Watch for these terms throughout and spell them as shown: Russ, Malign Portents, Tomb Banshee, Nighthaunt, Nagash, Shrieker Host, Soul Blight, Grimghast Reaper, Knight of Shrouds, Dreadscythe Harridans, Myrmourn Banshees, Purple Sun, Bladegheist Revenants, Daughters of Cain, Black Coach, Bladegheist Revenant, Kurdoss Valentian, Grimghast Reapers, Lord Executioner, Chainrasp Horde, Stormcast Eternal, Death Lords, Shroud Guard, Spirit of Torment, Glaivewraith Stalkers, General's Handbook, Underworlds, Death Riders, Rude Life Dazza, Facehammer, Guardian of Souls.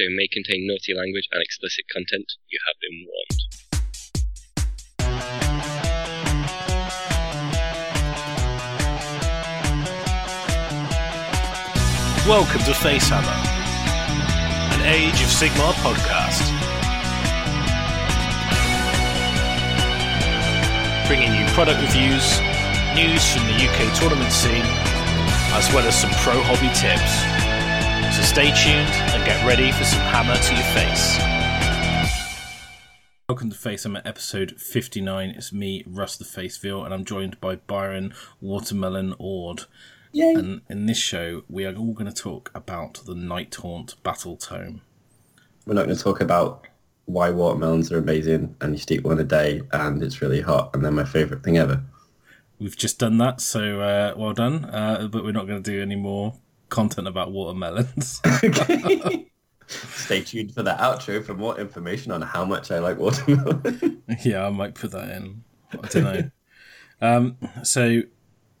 show may contain naughty language and explicit content. You have been warned. Welcome to Facehammer, an Age of Sigmar podcast, bringing you product reviews, news from the UK tournament scene, as well as some pro hobby tips. So stay tuned and get ready for some hammer to your face. Welcome to Facehammer episode 59. It's me, Russ the Faceville, and I'm joined by Byron Watermelon Ord. Yay! And in this show, we are all going to talk about the Nighthaunt Battle Tome. We're not going to talk about why watermelons are amazing, and you stick one a day, and it's really hot, and they're my favourite thing ever. We've just done that, so well done. But we're not going to do any more content about watermelons. Okay. Stay tuned for the outro for more information on how much I like watermelon. Yeah, I might put that in. I don't know. So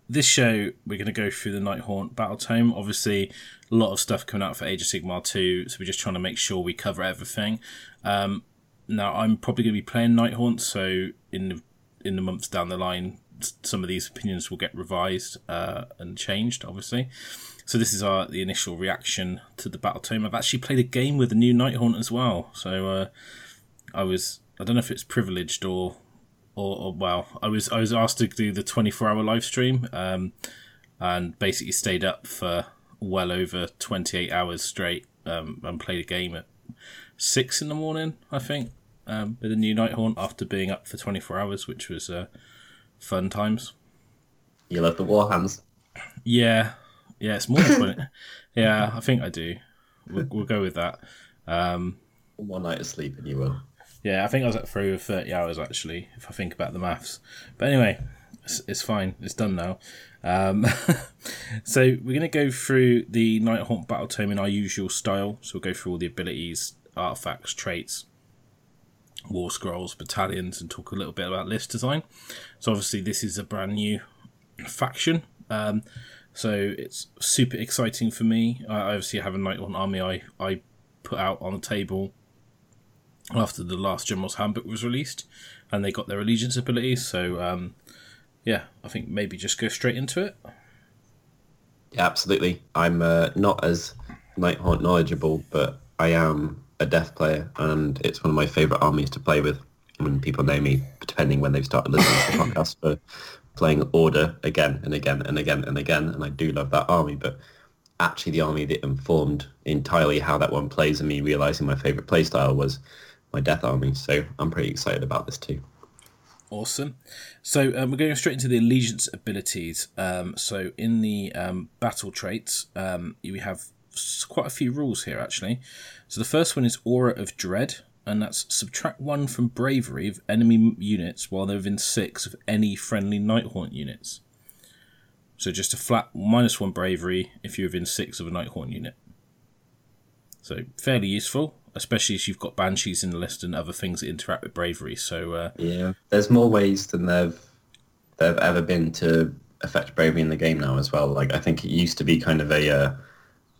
this show, we're going to go through the Nighthaunt Battle Tome. Obviously, a lot of stuff coming out for Age of Sigmar 2, so we're just trying to make sure we cover everything. Now, I'm probably going to be playing Nighthaunt, so in the months down the line, some of these opinions will get revised and changed, obviously. So this is the initial reaction to the Battle Tome. I've actually played a game with the new Nighthaunt as well. So I don't know if it's privileged or well, I was asked to do the 24-hour live stream, and basically stayed up for well over 28 hours straight, and played a game at 6 in the morning, I think, with the new Nighthaunt after being up for 24 hours, which was fun times. You love the Warhams. Yeah. Yeah, it's more than 20. Yeah, I think I do. We'll go with that. One night of sleep and you will. Yeah, I think I was at 30 hours, actually, if I think about the maths. But anyway, it's fine. It's done now. So we're going to go through the Nighthaunt Battle Tome in our usual style. So we'll go through all the abilities, artifacts, traits, war scrolls, battalions, and talk a little bit about list design. So obviously this is a brand new faction. So it's super exciting for me. I obviously have a Nighthaunt army I put out on the table after the last General's Handbook was released, and they got their allegiance abilities. So yeah, I think maybe just go straight into it. Yeah, absolutely. I'm not as Nighthaunt knowledgeable, but I am a Death player, and it's one of my favourite armies to play with. When people know me, depending when they've started listening to the podcast, but playing Order again and again and again and again, and I do love that army, but actually the army that informed entirely how that one plays and me realising my favourite playstyle was my Death army, so I'm pretty excited about this too. Awesome. So we're going straight into the Allegiance abilities. So in the Battle Traits, we have quite a few rules here actually. So the first one is Aura of Dread, and that's subtract 1 from bravery of enemy units while they're within 6 of any friendly Nighthaunt units. So just a flat -1 bravery if you're within 6 of a Nighthaunt unit. So fairly useful, especially if you've got Banshees in the list and other things that interact with bravery. So yeah, there's more ways than they've ever been to affect bravery in the game now as well. Like I think it used to be kind of a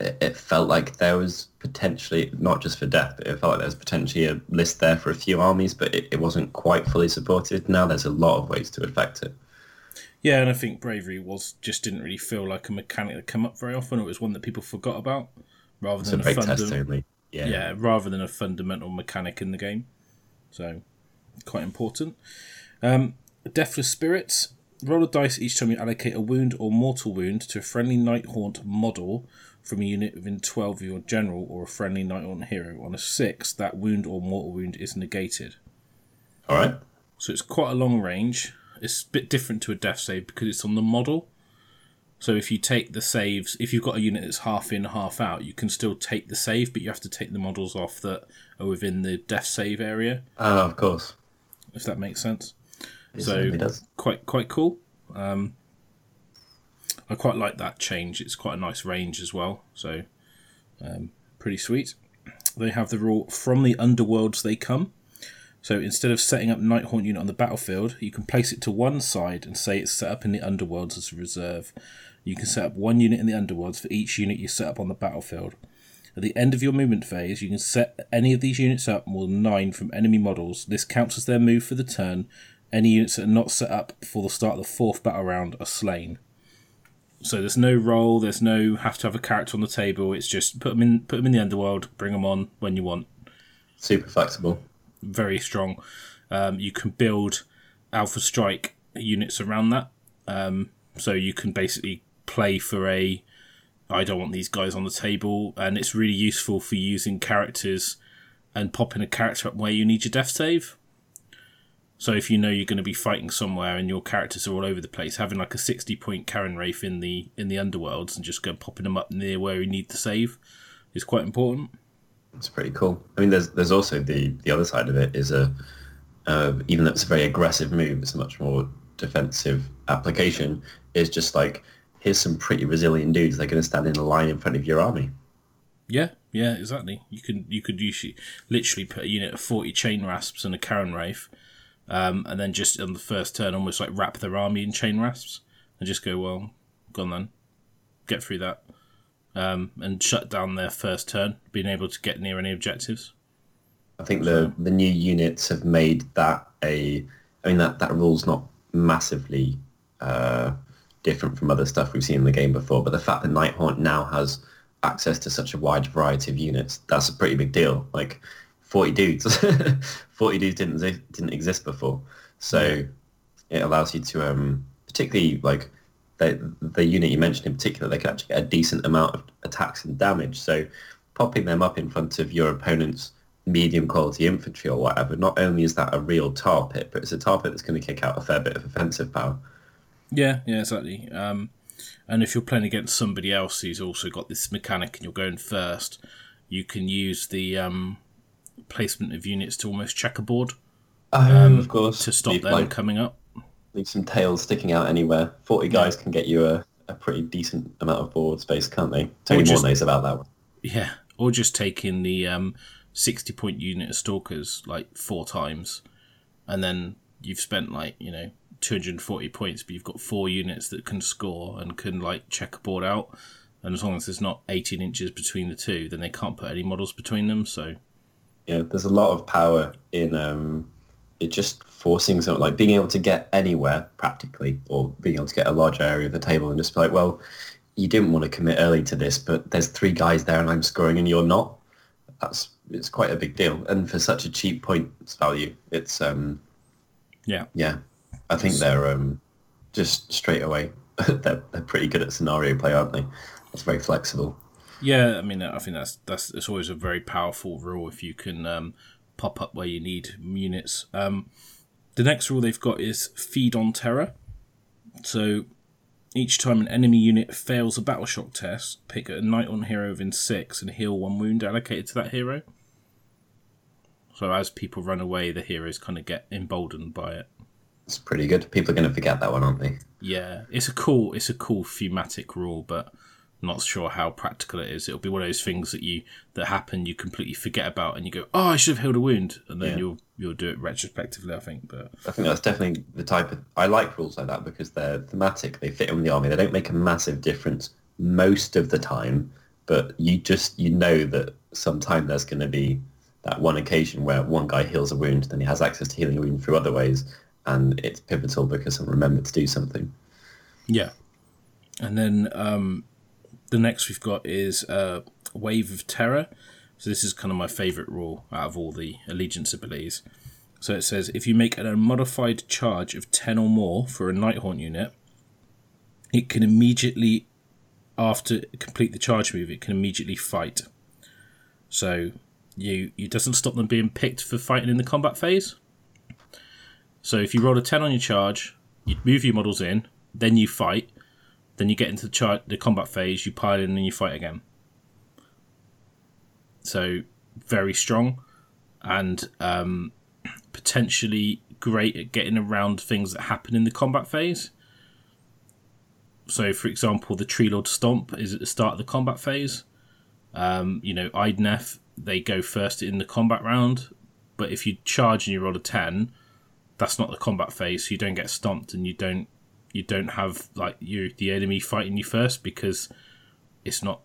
it felt like there was potentially, not just for Death, but it felt like there was potentially a list there for a few armies, but it wasn't quite fully supported. Now there's a lot of ways to affect it. Yeah, and I think bravery didn't really feel like a mechanic that came up very often. It was one that people forgot about, rather than a test only. Yeah, rather than a fundamental mechanic in the game. So, quite important. Deathless Spirits. Roll a dice each time you allocate a wound or mortal wound to a friendly Nighthaunt model from a unit within 12 of your general or a friendly Nighthaunt hero. On a 6, that wound or mortal wound is negated. Alright. So it's quite a long range. It's a bit different to a death save because it's on the model. So if you take the saves, if you've got a unit that's half in, half out, you can still take the save, but you have to take the models off that are within the death save area. Oh, of course. If that makes sense. So quite cool. I quite like that change. It's quite a nice range as well. So pretty sweet. They have the rule, from the Underworlds they come. So instead of setting up Nighthaunt unit on the battlefield, you can place it to one side and say it's set up in the Underworlds as a reserve. You can set up one unit in the Underworlds for each unit you set up on the battlefield. At the end of your movement phase, you can set any of these units up more than 9 from enemy models. This counts as their move for the turn. Any units that are not set up before the start of the 4th battle round are slain. So there's no roll, there's no have to have a character on the table. It's just put them in the underworld, bring them on when you want. Super flexible. Very strong. You can build Alpha Strike units around that. So you can basically play for a, I don't want these guys on the table, and it's really useful for using characters and popping a character up where you need your death save. So if you know you're going to be fighting somewhere and your characters are all over the place, having like a 60-point Caron Wraith in the Underworlds and just going popping them up near where you need to save is quite important. It's pretty cool. I mean, there's also the other side of it is even though it's a very aggressive move, it's a much more defensive application. It's just like, here's some pretty resilient dudes. They're going to stand in a line in front of your army. Yeah, exactly. You could usually literally put a unit of 40 Chainrasps and a Caron Wraith, and then just on the first turn almost like wrap their army in Chainrasps and just go, well, gone then. Get through that. And shut down their first turn, being able to get near any objectives. I think the new units have made that that rule's not massively different from other stuff we've seen in the game before, but the fact that Nighthaunt now has access to such a wide variety of units, that's a pretty big deal. Like 40 dudes. 40 dudes didn't exist before. So it allows you to, particularly like the unit you mentioned in particular, they can actually get a decent amount of attacks and damage. So popping them up in front of your opponent's medium quality infantry or whatever, not only is that a real tar pit, but it's a tar pit that's going to kick out a fair bit of offensive power. Yeah, exactly. And if you're playing against somebody else who's also got this mechanic and you're going first, you can use the placement of units to almost checkerboard. Of course. To stop them coming up. Leave some tails sticking out anywhere. 40 guys can get you a pretty decent amount of board space, can't they? Tell me more nice about that one. Yeah, or just taking the 60-point unit of Stalkers like 4 times, and then you've spent 240 points, but you've got 4 units that can score and can checkerboard out, and as long as there's not 18 inches between the two, then they can't put any models between them. So yeah, there's a lot of power in it just forcing something like being able to get anywhere practically, or being able to get a large area of the table and just be like, well, you didn't want to commit early to this, but there's 3 guys there and I'm scoring and you're not. It's quite a big deal, and for such a cheap points value, it's I think they're just straight away. they're pretty good at scenario play, aren't they? It's very flexible. Yeah, I mean, I think that's it's always a very powerful rule if you can pop up where you need units. The next rule they've got is Feed on Terror. So each time an enemy unit fails a battle shock test, pick a Nighthaunt hero within 6 and heal 1 wound allocated to that hero. So as people run away, the heroes kind of get emboldened by it. It's pretty good. People are going to forget that one, aren't they? Yeah, it's a cool thematic rule, but not sure how practical it is. It'll be one of those things that happen you completely forget about, and you go, "Oh, I should have healed a wound," and then you'll do it retrospectively. I think, but I think that's definitely the type of I like rules like that because they're thematic. They fit in with the army. They don't make a massive difference most of the time, but you know that sometime there's going to be that one occasion where one guy heals a wound, then he has access to healing a wound through other ways. And it's pivotal because someone remembered to do something. Yeah. And then the next we've got is Wave of Terror. So this is kind of my favourite rule out of all the Allegiance abilities. So it says, if you make an unmodified charge of 10 or more for a Nighthaunt unit, it can immediately, after complete the charge move, it can immediately fight. So you doesn't stop them being picked for fighting in the combat phase. So if you roll a 10 on your charge, you move your models in, then you fight, then you get into the combat phase, you pile in and you fight again. So very strong and potentially great at getting around things that happen in the combat phase. So for example, the Tree Lord Stomp is at the start of the combat phase. Idnef, they go first in the combat round, but if you charge and you roll a 10... that's not the combat phase, so you don't get stomped and you don't have the enemy fighting you first because it's not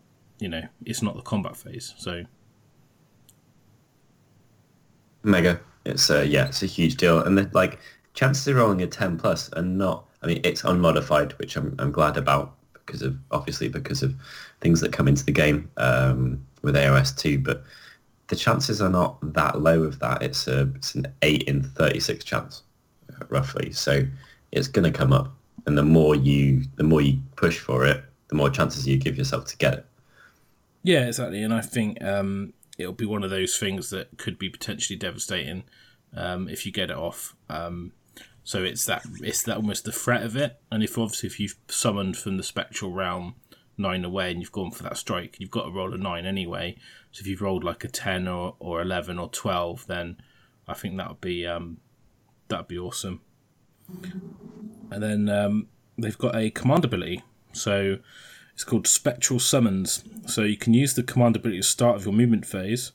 you know, it's not the combat phase. So mega, it's yeah, it's a huge deal, and the, like, chances of rolling a 10+ are not. I mean, it's unmodified, which I'm glad about because of things that come into the game with AOS 2, but the chances are not that low of that. It's an 8 in 36 chance, roughly. So it's going to come up, and the more you push for it, the more chances you give yourself to get it. Yeah, exactly. And I think it'll be one of those things that could be potentially devastating if you get it off. So it's that almost the threat of it. And if you've summoned from the spectral realm 9 away and you've gone for that strike, you've got to roll a 9 anyway. So if you've rolled like a 10 or 11 or 12, then I think that'd be awesome. And then they've got a command ability, so it's called Spectral Summons. So you can use the command ability at the start of your movement phase.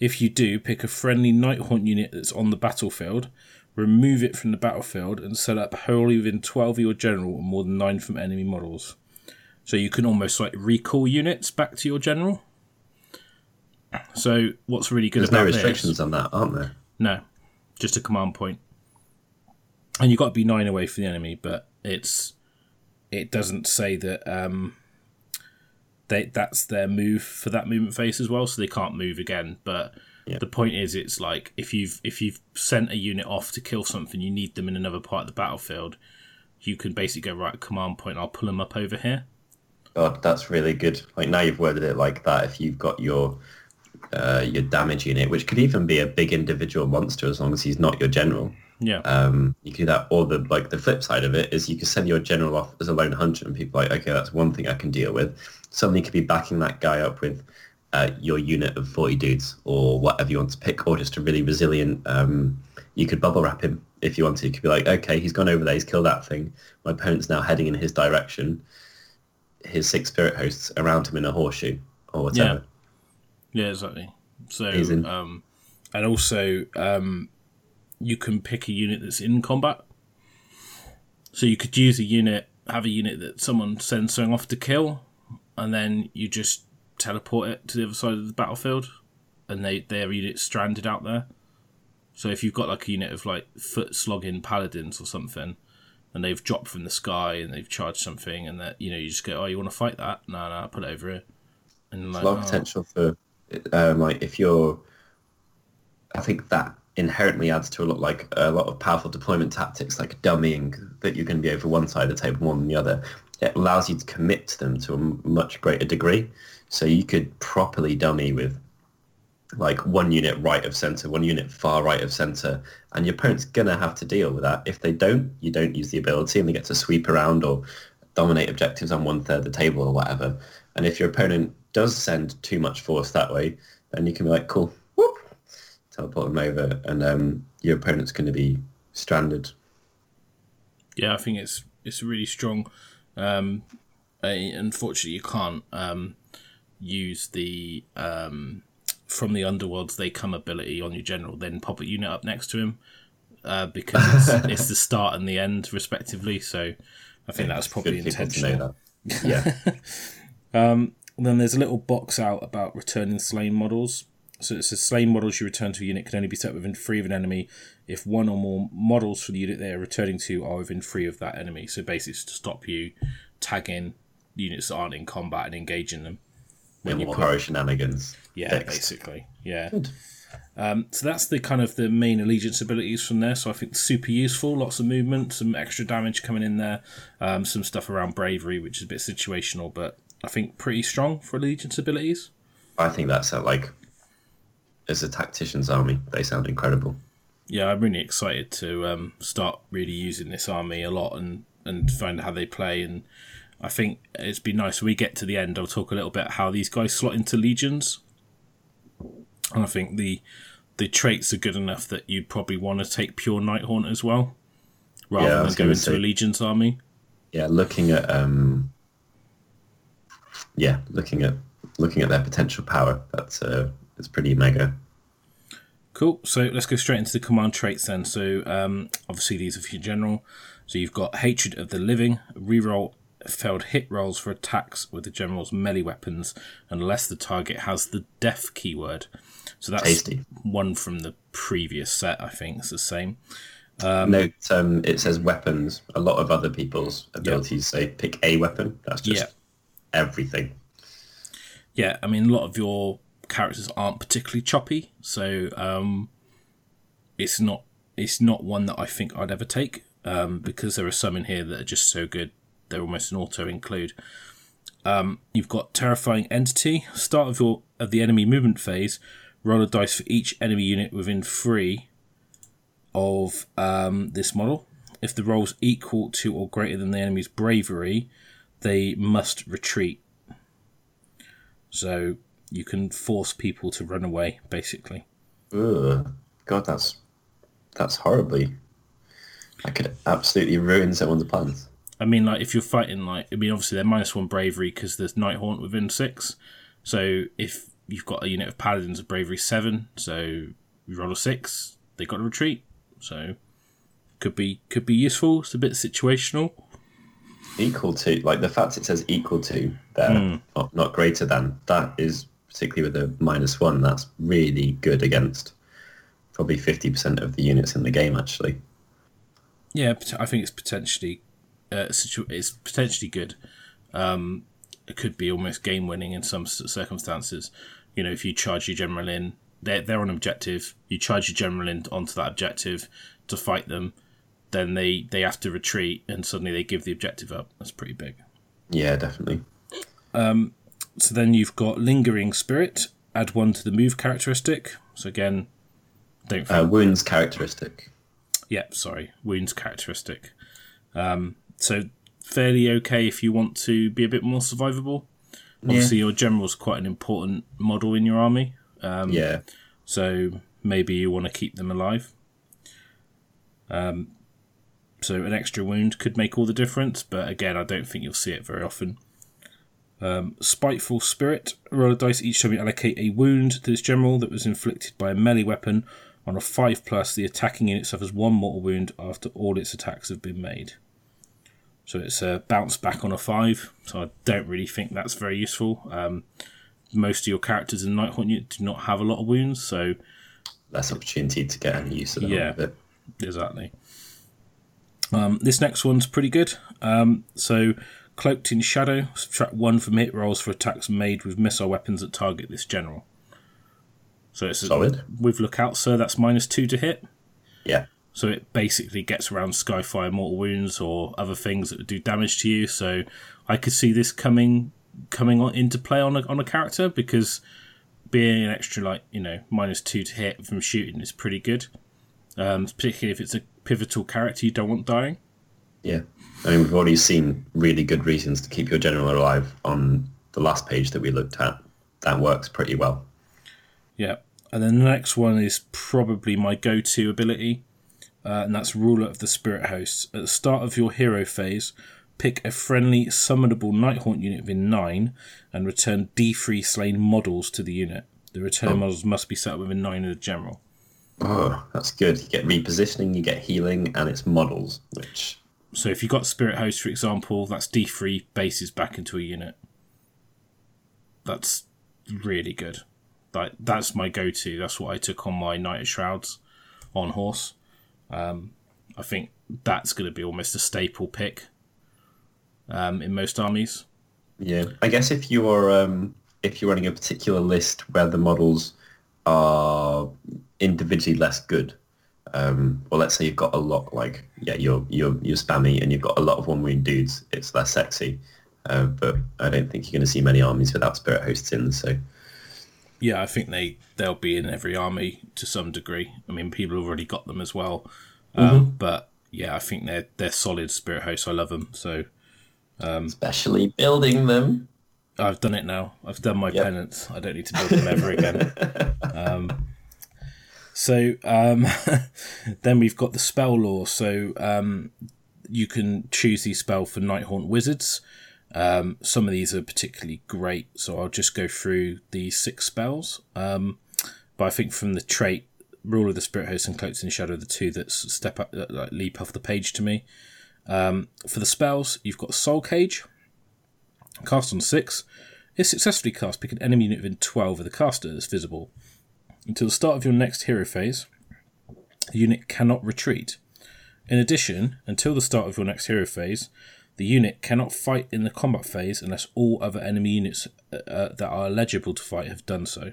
If you do, pick a friendly Nighthaunt unit that's on the battlefield, remove it from the battlefield, and set up wholly within 12 of your general or more than 9 from enemy models. So you can almost like recall units back to your general. So what's really good about this... There's no restrictions on that, aren't there? No, just a command point. And you've got to be 9 away from the enemy, but it doesn't say that that's their move for that movement phase as well, so they can't move again. But yeah, the point is, it's like if you've sent a unit off to kill something, you need them in another part of the battlefield, you can basically go, right, command point, I'll pull them up over here. God, that's really good. Like, now you've worded it like that. If you've got your damage unit, which could even be a big individual monster as long as he's not your general. Yeah. You can do that, or the flip side of it is you can send your general off as a lone hunter, and people are like, okay, that's one thing I can deal with. Somebody could be backing that guy up with your unit of 40 dudes or whatever you want to pick, or just a really resilient. You could bubble wrap him if you wanted. You could be like, okay, he's gone over there, he's killed that thing. My opponent's now heading in his direction. His 6 spirit hosts around him in a horseshoe or whatever. Yeah, exactly. So, and also, you can pick a unit that's in combat. So you could use have a unit that someone sends something off to kill, and then you just teleport it to the other side of the battlefield, and their unit's stranded out there. So if you've got like a unit of like foot slogging paladins or something, and they've dropped from the sky and they've charged something, and that, you know, you just go, oh, you want to fight that? No, put it over here. And like, a lot of potential for I think that inherently adds to a lot of powerful deployment tactics, like dummying, that you're going to be over one side of the table more than the other. It allows you to commit to them to a much greater degree. So you could properly dummy with like one unit right of centre, one unit far right of centre, and your opponent's going to have to deal with that. If they don't, you don't use the ability and they get to sweep around or dominate objectives on 1/3 of the table or whatever. And if your opponent does send too much force that way, then you can be like, cool, whoop, teleport them over, and your opponent's going to be stranded. Yeah, I think it's really strong. Unfortunately, you can't use the from the Underworlds they come ability on your general, then pop a unit up next to him because it's the start and the end respectively. So I think that's probably intentional. Yeah. Then there's a little box out about returning slain models. So it says slain models you return to a unit can only be set within 3 of an enemy if one or more models for the unit they are returning to are within 3 of that enemy. So basically it's to stop you tagging units that aren't in combat and engaging them. When you put shenanigans. Yeah, next. Basically. Yeah. Good. So that's the kind of the main allegiance abilities from there. So I think super useful, lots of movement, some extra damage coming in there, some stuff around bravery, which is a bit situational, but I think pretty strong for allegiance abilities. I think that's like, as a tactician's army, they sound incredible. Yeah, I'm really excited to start really using this army a lot and find how they play. And I think it's been nice. When we get to the end, I'll talk a little bit how these guys slot into legions. And I think the traits are good enough that you probably want to take pure Nighthaunt as well, rather than go into a legions army. Yeah, looking at their potential power, that's pretty mega. Cool. So let's go straight into the command traits then. So obviously these are for your general. So you've got hatred of the living, reroll failed hit rolls for attacks with the general's melee weapons unless the target has the death keyword. So that's tasty. One from the previous set, I think. It's the same. Note, it says weapons. A lot of other people's abilities say pick a weapon. That's just everything. Yeah, I mean, a lot of your characters aren't particularly choppy, so it's not one that I think I'd ever take, because there are some in here that are just so good they're almost an auto include. You've got Terrifying Entity. Start of the enemy movement phase, roll a dice for each enemy unit within 3 of this model. If the roll's equal to or greater than the enemy's bravery, they must retreat. So you can force people to run away, basically. Ugh. God, that's horribly... I could absolutely ruin someone's plans. I mean, like, if you're fighting, like... I mean, obviously, they're -1 bravery because there's Nighthaunt within 6. So if you've got a unit of Paladins of bravery 7, so you roll a 6, they got to retreat. So could be useful. It's a bit situational. Equal to... Like, the fact it says equal to there, not greater than, that is... particularly with a -1, that's really good against probably 50% of the units in the game, actually. Yeah, I think it's potentially good. It could be almost game-winning in some circumstances. You know, if you charge your general in, they're on objective, you charge your general in onto that objective to fight them, then they have to retreat and suddenly they give the objective up. That's pretty big. Yeah, definitely. So then you've got Lingering Spirit. Add 1 to the move characteristic. So again, don't forget. Wounds characteristic. Yeah, sorry. Wounds characteristic. So fairly okay if you want to be a bit more survivable. Obviously, your general's quite an important model in your army. So maybe you want to keep them alive. So an extra wound could make all the difference, but again, I don't think you'll see it very often. Spiteful Spirit. Roll a dice each time you allocate a wound to this general that was inflicted by a melee weapon. On a 5+, the attacking unit suffers 1 mortal wound after all its attacks have been made. So it's a bounce back on a 5, so I don't really think that's very useful. Most of your characters in Nighthaunt unit do not have a lot of wounds, so... less opportunity to get any use of them. Yeah, exactly. This next one's pretty good. Cloaked in Shadow, subtract 1 from hit rolls for attacks made with missile weapons that target this general. So it's solid. With Lookout, sir, that's -2 to hit. Yeah. So it basically gets around Skyfire mortal wounds or other things that would do damage to you. So I could see this coming on into play on a character, because being an extra, like, you know, -2 to hit from shooting is pretty good. Particularly if it's a pivotal character you don't want dying. Yeah. I mean, we've already seen really good reasons to keep your general alive on the last page that we looked at. That works pretty well. Yeah. And then the next one is probably my go-to ability, and that's Ruler of the Spirit Hosts. At the start of your hero phase, pick a friendly summonable Nighthaunt unit within 9 and return D3 slain models to the unit. The return models must be set up within 9 of the general. Oh, that's good. You get repositioning, you get healing, and it's models, which... So if you've got Spirit Host, for example, that's D3 bases back into a unit. That's really good. That's my go-to. That's what I took on my Knight of Shrouds on horse. I think that's going to be almost a staple pick in most armies. Yeah, I guess if you're running a particular list where the models are individually less good, well, let's say you've got a lot, like, you're spammy and you've got a lot of one wound dudes, it's less sexy, but I don't think you're going to see many armies without Spirit Hosts in, so... Yeah, I think they'll be in every army to some degree. I mean, people have already got them as well, but yeah, I think they're solid Spirit Hosts, I love them, so... especially building them. I've done it now, I've done my penance, I don't need to build them ever again. Then we've got the spell lore. So you can choose these spells for Nighthaunt wizards. Some of these are particularly great, so I'll just go through the 6 spells. But I think from the trait, Rule of the Spirit Host and Cloaked in Shadow are the 2 that step up, that leap off the page to me. For the spells, you've got Soul Cage. Cast on 6. If successfully cast, pick an enemy unit within 12 of the caster that's visible. Until the start of your next hero phase, the unit cannot retreat. In addition, until the start of your next hero phase, the unit cannot fight in the combat phase unless all other enemy units that are eligible to fight have done so.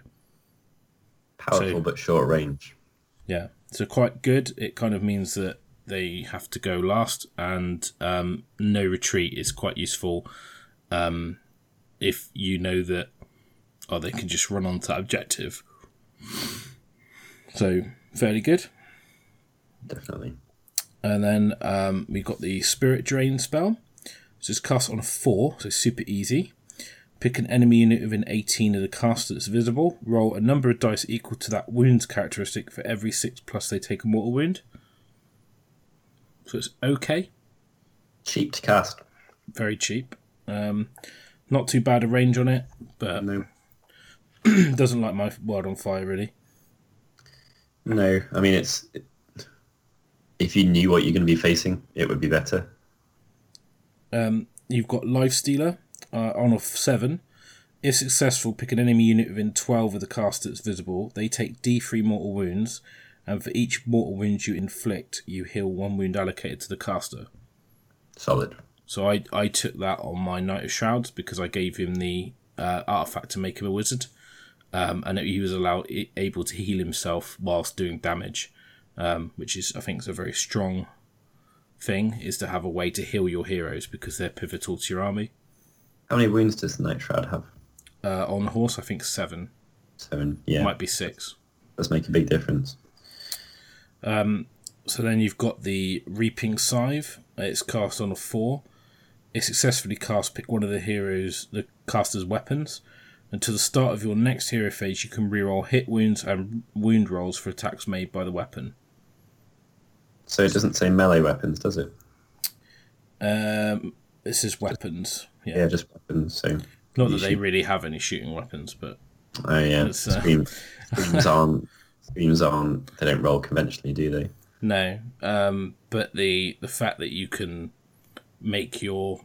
Powerful, but short range. Yeah, so quite good. It kind of means that they have to go last, and no retreat is quite useful if you know that they can just run onto that objective. So, fairly good. Definitely. And then we've got the Spirit Drain spell. So it's cast on a 4, so super easy. Pick an enemy unit within 18 of the caster that's visible. Roll a number of dice equal to that wounds characteristic for every 6 plus they take a mortal wound. So it's okay. Cheap to cast. Very cheap. Not too bad a range on it, but no. Doesn't like my Wild on Fire, really. No, I mean, if you knew what you're going to be facing, it would be better. You've got Lifestealer on off 7. If successful, pick an enemy unit within 12 of the caster that's visible. They take D3 mortal wounds, and for each mortal wound you inflict, you heal 1 wound allocated to the caster. Solid. So I took that on my Knight of Shrouds because I gave him the artifact to make him a wizard, and he was able to heal himself whilst doing damage, which is, I think, is a very strong thing, is to have a way to heal your heroes because they're pivotal to your army. How many wounds does the Knight Shroud have? On the horse, I think 7. 7, yeah. It might be 6. Does make a big difference. So then you've got the Reaping Scythe. It's cast on a 4. It successfully casts, pick one of the caster's weapons. Until the start of your next hero phase, you can reroll hit wounds and wound rolls for attacks made by the weapon. So it doesn't say melee weapons, does it? This is weapons. Yeah, just weapons. So not that they really have any shooting weapons, but... Oh, yeah. Screams aren't... They don't roll conventionally, do they? No, but the fact that you can make your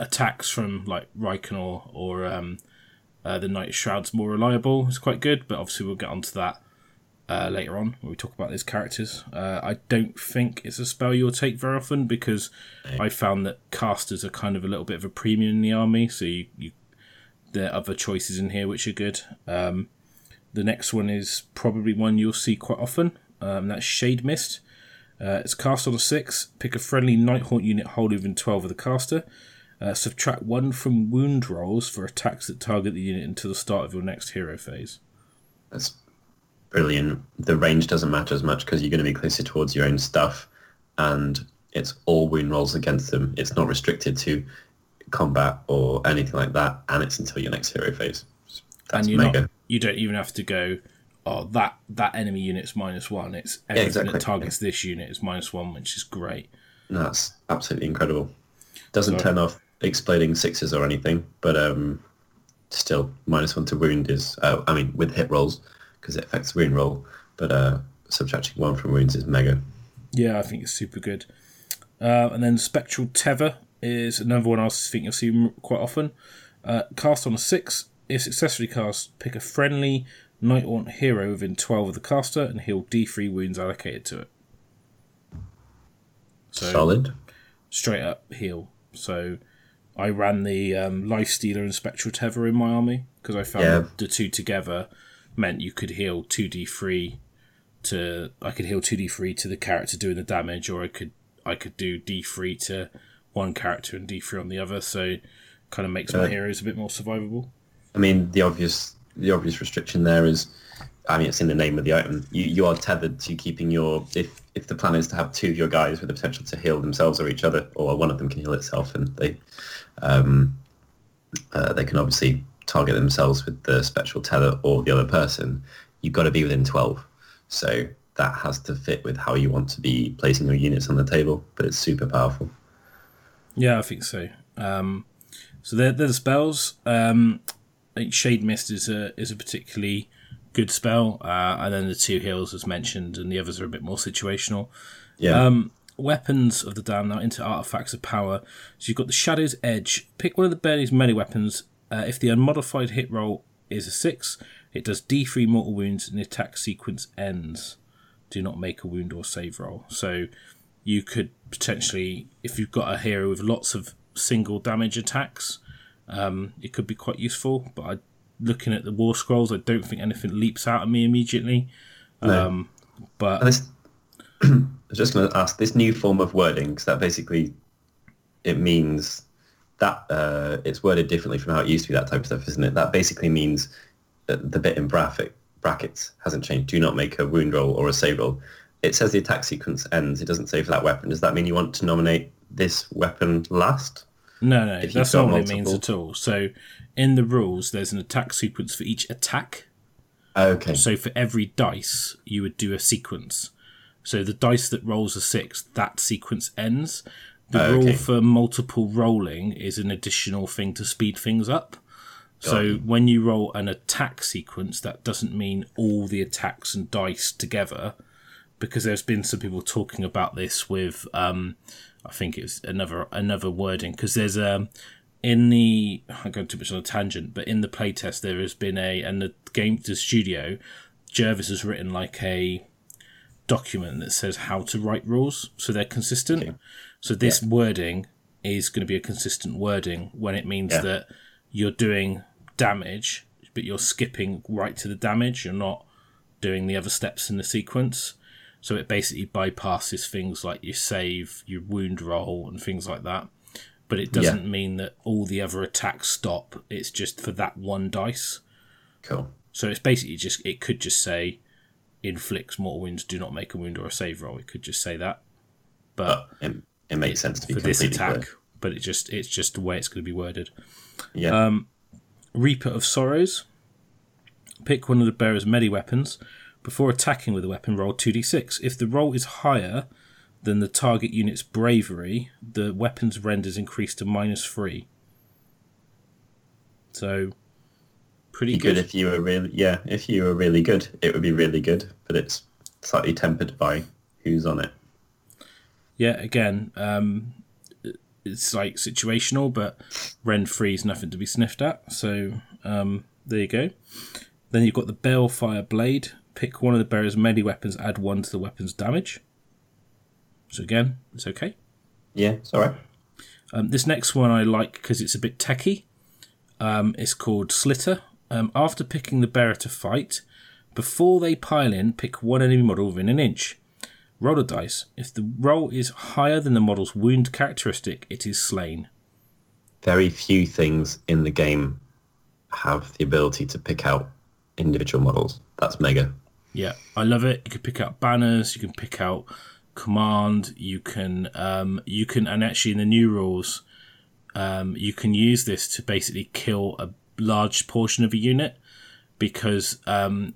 attacks from like Reikenor or the Knight of Shrouds more reliable is quite good, but obviously we'll get onto that later on when we talk about these characters. I don't think it's a spell you'll take very often because I found that casters are kind of a little bit of a premium in the army, so there are other choices in here which are good. The next one is probably one you'll see quite often. That's Shade Mist. It's cast on a 6. Pick a friendly Nighthaunt unit holding within 12 of the caster. Subtract 1 from wound rolls for attacks that target the unit until the start of your next hero phase. That's brilliant. The range doesn't matter as much because you're going to be closer towards your own stuff, and it's all wound rolls against them. It's not restricted to combat or anything like that, and it's until your next hero phase. That's mega. You don't even have to go... Oh, that enemy unit's -1. It's everything that targets this unit is -1, which is great. No, that's absolutely incredible. Doesn't turn off exploding 6s or anything, but still -1 to wound is. I mean, with hit rolls because it affects wound roll, but subtracting 1 from wounds is mega. Yeah, I think it's super good. And then Spectral Tether is another one I think you'll see quite often. Cast on a 6. If successfully cast, pick a friendly Nighthaunt hero within 12 of the caster and heal D3 wounds allocated to it. So, solid. Straight up heal. So I ran the Lifestealer and Spectral Tether in my army because I found the two together meant you could heal 2d3 to... I could heal 2d3 to the character doing the damage, or I could do d3 to one character and d3 on the other, so it kind of makes my heroes a bit more survivable. I mean, the obvious restriction there is, I mean, it's in the name of the item. You are tethered to keeping your... If the plan is to have two of your guys with the potential to heal themselves or each other, or one of them can heal itself, and they can obviously target themselves with the Spectral Tether or the other person, you've got to be within 12. So that has to fit with how you want to be placing your units on the table, but it's super powerful. Yeah, I think so. So they're the spells. I think Shade Mist is a particularly good spell, and then the two heals as mentioned, and the others are a bit more situational. Yeah. weapons of the damned now into artifacts of power. So you've got the Shadow's Edge. Pick one of the Bailey's many weapons. If the unmodified hit roll is a 6, it does D3 mortal wounds and the attack sequence ends. Do not make a wound or save roll. So you could potentially, if you've got a hero with lots of single damage attacks, it could be quite useful. But looking at the War Scrolls, I don't think anything leaps out at me immediately. No. But I was just going to ask, this new form of wording, because that basically, it means that it's worded differently from how it used to be, that type of stuff, isn't it? That basically means that the bit in brackets hasn't changed. Do not make a wound roll or a save roll. It says the attack sequence ends. It doesn't say for that weapon. Does that mean you want to nominate this weapon last? No, that's not what it means at all. So in the rules, there's an attack sequence for each attack. Okay. So for every dice, you would do a sequence. So the dice that rolls a 6, that sequence ends. The rule for multiple rolling is an additional thing to speed things up. So when you roll an attack sequence, that doesn't mean all the attacks and dice together, because there's been some people talking about this with, I think it's another wording, because there's I'm going too much on a tangent, but in the playtest there has been and the game to studio, Jervis has written like a document that says how to write rules so they're consistent. Okay. So this wording is going to be a consistent wording when it means that you're doing damage, but you're skipping right to the damage. You're not doing the other steps in the sequence. So it basically bypasses things like your save, your wound roll, and things like that. But it doesn't mean that all the other attacks stop. It's just for that one dice. Cool. So it's basically just, it could just say, inflicts mortal wounds, do not make a wound or a save roll. It could just say that. But it makes sense to be for this attack. Clear. But it's just the way it's going to be worded. Yeah. Reaper of Sorrows. Pick one of the bearer's melee weapons. Before attacking with a weapon, roll 2d6. If the roll is higher than the target unit's bravery, the weapon's rend is increased to -3. So, pretty good. If you were really, if you were really good, it would be really good. But it's slightly tempered by who's on it. Yeah, again, it's like situational, but rend 3 is nothing to be sniffed at. So there you go. Then you've got the Balefire Blade. Pick one of the bearer's melee weapons, add 1 to the weapon's damage. So again, it's okay. Yeah, it's all right. This next one I like because it's a bit techie. It's called Slitter. After picking the bearer to fight, before they pile in, pick one enemy model within an inch. Roll a dice. If the roll is higher than the model's wound characteristic, it is slain. Very few things in the game have the ability to pick out individual models. That's mega. Yeah, I love it. You can pick out banners, you can pick out command, you can, and actually in the new rules, you can use this to basically kill a large portion of a unit, because when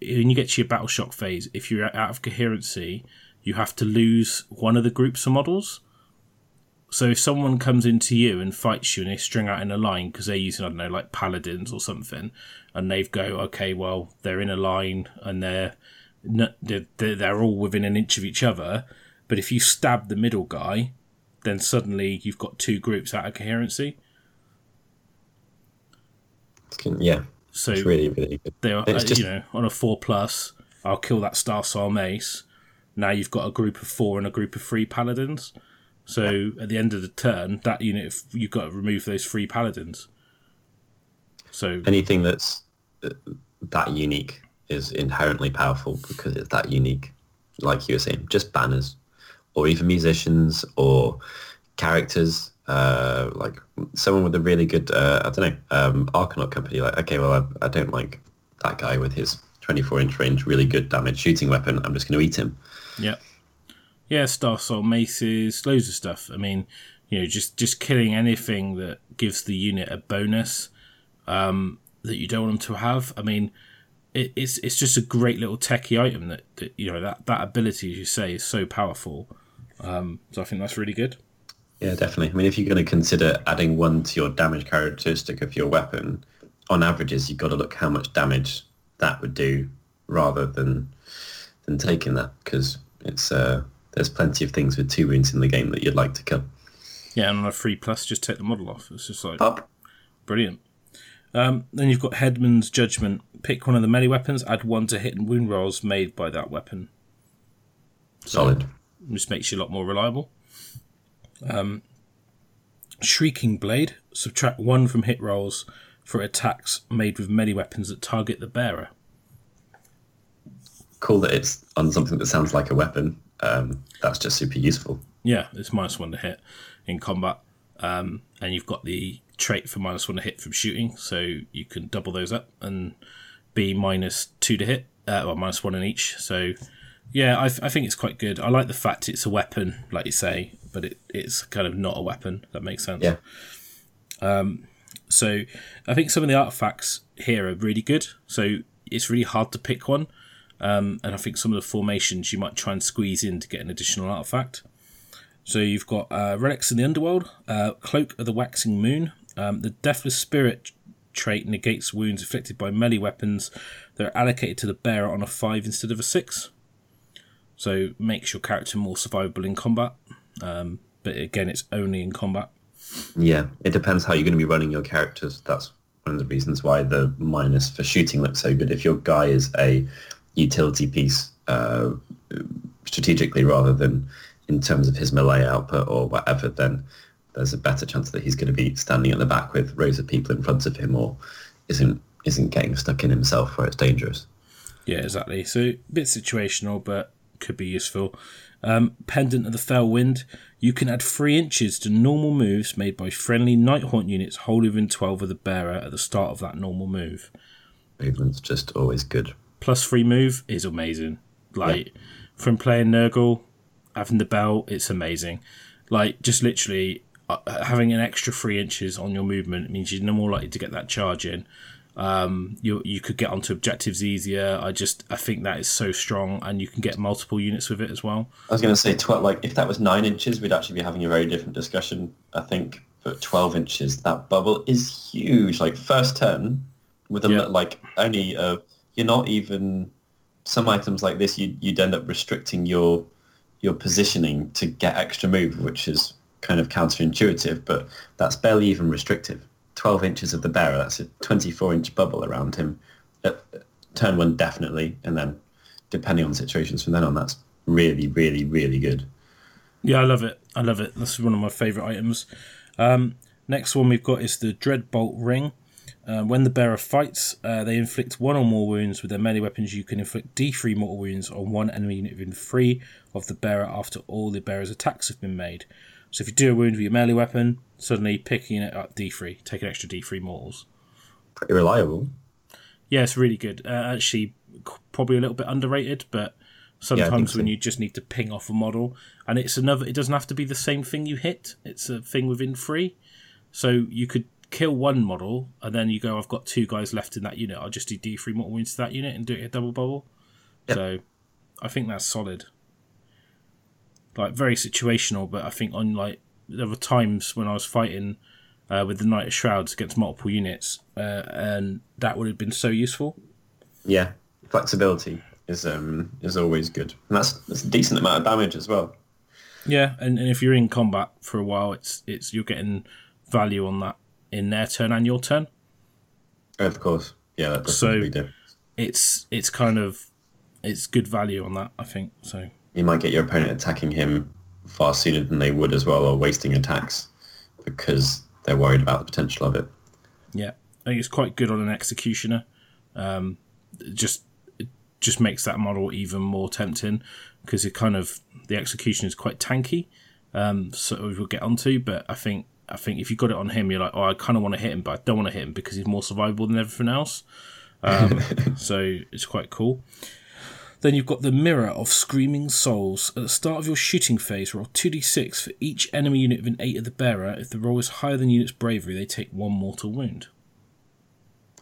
you get to your battle shock phase, if you're out of coherency, you have to lose one of the groups of models. So if someone comes into you and fights you and they string out in a line because they're using, I don't know, like paladins or something, and they've go, okay, well, they're in a line and they're all within an inch of each other. But if you stab the middle guy, then suddenly you've got two groups out of coherency. Yeah. So it's really, really good. They're just, on a 4+, I'll kill that Star-Star Mace. Now you've got a group of 4 and a group of 3 paladins. So at the end of the turn, that unit, you've got to remove those 3 paladins. So anything that's that unique is inherently powerful because it's that unique. Like you were saying, just banners, or even musicians or characters. Like someone with a really good, Arcanaut company, like, okay, well, I don't like that guy with his 24-inch range, really good damage shooting weapon. I'm just going to eat him. Yeah. Yeah, Star Soul Maces, loads of stuff. I mean, just killing anything that gives the unit a bonus that you don't want them to have. I mean, it's just a great little techie item that ability, as you say, is so powerful. So I think that's really good. Yeah, definitely. I mean, if you're going to consider adding 1 to your damage characteristic of your weapon, on averages, you've got to look how much damage that would do rather than taking that, because it's there's plenty of things with 2 wounds in the game that you'd like to kill. Yeah, and on a 3+, just take the model off. It's just like brilliant. Then you've got Headman's Judgment. Pick one of the melee weapons, add 1 to hit and wound rolls made by that weapon. Solid. This makes you a lot more reliable. Shrieking Blade. Subtract 1 from hit rolls for attacks made with melee weapons that target the bearer. Cool that it's on something that sounds like a weapon. That's just super useful. Yeah, it's -1 to hit in combat. And you've got the trait for -1 to hit from shooting, so you can double those up and be -2 to hit, or -1 in each. So, yeah, I think it's quite good. I like the fact it's a weapon, like you say, but it's kind of not a weapon. That makes sense. Yeah. So I think some of the artifacts here are really good. So it's really hard to pick one. And I think some of the formations you might try and squeeze in to get an additional artifact. So you've got Relics in the Underworld, Cloak of the Waxing Moon. The Deathless Spirit trait negates wounds inflicted by melee weapons that are allocated to the bearer on a 5 instead of a 6. So makes your character more survivable in combat. But again, it's only in combat. Yeah, it depends how you're going to be running your characters. That's one of the reasons why the minus for shooting looks so good. If your guy is a utility piece strategically rather than in terms of his melee output or whatever, then there's a better chance that he's going to be standing at the back with rows of people in front of him or isn't getting stuck in himself where it's dangerous. Yeah, exactly. So a bit situational, but could be useful. Pendant of the Fell Wind. You can add 3 inches to normal moves made by friendly Nighthaunt units wholly within 12 of the bearer at the start of that normal move. Movement's just always good. +3 move is amazing. Like, yeah. From playing Nurgle, having the bell, it's amazing. Like, just literally having an extra 3 inches on your movement means you're no more likely to get that charge in. You could get onto objectives easier. I think that is so strong, and you can get multiple units with it as well. I was going to say, if that was 9 inches, we'd actually be having a very different discussion, I think. But 12 inches, that bubble is huge. Like, first turn, with only a... You're not even... Some items like this, you'd end up restricting your positioning to get extra move, which is kind of counterintuitive, but that's barely even restrictive. 12 inches of the bearer, that's a 24-inch bubble around him. Turn 1, definitely, and then depending on situations from then on, that's really, really, really good. Yeah, I love it. That's one of my favourite items. Next one we've got is the Dreadbolt Ring. When the bearer fights, they inflict 1 or more wounds. With their melee weapons, you can inflict D3 mortal wounds on 1 enemy unit within 3 of the bearer after all the bearer's attacks have been made. So if you do a wound with your melee weapon, suddenly picking it up D3, take an extra D3 mortals. Pretty reliable. Yeah, it's really good. Actually, probably a little bit underrated, but sometimes when you just need to ping off a model, and it doesn't have to be the same thing you hit. It's a thing within 3, so you could kill 1 model, and then you go, I've got 2 guys left in that unit, I'll just do D3 mortal wounds to that unit and do it in a double bubble. Yep. So I think that's solid. Like, very situational, but I think on, like, there were times when I was fighting with the Knight of Shrouds against multiple units, and that would have been so useful. Yeah, flexibility is always good, and that's a decent amount of damage as well. Yeah, and if you're in combat for a while, it's you're getting value on that in their turn and your turn. Of course. Yeah, that does make a big difference. It's good value on that, I think. So you might get your opponent attacking him far sooner than they would as well, or wasting attacks because they're worried about the potential of it. Yeah. I think it's quite good on an Executioner. It just makes that model even more tempting because the Executioner is quite tanky, so we'll get onto, but I think if you got it on him, you're like, oh, I kind of want to hit him, but I don't want to hit him because he's more survivable than everything else. So it's quite cool. Then you've got the Mirror of Screaming Souls. At the start of your shooting phase, roll 2d6 for each enemy unit within 8 of the bearer. If the roll is higher than unit's bravery, they take 1 mortal wound.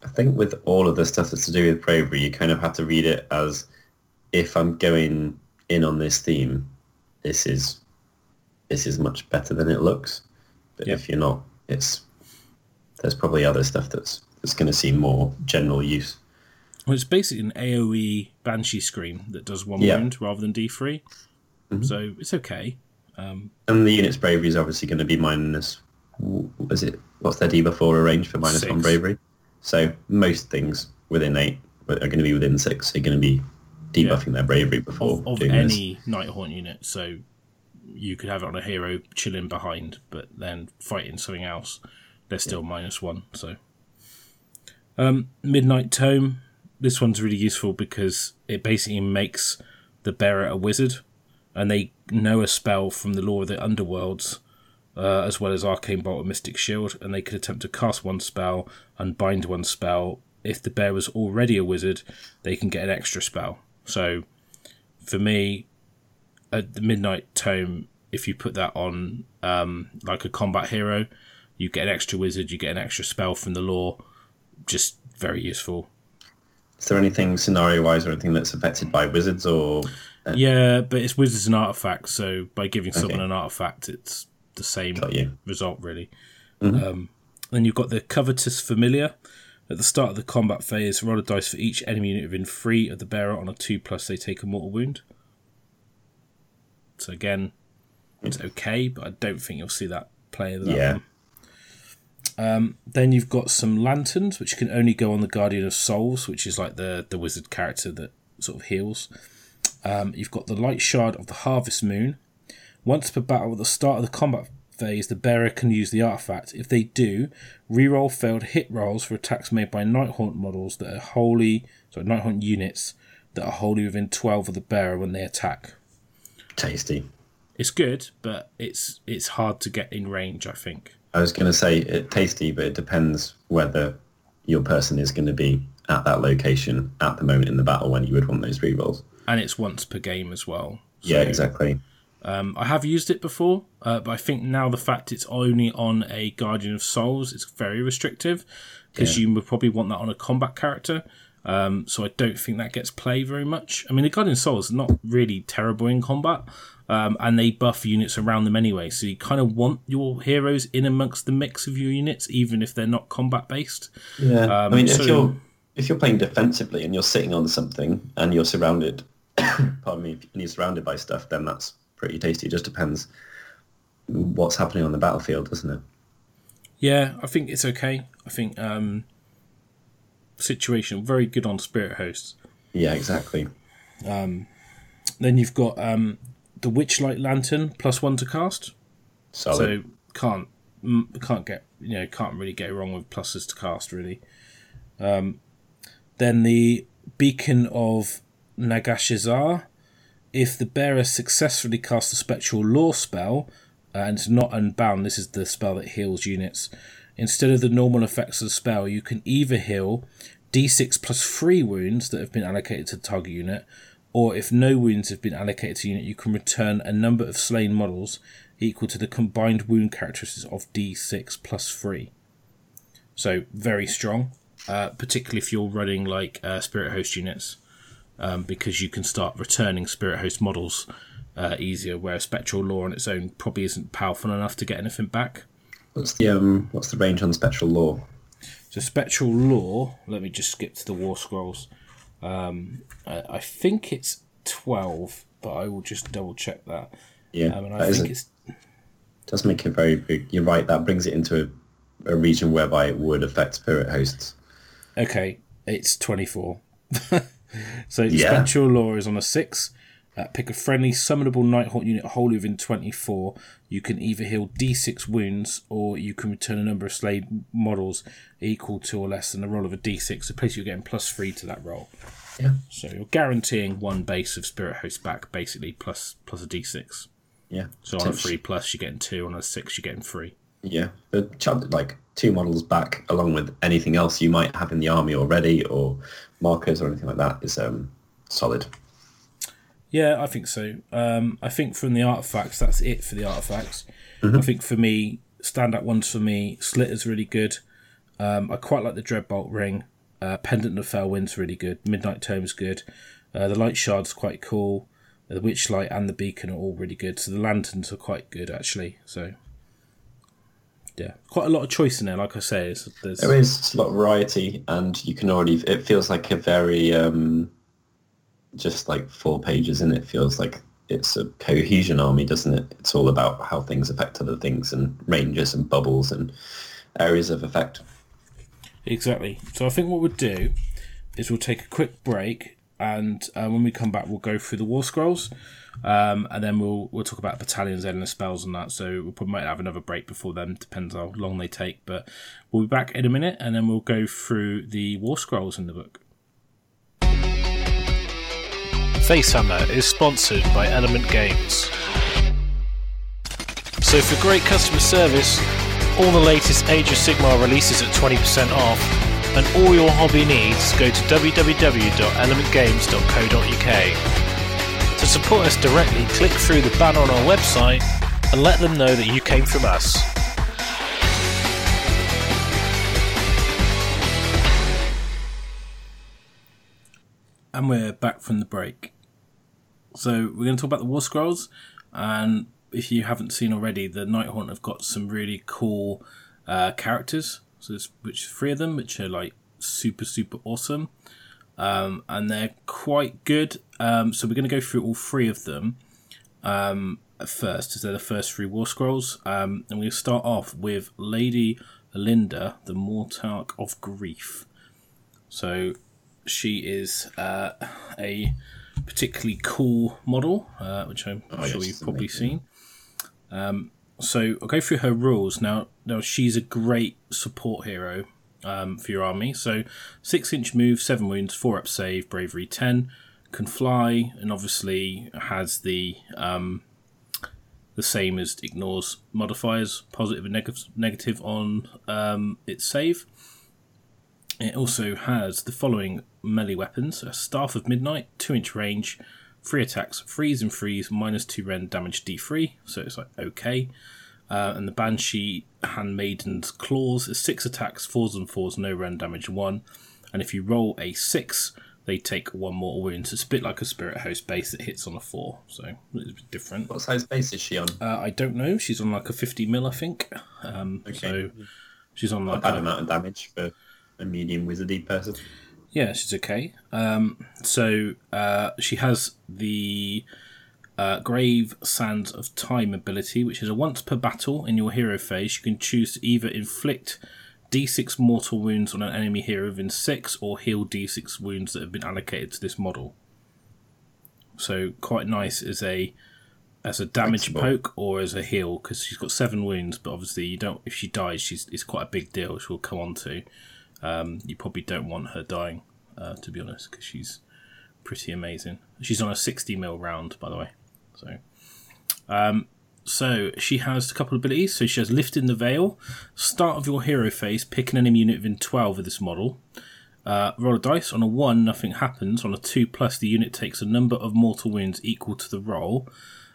I think with all of the stuff that's to do with bravery, you kind of have to read it as, if I'm going in on this theme, this is much better than it looks. But if you're not, there's probably other stuff that's going to see more general use. Well, it's basically an AoE Banshee Scream that does 1 wound rather than D3. Mm-hmm. So it's okay. And the unit's bravery is obviously going to be minus... Is it? What's their debuff or a range for minus 6. 1 bravery? So most things within 8 are going to be within 6. They're going to be debuffing their bravery before doing any this. Nighthaunt unit. So you could have it on a hero chilling behind, but then fighting something else, they're still minus 1. So Midnight Tome. This one's really useful because it basically makes the bearer a wizard, and they know a spell from the lore of the Underworlds, as well as Arcane Bolt and Mystic Shield, and they could attempt to cast one spell and bind one spell. If the bearer's already a wizard, they can get an extra spell. So for me, at the Midnight Tome, if you put that on like a combat hero, you get an extra wizard, you get an extra spell from the lore. Just very useful. Is there anything scenario-wise or anything that's affected by wizards or...? Yeah, but it's wizards and artifacts, so by giving someone an artifact, it's the same result, really. Mm-hmm. Then you've got the Covetous Familiar. At the start of the combat phase, roll a dice for each enemy unit within 3 of the bearer. On a 2+, they take a mortal wound. So again, it's okay, but I don't think you'll see that play. Then you've got some Lanterns, which can only go on the Guardian of Souls, which is like the wizard character that sort of heals. You've got the Light Shard of the Harvest Moon. Once per battle, at the start of the combat phase, the bearer can use the artifact. If they do, reroll failed hit rolls for attacks made by Nighthaunt models that are Nighthaunt units that are wholly within 12 of the bearer when they attack. Tasty. It's good, but it's hard to get in range, I think. I was going to say it's tasty, but it depends whether your person is going to be at that location at the moment in the battle when you would want those rerolls. And it's once per game as well. So, yeah, exactly. I have used it before, but I think now the fact it's only on a Guardian of Souls, it's very restrictive because you would probably want that on a combat character. So I don't think that gets played very much. I mean, the Guardian of Souls are not really terrible in combat, and they buff units around them anyway. So you kind of want your heroes in amongst the mix of your units, even if they're not combat based. Yeah, I mean, if you're playing defensively and you're sitting on something and you're surrounded, pardon me, and you're surrounded by stuff, then that's pretty tasty. It just depends what's happening on the battlefield, doesn't it? Yeah, I think it's okay. I think situation very good on Spirit Hosts. Yeah, exactly. Then you've got the Witchlight Lantern, +1 to cast. Solid. So can't really go wrong with pluses to cast, really. Then the Beacon of Nagashazar. If the bearer successfully casts the Spectral Law spell, and it's not unbound, this is the spell that heals units. Instead of the normal effects of the spell, you can either heal D6 +3 wounds that have been allocated to the target unit, or if no wounds have been allocated to the unit, you can return a number of slain models equal to the combined wound characteristics of D6 +3. So, very strong, particularly if you're running like Spirit Host units. Because you can start returning Spirit Host models easier, whereas Spectral Law on its own probably isn't powerful enough to get anything back. What's the range on Spectral Law? So Spectral Law, let me just skip to the War Scrolls. I think it's 12, but I will just double check that. Yeah, and I think it does make it very big. You're right, that brings it into a region whereby it would affect Spirit Hosts. Okay, it's 24. So Spectral Law is on a 6. Pick a friendly summonable Nighthaunt unit wholly within 24. You can either heal D6 wounds, or you can return a number of slain models equal to or less than the roll of a D6. So basically you're getting +3 to that roll. Yeah. So you're guaranteeing one base of Spirit Host back, basically, plus a D6. Yeah. So on a 3+, you're getting 2. On a 6, you're getting 3. Yeah. But like 2 models back, along with anything else you might have in the army already, or markers or anything like that, is solid. Yeah, I think so. I think from the artifacts, that's it for the artifacts. Mm-hmm. I think for me, standout ones for me, Slitter's really good. I quite like the Dreadbolt Ring. Pendant of Fellwind's really good. Midnight Tome's good. The Light Shard's quite cool. The Witchlight and the Beacon are all really good. So the Lanterns are quite good, actually. So... yeah, quite a lot of choice in there, like I say. There is a lot of variety, and you can already... It feels like a very... just like 4 pages, and it feels like it's a cohesion army, doesn't it? It's all about how things affect other things and ranges and bubbles and areas of effect. Exactly. So I think what we'll do is we'll take a quick break, and when we come back, we'll go through the War Scrolls, and then we'll talk about battalions, endless spells, and that. So we probably might have another break before then, depends how long they take. But we'll be back in a minute, and then we'll go through the War Scrolls in the book. Facehammer is sponsored by Element Games. So for great customer service, all the latest Age of Sigmar releases at 20% off, and all your hobby needs, go to www.elementgames.co.uk. To support us directly, click through the banner on our website and let them know that you came from us. And we're back from the break. So we're going to talk about the War Scrolls, and if you haven't seen already, the Nighthaunt have got some really cool characters. So there's three of them, which are like super awesome, and they're quite good. So we're going to go through all three of them first, as they're the first three War Scrolls. And we're going to start off with Lady Olynder, the Mortarch of Grief. So she is a particularly cool model, which I'm sure you've probably seen. So I'll go through her rules. Now she's a great support hero for your army. So 6-inch move, 7 wounds, 4-up save, bravery 10, can fly, and obviously has the same as ignores modifiers, positive and negative on its save. It also has the following melee weapons: a Staff of Midnight, 2-inch range, 3 attacks, freeze and freeze, minus 2 rend, damage d3, so it's like okay. And the Banshee Handmaiden's Claws is 6 attacks, 4s and 4s, no rend, damage 1. And if you roll a 6, they take 1 mortal wound. So it's a bit like a Spirit Host base that hits on a 4, so it's a bit different. What size base is she on? I don't know. She's on like a 50 mil, I think. Okay. So she's on like a bad amount of damage for a medium wizardy person. Yeah, she's okay. So she has the Grave Sands of Time ability, which is a once per battle in your hero phase. You can choose to either inflict d6 mortal wounds on an enemy hero within 6, or heal d6 wounds that have been allocated to this model. So quite nice as a damage poke or as a heal, because she's got 7 wounds, but obviously you don't. If she dies, it's quite a big deal, which we'll come on to. You probably don't want her dying, to be honest, because she's pretty amazing. She's on a 60 mil round, by the way. So she has a couple of abilities. So she has Lifting the Veil. Start of your hero phase, pick an enemy unit within 12 of this model. Roll a dice. On a 1, nothing happens. On a 2+, the unit takes a number of mortal wounds equal to the roll.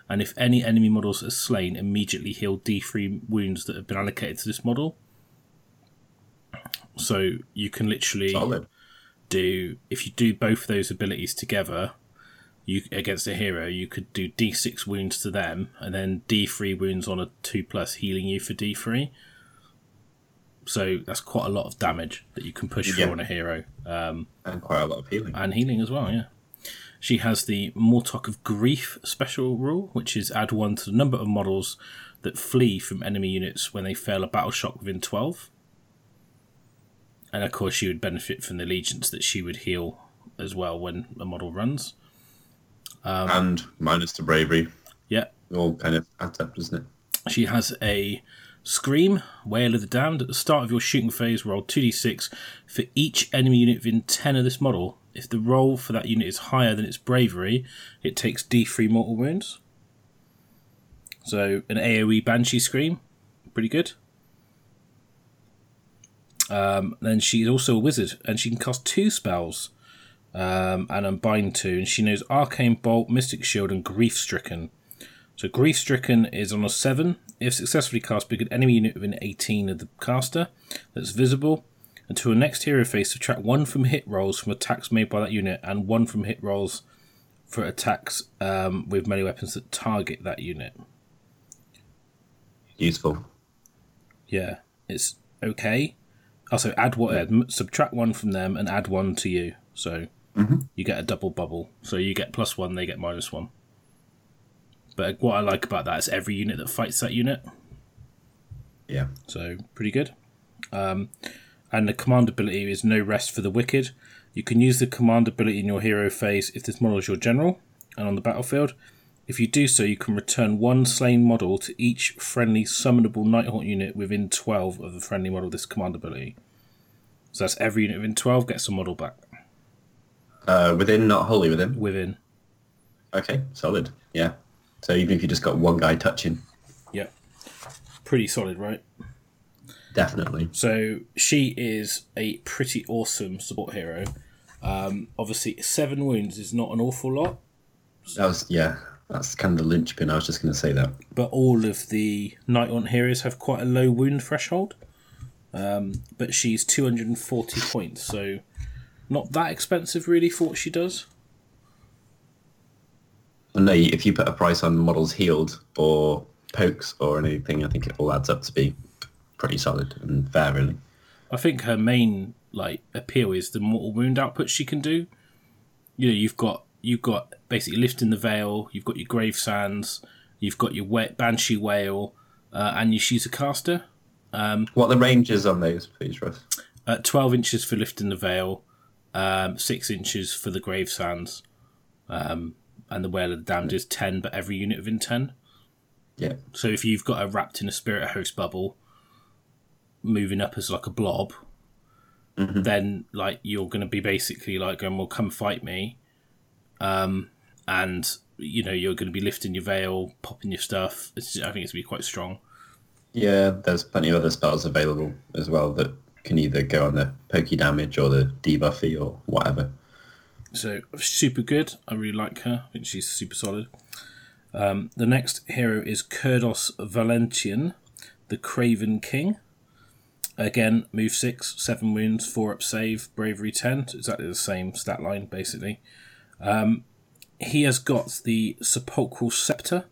And if any enemy models are slain, immediately heal D3 wounds that have been allocated to this model. So you can literally if you do both of those abilities together, you against a hero, you could do D6 wounds to them, and then D3 wounds on a 2+, healing you for D3. So that's quite a lot of damage that you can push through on a hero. And quite a lot of healing. And healing as well, yeah. She has the Mortarch of Grief special rule, which is add 1 to the number of models that flee from enemy units when they fail a battle shock within 12. And of course, she would benefit from the allegiance that she would heal as well when a model runs. And minus to bravery. Yeah. All kind of adds up, doesn't it? She has a Scream, Wail of the Damned. At the start of your shooting phase, roll 2d6 for each enemy unit within 10 of this model. If the roll for that unit is higher than its bravery, it takes d3 mortal wounds. So an AoE Banshee Scream. Pretty good. Then she's also a wizard, and she can cast 2 spells and unbind 2, and she knows Arcane Bolt, Mystic Shield, and Grief Stricken. So Grief Stricken is on a 7. If successfully cast, pick an enemy unit within 18 of the caster that's visible, and to her next hero phase, subtract 1 from hit rolls from attacks made by that unit, and 1 from hit rolls for attacks with melee weapons that target that unit. Useful. Yeah, it's okay. Also, subtract 1 from them and add 1 to you. So you get a double bubble. So you get +1, they get -1. But what I like about that is every unit that fights that unit. Yeah. So, pretty good. And the command ability is No Rest for the Wicked. You can use the command ability in your hero phase if this model is your general and on the battlefield. If you do so, you can return one slain model to each friendly summonable Nighthaunt unit within 12 of the friendly model with this command ability. So that's every unit within 12 gets a model back. Within, not wholly within? Within. Okay, solid. Yeah. So even if you just got one guy touching. Yeah. Pretty solid, right? Definitely. So she is a pretty awesome support hero. Obviously, 7 wounds is not an awful lot. That's kind of the linchpin. I was just going to say that. But all of the Nighthaunt heroes have quite a low wound threshold. But she's 240 points, so not that expensive really for what she does. No, if you put a price on models healed or pokes or anything, I think it all adds up to be pretty solid and fair, really. I think her main appeal is the mortal wound output she can do. You know, you've got basically Lifting the Veil, you've got your Grave Sands, you've got your Banshee Wail, and she's a caster. What are the ranges on those, please, Russ? 12 inches for Lifting the Veil, 6 inches for the Grave Sands, and the Wail of the Damned is 10, but every unit within 10. Yeah. So if you've got her wrapped in a Spirit Host bubble, moving up as a blob, then you're going to be basically going, well, come fight me. And you're going to be lifting your veil, popping your stuff. I think it's going to be quite strong. Yeah, there's plenty of other spells available as well that can either go on the pokey damage or the debuffy or whatever. So super good. I really like her. I think she's super solid. The next hero is Kurdoss Valentian, the Craven King. Again, move 6, 7 wounds, 4 up save, bravery 10. So exactly the same stat line basically. He has got the Sepulchral Scepter,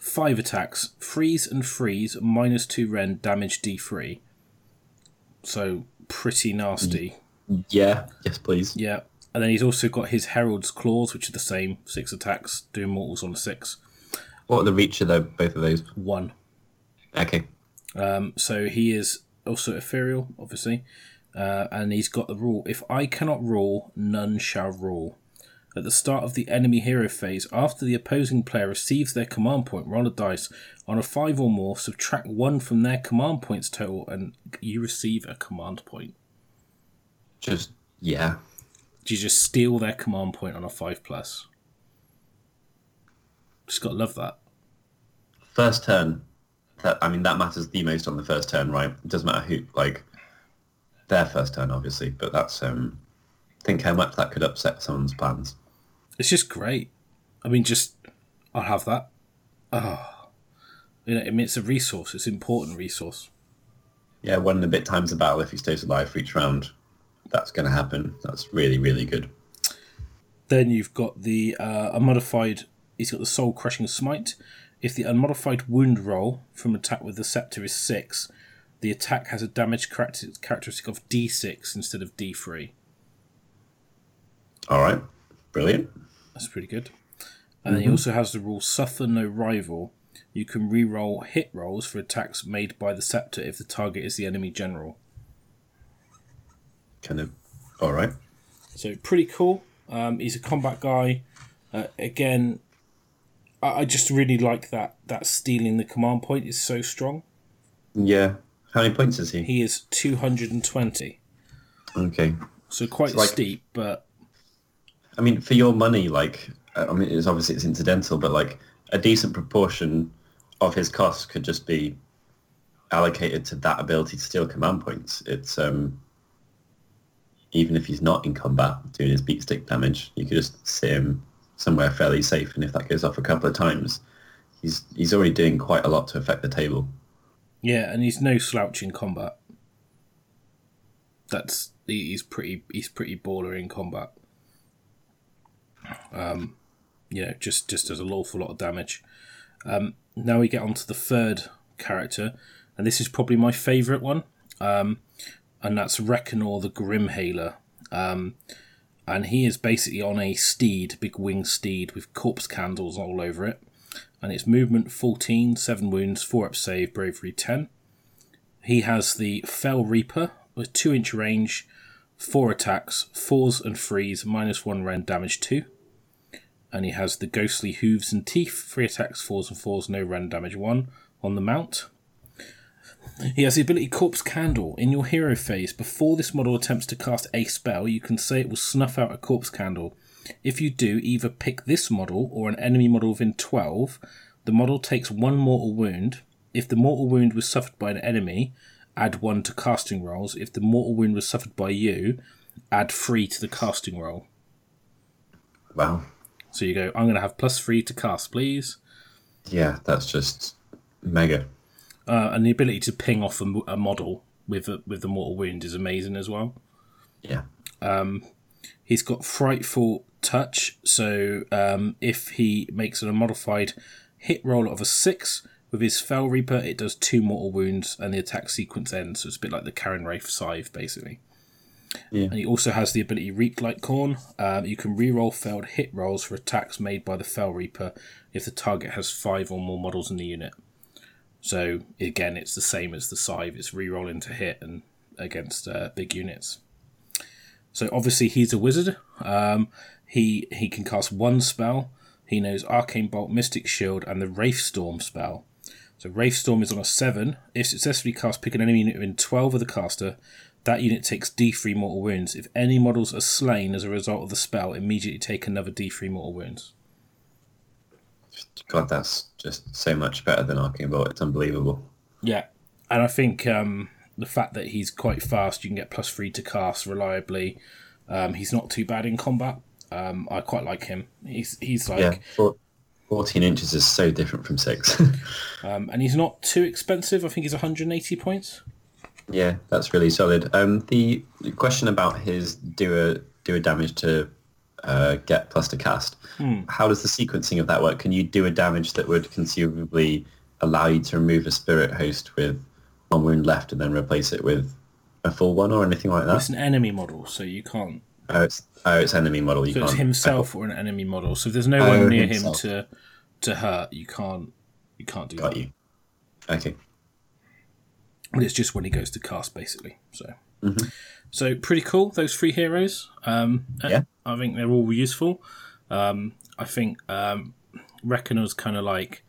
5 attacks, freeze and freeze, minus 2 rend, damage D3. So pretty nasty. Yeah, yes please. Yeah, and then he's also got his Herald's Claws, which are the same, 6 attacks, doing mortals on 6. What are the reach of both of those? 1. Okay. So he is also ethereal, obviously, and he's got the rule, if I cannot rule, none shall rule. At the start of the enemy hero phase, after the opposing player receives their command point, roll a dice. On a 5 or more, subtract 1 from their command points total, and you receive a command point. You just steal their command point on a 5+. Just gotta love that. First turn. That matters the most on the first turn, right? It doesn't matter who, their first turn, obviously, but that's, think how much that could upset someone's plans. It's just great. I'll have that. It's a resource. It's an important resource. Yeah, 1 and a bit times the battle if he stays alive for each round. That's going to happen. That's really, really good. Then you've got the unmodified... He's got the Soul Crushing Smite. If the unmodified wound roll from attack with the scepter is 6, the attack has a damage characteristic of D6 instead of D3. All right, brilliant. That's pretty good. And then he also has the rule, suffer no rival. You can re-roll hit rolls for attacks made by the scepter if the target is the enemy general. Kind of, all right. So pretty cool. He's a combat guy. Again, I just really like that stealing the command point is so strong. Yeah. How many points is he? He is 220. Okay. So quite steep, but... for your money, it's incidental, but a decent proportion of his costs could just be allocated to that ability to steal command points. It's even if he's not in combat doing his beat stick damage, you could just sit him somewhere fairly safe, and if that goes off a couple of times, he's already doing quite a lot to affect the table. Yeah, and he's no slouch in combat. He's pretty baller in combat. Just does an awful lot of damage. Now we get on to the third character, and this is probably my favourite one, and that's Reikenor the Grimhailer. And he is basically on a steed, big winged steed with corpse candles all over it. and it's movement 14, 7 wounds, 4 up save, bravery 10. He has the Fell Reaper with 2 inch range, 4 attacks, 4s and 3s, minus 1 round damage 2. And he has the Ghostly Hooves and Teeth, 3 attacks, 4s and 4s, no round damage 1 on the mount. He has the ability Corpse Candle. In your hero phase, before this model attempts to cast a spell, you can say it will snuff out a Corpse Candle. If you do, either pick this model or an enemy model within 12. The model takes 1 mortal wound. If the mortal wound was suffered by an enemy, add 1 to casting rolls. If the mortal wound was suffered by you, add 3 to the casting roll. Wow. So you go, I'm going to have +3 to cast, please. Yeah, that's just mega. And the ability to ping off a model with the mortal wound is amazing as well. Yeah. He's got Frightful Touch, so if he makes a modified hit roll of a 6 with his Fell Reaper, it does 2 mortal wounds and the attack sequence ends. So it's a bit like the Caron Wraith Scythe, basically. Yeah. And he also has the ability Reap Like Corn. You can reroll failed hit rolls for attacks made by the Fell Reaper if the target has 5 or more models in the unit. So, again, it's the same as the Scythe. It's rerolling to hit and against big units. So, obviously, he's a wizard. He can cast 1 spell. He knows Arcane Bolt, Mystic Shield, and the Wraith Storm spell. So, Wraith Storm is on a 7. If successfully cast, pick an enemy unit within 12 of the caster. That unit takes D3 mortal wounds. If any models are slain as a result of the spell, immediately take another D3 mortal wounds. God, that's just so much better than Arcane Bolt. It's unbelievable. Yeah, and I think the fact that he's quite fast, you can get +3 to cast reliably. He's not too bad in combat. I quite like him. He's like... Yeah, 14 inches is so different from 6. And he's not too expensive. I think he's 180 points. Yeah, that's really solid. The question about his do a damage to... get plus to cast. How does the sequencing of that work? Can you do a damage that would conceivably allow you to remove a Spirit Host with 1 wound left and then replace it with a full one or anything like that? It's an enemy model, so you can't... Oh, it's enemy model. You so can't... it's himself or an enemy model. So if there's no one near himself. Him to hurt, you can't do Got that. Got you. Okay. But it's just when he goes to cast, basically. So. Mm-hmm. So pretty cool, those 3 heroes. Yeah. I think they're all useful. I think Reikenor kind of like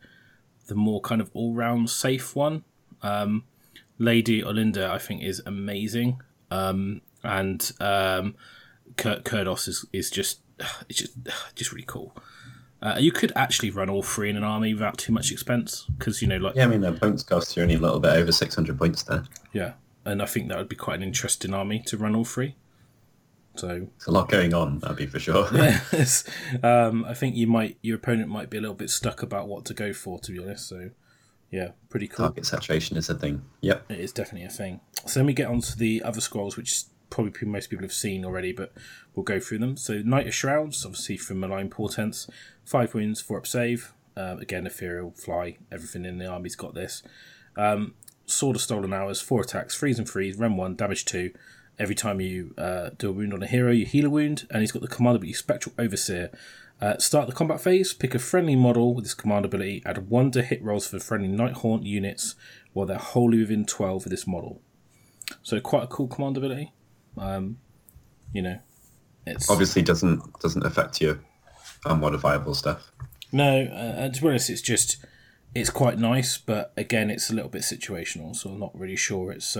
the more kind of all-round safe one. Lady Olynder, I think, is amazing, and Kurdoss is just really cool. You could actually run all 3 in an army without too much expense, because Yeah, I mean the points cost you only a little bit over 600 points there. Yeah. And I think that would be quite an interesting army to run all 3. So it's a lot going on, that'd be for sure. Yes. I think your opponent might be a little bit stuck about what to go for, to be honest. So, yeah, pretty cool. Target saturation is a thing. Yep. It is definitely a thing. So then we get on to the other scrolls, which probably most people have seen already, but we'll go through them. So Knight of Shrouds, obviously from Malign Portents. 5 wounds, 4 up save. Again, Ethereal, Fly, everything in the army's got this. Sword of Stolen Hours, 4 attacks, 3s and 3s, rem 1, damage 2. Every time you do a wound on a hero, you heal a wound, and he's got the command ability Spectral Overseer. Start the combat phase, pick a friendly model with this command ability, add 1 to hit rolls for friendly Nighthaunt units while they're wholly within 12 of this model. So quite a cool command ability. It's obviously doesn't affect your unmodifiable stuff. No, to be honest, it's quite nice, but again, it's a little bit situational, so I'm not really sure it's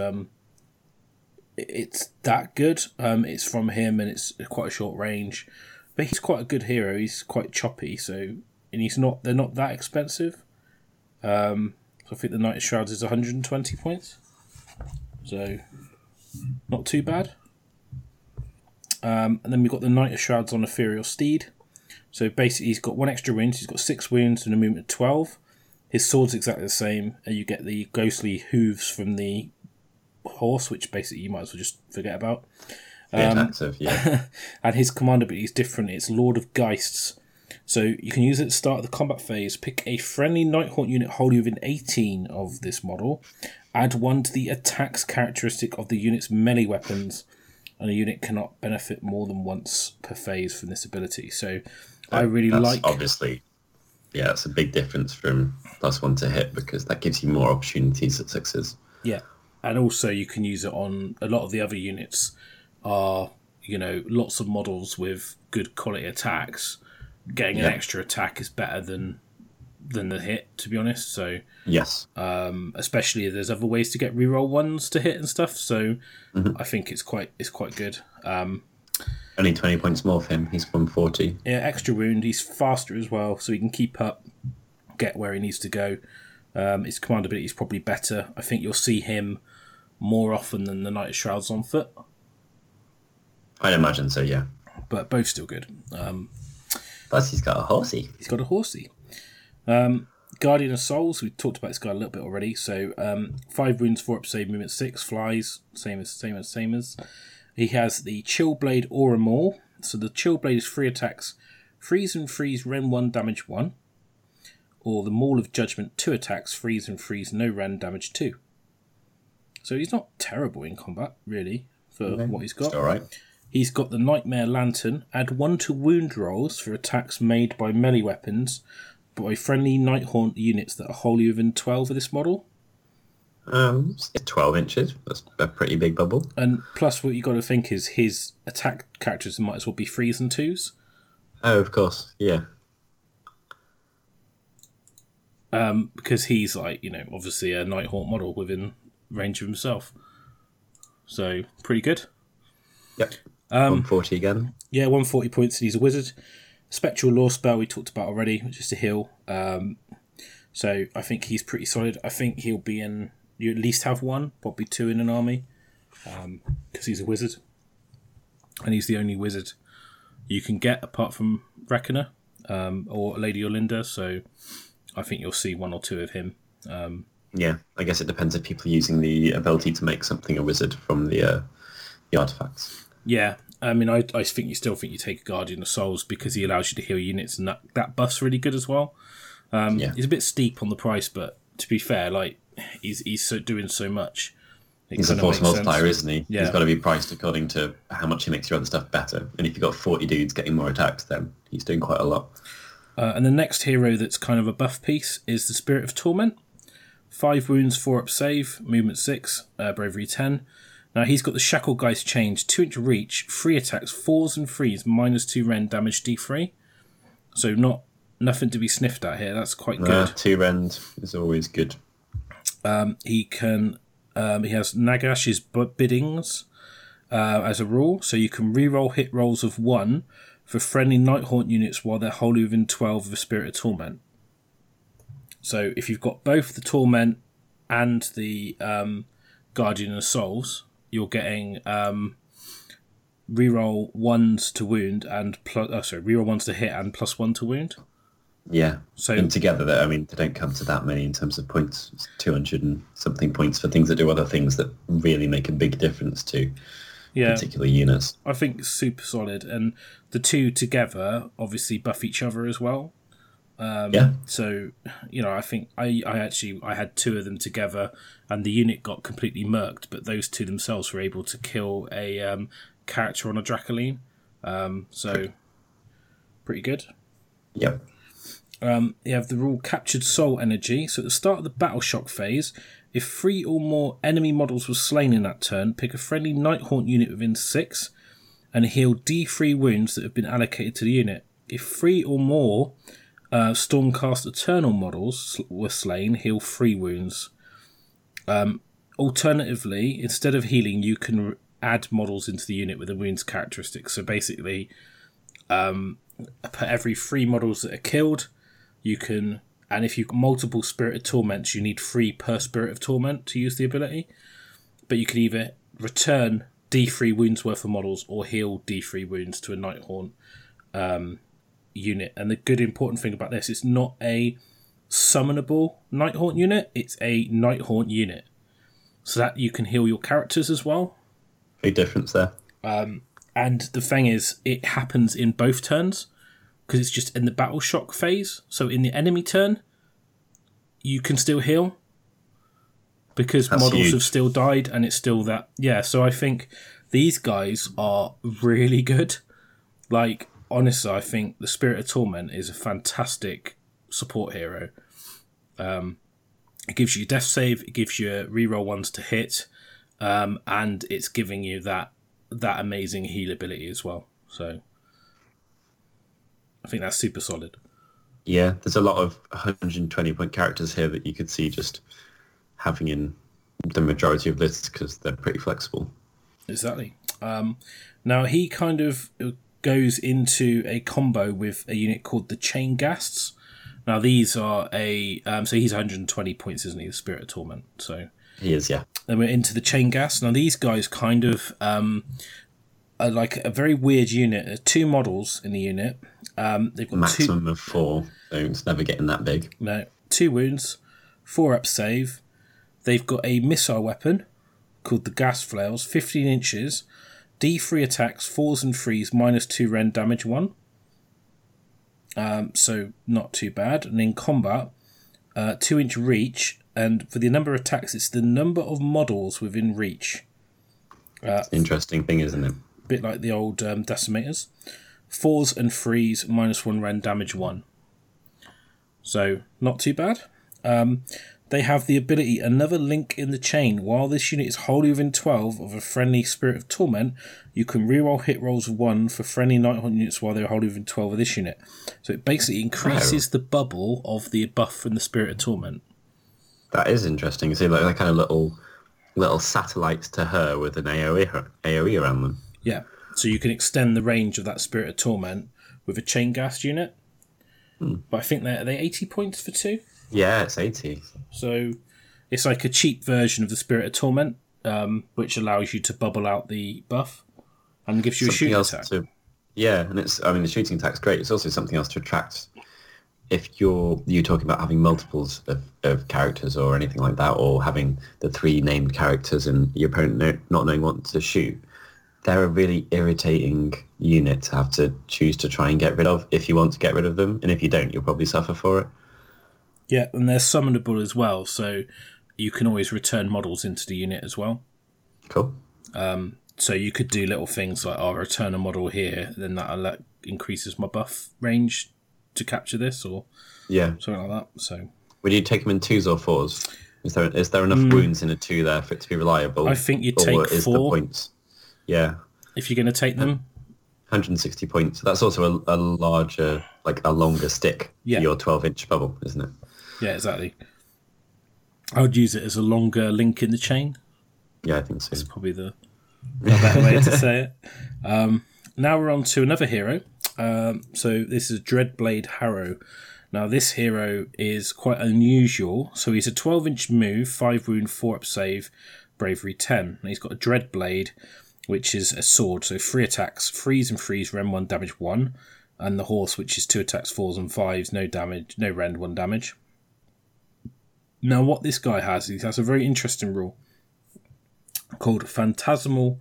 that good. It's from him, and it's quite a short range, but he's quite a good hero. He's quite choppy, and they're not that expensive. So I think the Knight of Shrouds is 120 points, so not too bad. And then we've got the Knight of Shrouds on Ethereal Steed. So basically, he's got 1 extra wound. He's got 6 wounds and a movement of 12. His sword's exactly the same, and you get the Ghostly Hooves from the horse, which basically you might as well just forget about. Yeah. And his command ability is different. It's Lord of Geists. So you can use it at the start of the combat phase. Pick a friendly Nighthaunt unit wholly within 18 of this model. Add 1 to the attacks characteristic of the unit's melee weapons, and a unit cannot benefit more than once per phase from this ability. So I really like... Obviously... yeah, that's a big difference from +1 to hit, because that gives you more opportunities at sixes. Yeah, and also you can use it on a lot of the other units. Are, you know, lots of models with good quality attacks. Getting an extra attack is better than the hit, to be honest. So yes, especially if there's other ways to get reroll ones to hit and stuff. So I think it's quite good. Only 20 points more for him. He's 140. Yeah, extra wound. He's faster as well, so he can keep up, get where he needs to go. His command ability is probably better. I think you'll see him more often than the Knight of Shrouds on foot. I'd imagine so, yeah. But both still good. Plus, he's got a horsey. He's got a horsey. Guardian of Souls, we talked about this guy a little bit already. So 5 wounds, 4 up save, movement 6, flies, same as. He has the Chillblade Aura Maul. So the Chillblade is 3 attacks, freeze and freeze, ren 1, damage 1. Or the Maul of Judgment, 2 attacks, freeze and freeze, no ren, damage 2. So he's not terrible in combat, really, for what he's got. It's all right. He's got the Nightmare Lantern, add 1 to wound rolls for attacks made by melee weapons by friendly Nighthaunt units that are wholly within 12 of this model. It's 12 inches. That's a pretty big bubble. And plus, what you got to think is his attack characters might as well be 3s and 2s. Oh, of course, yeah. Because he's like, you know, obviously a Nighthaunt model within range of himself. So pretty good. Yep. 140 again. Yeah, 140 points, and he's a wizard. Spectral Law spell we talked about already, which is to heal. So I think he's pretty solid. I think he'll be in. You at least have 1, probably 2 in an army, because he's a wizard, and he's the only wizard you can get apart from Reikenor or Lady Olynder. So I think you'll see 1 or 2 of him. Yeah, I guess it depends if people are using the ability to make something a wizard from the artifacts. Yeah, I mean, I think you take a Guardian of Souls because he allows you to heal units, and that buff's really good as well. He's a bit steep on the price, but to be fair, like he's so doing so much. He's a force multiplier, isn't he? Yeah. He's got to be priced according to how much he makes your other stuff better. And if you've got 40 dudes getting more attacks, then he's doing quite a lot. And the next hero that's kind of a buff piece is the Spirit of Torment. 5 wounds, 4 up save, movement 6, bravery 10. Now he's got the Shacklegeist change, 2-inch reach, 3 attacks, 4s and 3s, -2 ren, damage D3. So nothing to be sniffed at here. That's quite good. 2 ren is always good. He has Nagash's biddings as a rule, so you can reroll hit rolls of 1 for friendly Nighthaunt units while they're wholly within 12 of the Spirit of Torment. So if you've got both the Torment and the Guardian of Souls, you're getting reroll ones to wound and reroll ones to hit and +1 to wound. Yeah, so, and together, though, I mean, they don't come to that many in terms of points. It's 200 and something points for things that do other things that really make a big difference to particular units. I think super solid, and the two together obviously buff each other as well. So, you know, I think I had 2 of them together, and the unit got completely murked, but those 2 themselves were able to kill a character on a Dracoline. Pretty good. Yep. You have the rule Captured Soul Energy. So at the start of the Battle Shock phase, if 3 or more enemy models were slain in that turn, pick a friendly Nighthaunt unit within 6 and heal D3 wounds that have been allocated to the unit. If 3 or more Stormcast Eternal models were slain, heal 3 wounds. Alternatively, instead of healing, you can add models into the unit with a wounds characteristic. So basically, every 3 models that are killed, you can, and if you've got multiple Spirit of Torments, you need 3 per Spirit of Torment to use the ability. But you can either return D3 wounds worth of models or heal D3 wounds to a Nighthaunt unit. And the good important thing about this, it's not a summonable Nighthaunt unit, it's a Nighthaunt unit. So that you can heal your characters as well. Big difference there. And the thing is, it happens in both turns, because it's just in the Battle Shock phase. So in the enemy turn, you can still heal, because that's models huge. Have still died, and it's still that. Yeah, so I think these guys are really good. Like, honestly, I think the Spirit of Torment is a fantastic support hero. It gives you death save, it gives you reroll ones to hit, and it's giving you that amazing heal ability as well. So I think that's super solid. Yeah, there's a lot of 120-point characters here that you could see just having in the majority of lists because they're pretty flexible. Exactly. Now, he kind of goes into a combo with a unit called the Chainghasts. Now, these are so he's 120 points, isn't he, the Spirit of Torment? So he is, yeah. Then we're into the Chainghasts. Now, these guys kind of are like a very weird unit. There are two models in the unit. They've got maximum of four, so it's never getting that big. No, 2 wounds, 4-up save. They've got a missile weapon called the Gas Flails, 15 inches, D3 attacks, falls and frees, -2 ren, damage 1. So not too bad. And in combat, 2-inch reach, and for the number of attacks, it's the number of models within reach. Interesting thing, isn't it? A bit like the old decimators. Falls and freeze, -1 ren, damage 1. So not too bad. They have the ability, another link in the chain. While this unit is wholly within 12 of a friendly Spirit of Torment, you can reroll hit rolls 1 for friendly Nighthaunt units while they're wholly within 12 of this unit. So it basically increases the bubble of the buff from the Spirit of Torment. That is interesting. So like kind of little satellites to her with an AOE around them. Yeah. So you can extend the range of that Spirit of Torment with a Chainghast unit. But I think are they 80 points for 2? Yeah, it's 80. So it's like a cheap version of the Spirit of Torment, which allows you to bubble out the buff and gives you something a shooting attack. And the shooting attack's great. It's also something else to attract. If you're talking about having multiples of characters or anything like that, or having the 3 named characters and your opponent not knowing what to shoot, they're a really irritating unit to have to choose to try and get rid of if you want to get rid of them. And if you don't, you'll probably suffer for it. Yeah, and they're summonable as well, so you can always return models into the unit as well. Cool. So you could do little things like, I'll return a model here, then that increases my buff range to capture this, or something like that. So would you take them in 2s or 4s? Is there enough wounds in a 2 there for it to be reliable? I think you take 4 points. Yeah. If you're going to take them. 160 points. That's also a larger, like a longer stick for your 12-inch bubble, isn't it? Yeah, exactly. I would use it as a longer link in the chain. Yeah, I think so. That's probably the better way to say it. Now we're on to another hero. So this is Dreadscythe Harridans. Now this hero is quite unusual. So he's a 12-inch move, 5 wound, 4-up save, bravery 10. And he's got a Dreadscythe, which is a sword, so 3 attacks, freeze and freeze, rend 1, damage 1, and the horse, which is 2 attacks, falls and fives, no damage, no rend, 1 damage. Now what this guy has, he has a very interesting rule called Phantasmal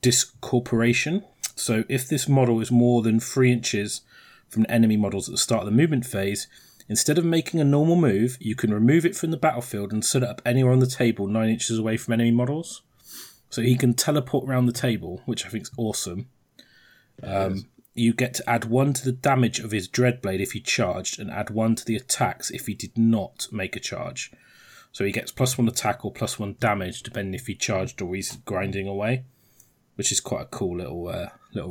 Discorporation. So if this model is more than 3 inches from enemy models at the start of the movement phase, instead of making a normal move, you can remove it from the battlefield and set it up anywhere on the table 9 inches away from enemy models. So he can teleport around the table, which I think is awesome. You get to add 1 to the damage of his Dreadscythe if he charged, and add 1 to the attacks if he did not make a charge. So he gets +1 attack or +1 damage, depending if he charged or he's grinding away, which is quite a cool little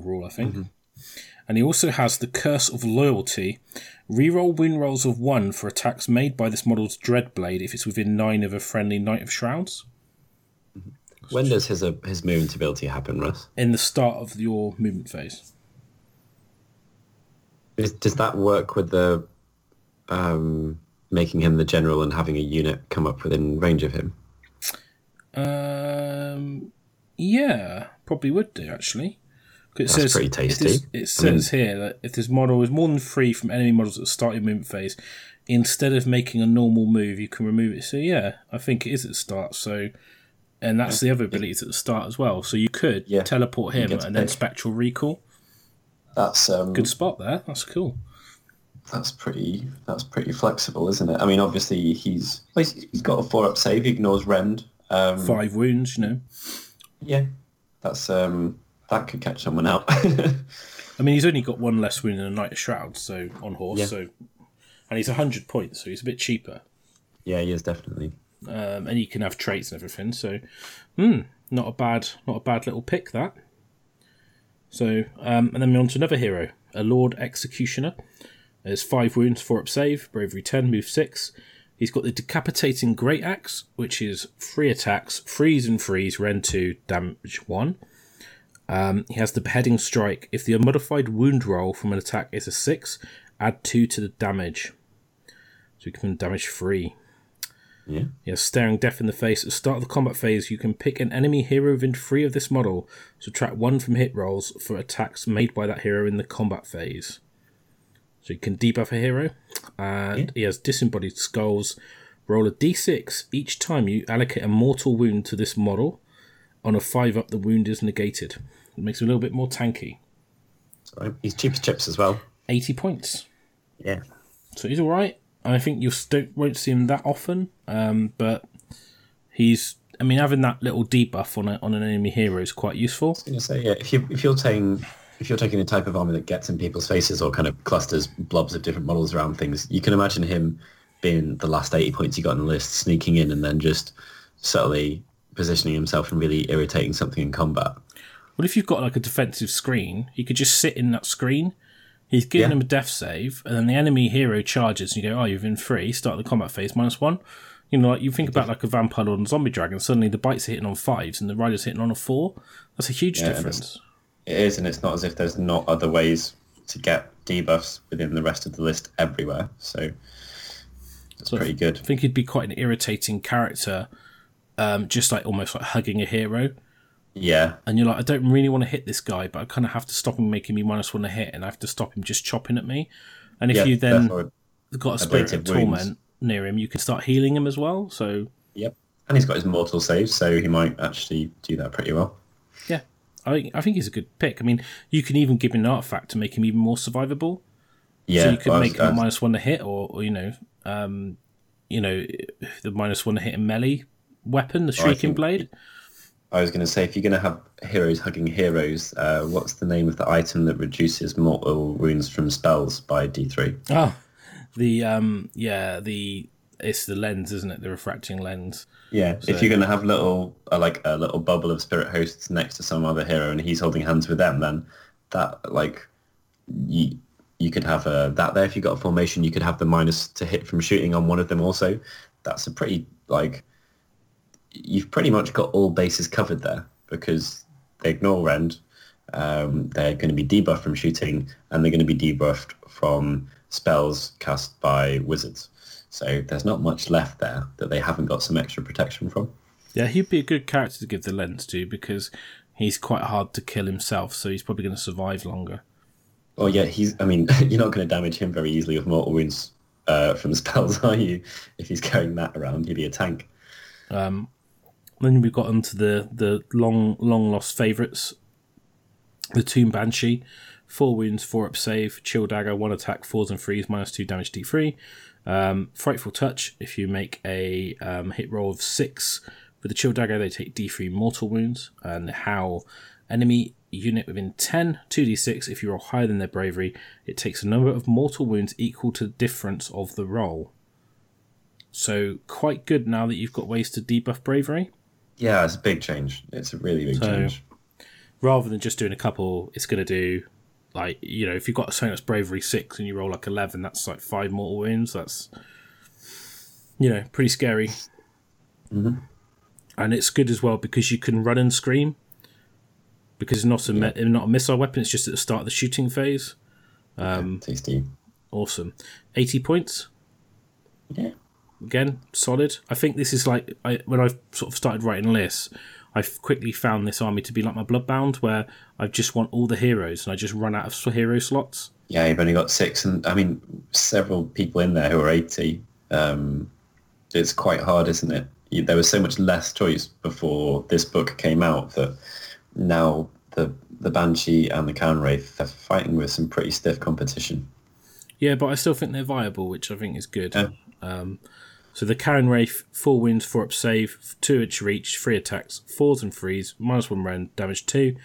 rule, I think. Mm-hmm. And he also has the Curse of Loyalty. Reroll win rolls of 1 for attacks made by this model's Dreadscythe if it's within 9 of a friendly Knight of Shrouds. When does his movement ability happen, Russ? In the start of your movement phase. Does that work with the making him the general and having a unit come up within range of him? Yeah, probably would do, actually. That's pretty tasty. It says here that if this model is more than 3 from enemy models at the start of your movement phase, instead of making a normal move, you can remove it. So, yeah, I think it is at the start, so... And that's the other abilities at the start as well. So you could teleport him and then Spectral Recall. That's good spot there. That's cool. That's pretty flexible, isn't it? I mean, obviously he's got a 4-up save. He ignores rend. 5 wounds, you know. Yeah, that's that could catch someone out. I mean, he's only got 1 less wound than a Knight of Shrouds, so on horse. Yeah. So and he's 100 points, so he's a bit cheaper. Yeah, he is, definitely. And you can have traits and everything, so not a bad little pick, that. So, and then we're on to another hero, a Lord Executioner. There's 5 wounds, 4 up save, bravery 10, move 6. He's got the Decapitating Great Axe, which is 3 attacks, freeze and freeze, rend 2, damage 1. He has the Beheading Strike. If the unmodified wound roll from an attack is a 6, add 2 to the damage. So we give him damage 3. Yeah. He has Staring Death in the Face. At the start of the combat phase, you can pick an enemy hero within 3 of this model, subtract 1 from hit rolls for attacks made by that hero in the combat phase. So you can debuff a hero, and he has Disembodied Skulls. Roll a d6 each time you allocate a mortal wound to this model. On a 5-up, the wound is negated. It makes him a little bit more tanky. So he's cheap as chips as well. 80 points. Yeah. So he's all right. I think you won't see him that often, but he's... I mean, having that little debuff on an enemy hero is quite useful. I was going to say, yeah, if you're taking the type of army that gets in people's faces or kind of clusters blobs of different models around things, you can imagine him being the last 80 points he got on the list, sneaking in and then just subtly positioning himself and really irritating something in combat. Well, if you've got like a defensive screen, he could just sit in that screen. He's giving him a death save, and then the enemy hero charges, and you go, oh, you're in 3, start the combat phase, -1. You know, like you think about like a vampire or a zombie dragon, suddenly the bites are hitting on 5s and the rider's hitting on a 4. That's a huge difference. It is, and it's not as if there's not other ways to get debuffs within the rest of the list everywhere, so that's pretty good. I think he'd be quite an irritating character, just like almost like hugging a hero. Yeah. And you're like, I don't really want to hit this guy, but I kind of have to stop him making me -1 a hit, and I have to stop him just chopping at me. And if you then got a Spirit of Torment near him, you can start healing him as well, so... Yep. And he's got his mortal saves, so he might actually do that pretty well. Yeah. I think he's a good pick. I mean, you can even give him an artifact to make him even more survivable. Yeah, so you could make him a -1 to hit, or the -1 to hit a melee weapon, the Shrieking Blade. I was going to say, if you're going to have heroes hugging heroes, what's the name of the item that reduces mortal wounds from spells by D3? Oh, it's the lens, isn't it? The refracting lens. Yeah. So, if you're going to have a little bubble of Spirit Hosts next to some other hero, and he's holding hands with them, then that you could have that there. If you got a formation, you could have the minus to hit from shooting on one of them. Also, that's a pretty you've pretty much got all bases covered there, because they ignore rend, they're going to be debuffed from shooting, and they're going to be debuffed from spells cast by wizards. So there's not much left there that they haven't got some extra protection from. Yeah, he'd be a good character to give the lens to, because he's quite hard to kill himself, so he's probably going to survive longer. Oh yeah, you're not going to damage him very easily with mortal wounds from spells, are you? If he's carrying that around, he'd be a tank. Then we've got onto the long lost favourites. The Tomb Banshee, 4 wounds, 4 up save, chill dagger, 1 attack, 4s and 3s, -2 damage D3. Frightful Touch, if you make a hit roll of 6 with the chill dagger, they take D3 mortal wounds. And howl, enemy unit within 10, 2d6. If you roll higher than their bravery, it takes a number of mortal wounds equal to the difference of the roll. So quite good now that you've got ways to debuff bravery. Yeah, it's a big change. It's a really big change. Rather than just doing a couple, it's going to do, if you've got something that's bravery 6 and you roll 11, that's 5 mortal wounds. That's, pretty scary. Mm-hmm. And it's good as well because you can run and scream, because it's not a missile weapon. It's just at the start of the shooting phase. Tasty. Awesome. 80 points. Yeah. Again, solid. I think this is when I've sort of started writing lists, I've quickly found this army to be like my Bloodbound, where I just want all the heroes and I just run out of hero slots. Yeah, you've only got 6, and several people in there who are 80. It's quite hard, isn't it? There was so much less choice before this book came out that now the Banshee and the Caron Wraith are fighting with some pretty stiff competition. Yeah, but I still think they're viable, which I think is good. Yeah. So the Caron Wraith, 4 wounds, 4 up save, 2 inch reach, 3 attacks, 4s and 3s, -1 rend, damage 2.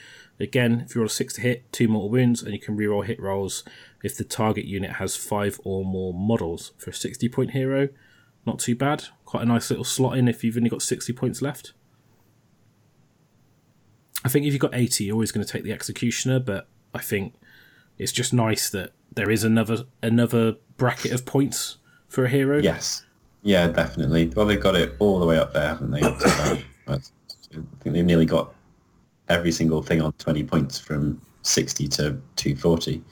Again, if you roll a 6 to hit, 2 mortal wounds, and you can reroll hit rolls if the target unit has 5 or more models. For a 60-point hero, not too bad. Quite a nice little slot in if you've only got 60 points left. I think if you've got 80, you're always going to take the Executioner, but I think it's just nice that there is another bracket of points for a hero. Yes. Yeah, definitely. Well, they've got it all the way up there, haven't they? I think they've nearly got every single thing on 20 points from 60 to 240.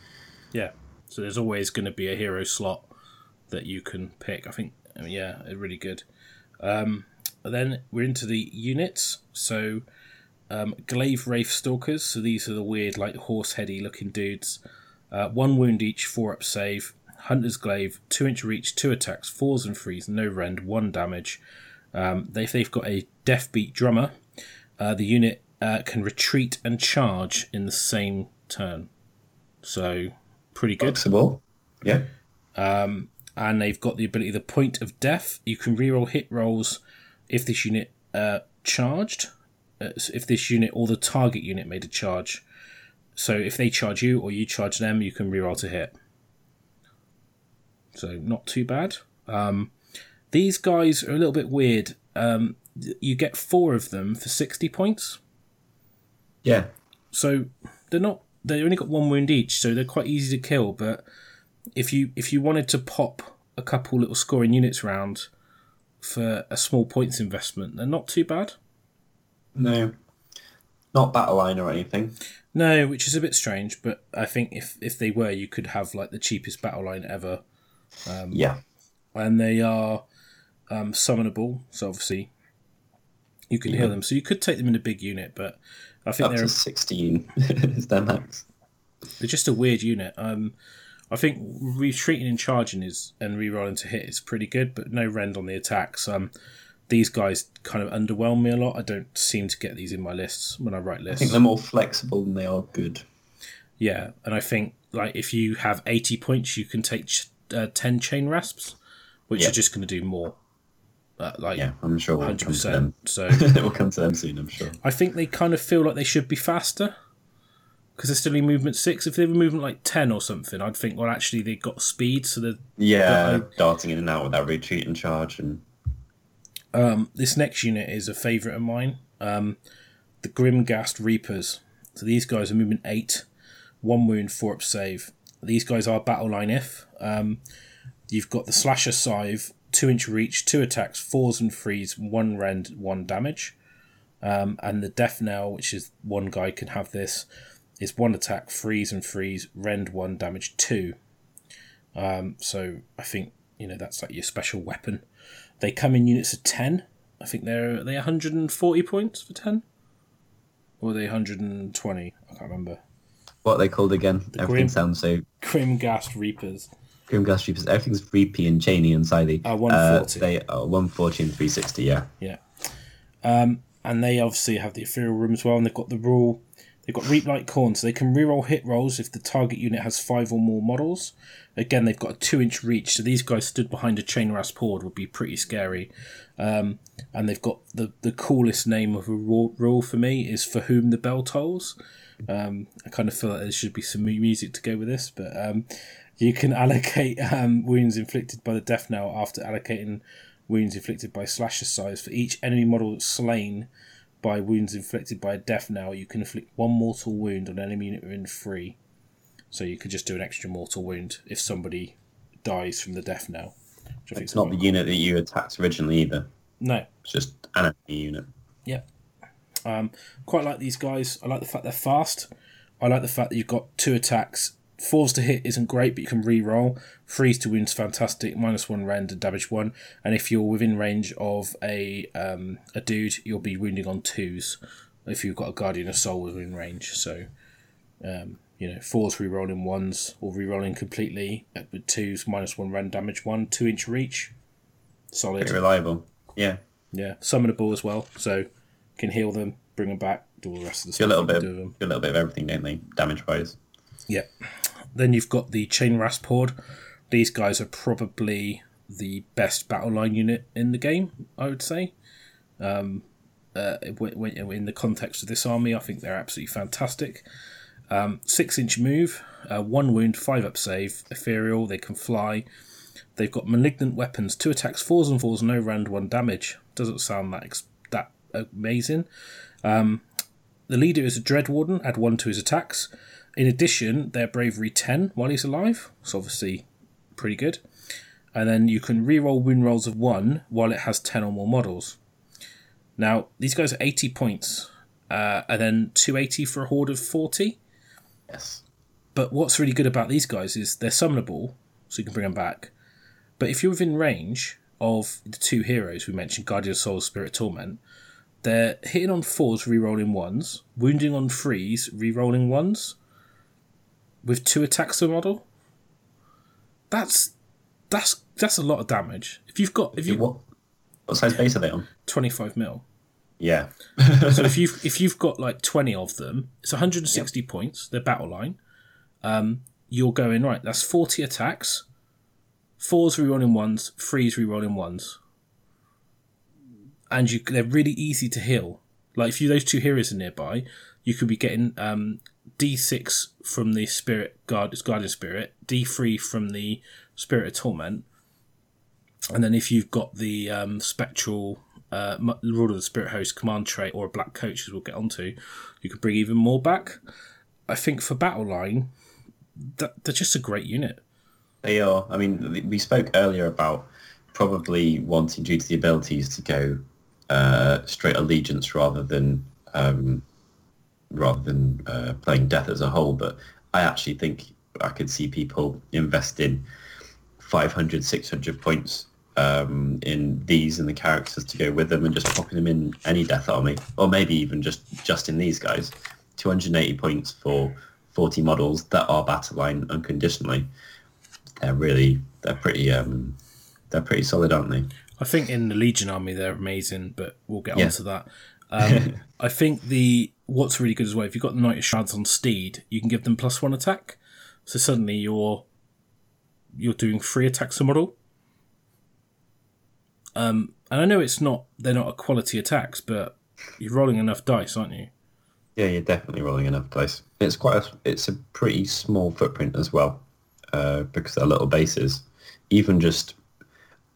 Yeah. So there's always going to be a hero slot that you can pick. I think, yeah, really good. And then we're into the units. So... Glaivewraith Stalkers, so these are the weird, like, horse-heady looking dudes. 1 wound each, 4 up save. Hunter's Glaive, 2-inch reach, 2 attacks, 4s and 3s, no rend, 1 damage. They've got a Deathbeat Drummer. The unit can retreat and charge in the same turn. So, pretty good. Flexible, yeah. And they've got the ability, the Point of Death. You can reroll hit rolls if this unit charged. If this unit or the target unit made a charge. So if they charge you or you charge them, you can reroll to hit. So not too bad. These guys are a little bit weird. You get 4 of them for 60 points. Yeah. So they only got 1 wound each, so they're quite easy to kill, but if you wanted to pop a couple little scoring units round for a small points investment, they're not too bad. No, not battle line or anything. No, which is a bit strange, but I think if they were, you could have like the cheapest battle line ever. Yeah. And they are summonable, so obviously you can heal them. So you could take them in a big unit, but I think they're... Up to 16 is their max. They're just a weird unit. I think retreating and charging and rerolling to hit is pretty good, but no rend on the attacks. These guys kind of underwhelm me a lot. I don't seem to get these in my lists when I write lists. I think they're more flexible than they are good. Yeah, and I think like if you have 80 points, you can take 10 Chainrasps, which are just going to do more. I'm sure we'll 100%. Come to them. So we'll come to them soon, I'm sure. I think they kind of feel like they should be faster because they're still in movement 6. If they were movement like 10 or something, I'd think, well, actually they've got speed, so they're darting in and out with that retreat and charge and. This next unit is a favourite of mine, the Grimghast Reapers. So these guys are movement 8, 1 wound, 4 up save. These guys are battle line if. You've got the Slasher Scythe, 2-inch reach, 2 attacks, 4s and 3s, 1 rend, 1 damage. And the Death Knell, which is one guy can have this, is 1 attack, 3s and 3s, rend 1, damage 2. So I think, that's like your special weapon. They come in units of 10. I think are they 140 points for 10? Or are they 120? I can't remember. What are they called again? Everything sounds so... Grimghast Reapers. Grimghast Reapers. Everything's Reapy and Chainy and Scythe. 140. They are 140 and 360, yeah. Yeah. And they obviously have the Ethereal Room as well, and they've got the rule... They've got Reap Like Corn, so they can reroll hit rolls if the target unit has 5 or more models. Again, they've got a 2-inch reach, so these guys stood behind a Chainrasp Horde would be pretty scary. And they've got the coolest name of a rule for me is For Whom the Bell Tolls. I kind of feel like there should be some music to go with this, but you can allocate wounds inflicted by the Death Knell after allocating wounds inflicted by Slasher Size for each enemy model slain. By wounds inflicted by a Death Knell, you can inflict 1 mortal wound on enemy unit within 3. So you could just do an extra mortal wound if somebody dies from the Death Knell. It's not the unit that you attacked originally either. No. It's just an enemy unit. Yeah. Quite like these guys. I like the fact they're fast. I like the fact that you've got 2 attacks. 4s to hit isn't great, but you can re-roll. 3s to wound's fantastic. -1 rend and damage 1. And if you're within range of a dude, you'll be wounding on 2s if you've got a Guardian of Souls within range. So, 4s re-rolling 1s or re-rolling completely with 2s, -1 rend, damage 1, 2-inch reach. Solid. Pretty reliable. Yeah. Yeah. Summonable as well, so can heal them, bring them back, do all the rest of the stuff. Do a little bit of everything, don't they, damage-wise? Yeah. Then you've got the Chainrasp Horde. These guys are probably the best battle line unit in the game, I would say. in the context of this army. I think they're absolutely fantastic. 6-inch move, 1 wound, 5 up save, ethereal, they can fly. They've got malignant weapons, 2 attacks, 4s and 4s, no round 1 damage. Doesn't sound that amazing. The leader is a Dreadwarden, add 1 to his attacks. In addition, they're bravery 10 while he's alive. It's obviously pretty good. And then you can reroll wound rolls of 1 while it has 10 or more models. Now, these guys are 80 points, and then 280 for a horde of 40. Yes. But what's really good about these guys is they're summonable, so you can bring them back. But if you're within range of the 2 heroes we mentioned, Guardian of Souls, Spirit of Torment, they're hitting on 4s, rerolling 1s, wounding on 3s, rerolling 1s, with 2 attacks a model. That's a lot of damage. What size base are they on? 25 mil. Yeah. So if you've got like 20 of them, it's 160 points. They're battle line. You're going right. That's 40 attacks. 4s rerolling 1s, 3s rerolling 1s, and they're really easy to heal. Like if you those 2 heroes are nearby, you could be getting D6 from the Spirit Guard, it's Guardian Spirit, D3 from the Spirit of Torment, and then if you've got the Spectral Lord of the Spirit Host Command trait or a Black Coach, as we'll get onto, you could bring even more back. I think for battle line, they're just a great unit. They are. I mean, we spoke earlier about probably wanting, due to the abilities, to go straight allegiance rather than playing death as a whole. But I actually think I could see people investing 500, 600 points in these and the characters to go with them, and just popping them in any death army, or maybe even just in these guys. 280 points for 40 models that are battle line unconditionally. They're pretty solid, aren't they? I think in the Legion army they're amazing, but we'll get onto that. I think what's really good as well, if you've got the Knight of Shrouds on Steed, you can give them +1 attack. So suddenly you're doing 3 attacks a model. And I know they're not a quality attacks, but you're rolling enough dice, aren't you? Yeah, you're definitely rolling enough dice. It's a pretty small footprint as well. Because they're little bases, even just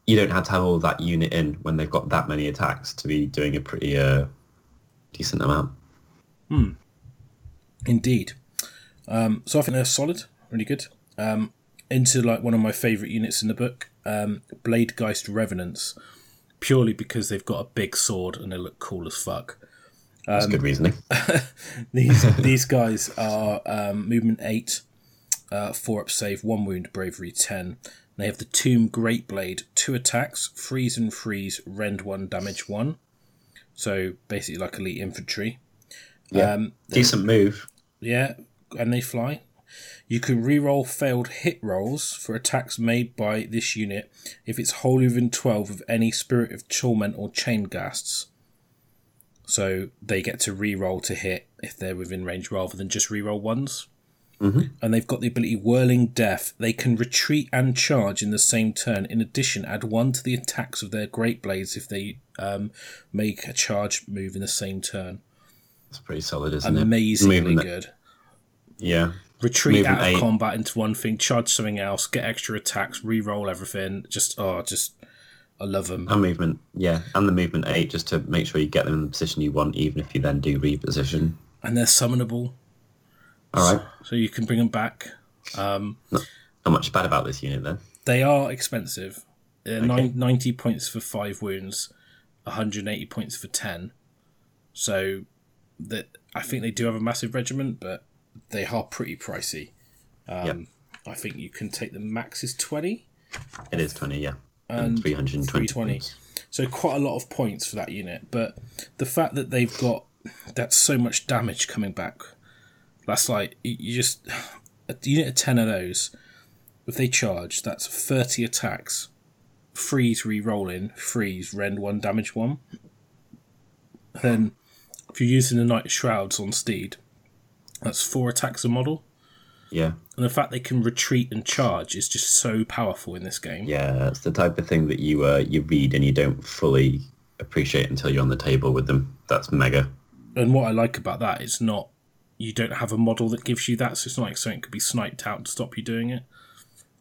you don't have to have all that unit in when they've got that many attacks to be doing a pretty decent amount. Indeed. So I think they're solid, really good. Into like one of my favourite units in the book, Bladegheist Revenants, purely because they've got a big sword and they look cool as fuck. That's good reasoning. These guys are movement 8. 4 up save, 1 wound, bravery 10. They have the Tomb Greatblade, 2 attacks, freeze and freeze, rend 1, damage 1. So basically like elite infantry. Yeah, decent move. Yeah, and they fly. You can reroll failed hit rolls for attacks made by this unit if it's wholly within 12 of any Spirit of Torment or Chainghasts. So they get to reroll to hit if they're within range rather than just reroll ones. Mm-hmm. And they've got the ability Whirling Death. They can retreat and charge in the same turn. In addition, add 1 to the attacks of their Great Blades if they make a charge move in the same turn. That's pretty solid, isn't it? Amazingly good. Yeah. Retreat movement out of 8. Combat into one thing, charge something else, get extra attacks, reroll everything. Just I love them. And movement, yeah. And the movement 8, just to make sure you get them in the position you want, even if you then do reposition. And they're summonable. All right. So you can bring them back. Not much bad about this unit then. They are expensive. They're okay. 90 points for 5 wounds, 180 points for 10. So I think they do have a massive regiment, but they are pretty pricey. Yep. I think you can take the max is 20. It is 20, yeah. And 320. So quite a lot of points for that unit. But the fact that they've got that's so much damage coming back. That's like, you get 10 of those. If they charge, that's 30 attacks. Freeze, re-rolling, freeze, rend 1, damage 1. Then, if you're using the Knight of Shrouds on Steed, that's 4 attacks a model. Yeah. And the fact they can retreat and charge is just so powerful in this game. Yeah, that's the type of thing that you read and you don't fully appreciate until you're on the table with them. That's mega. And what I like about that is not, you don't have a model that gives you that, so it's not like something could be sniped out to stop you doing it.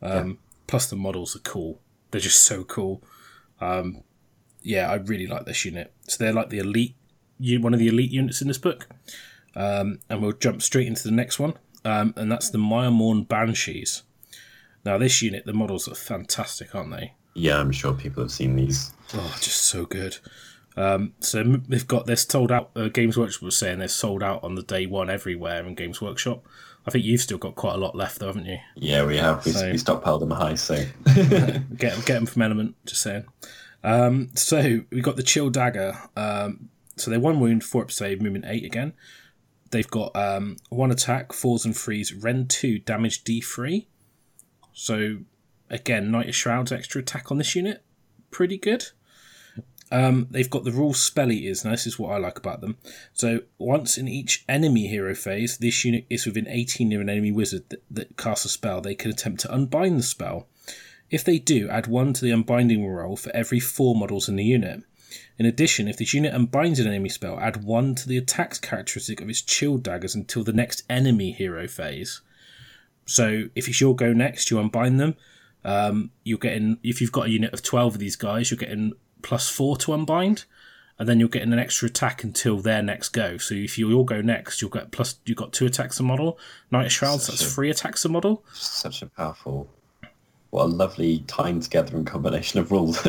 Yeah. Plus the models are cool. They're just so cool. Yeah, I really like this unit. So they're like the elite, one of the elite units in this book. And we'll jump straight into the next one. And that's the Myrmourn Banshees. Now this unit, the models are fantastic, aren't they? Yeah, I'm sure people have seen these. Oh, just so good. So they've got, they're sold out, Games Workshop was saying they're sold out on the day one everywhere in Games Workshop. I think you've still got quite a lot left though, haven't you? Yeah, we have. We stockpiled them high, so... get them from Element, just saying. So we've got the Chill Dagger. So they're 1 wound, 4 up save, movement 8 again. They've got 1 attack, 4s and 3s, Ren 2, damage D3. So, again, Knight of Shrouds extra attack on this unit. Pretty good. They've got the rule Spell Eaters. Now, this is what I like about them. So, once in each enemy hero phase, this unit is within 18 of an enemy wizard that casts a spell. They can attempt to unbind the spell. If they do, add 1 to the unbinding roll for every 4 models in the unit. In addition, if this unit unbinds an enemy spell, add 1 to the attack's characteristic of its Chilled Daggers until the next enemy hero phase. So if it's your go next, you unbind them. You're getting, if you've got a unit of 12 of these guys, you're getting +4 to unbind, and then you're getting an extra attack until their next go. So if you'll go next, you'll get you've got 2 attacks a model. Knight of Shrouds, that's 3 attacks a model. Such a powerful, what a lovely time together and combination of rules.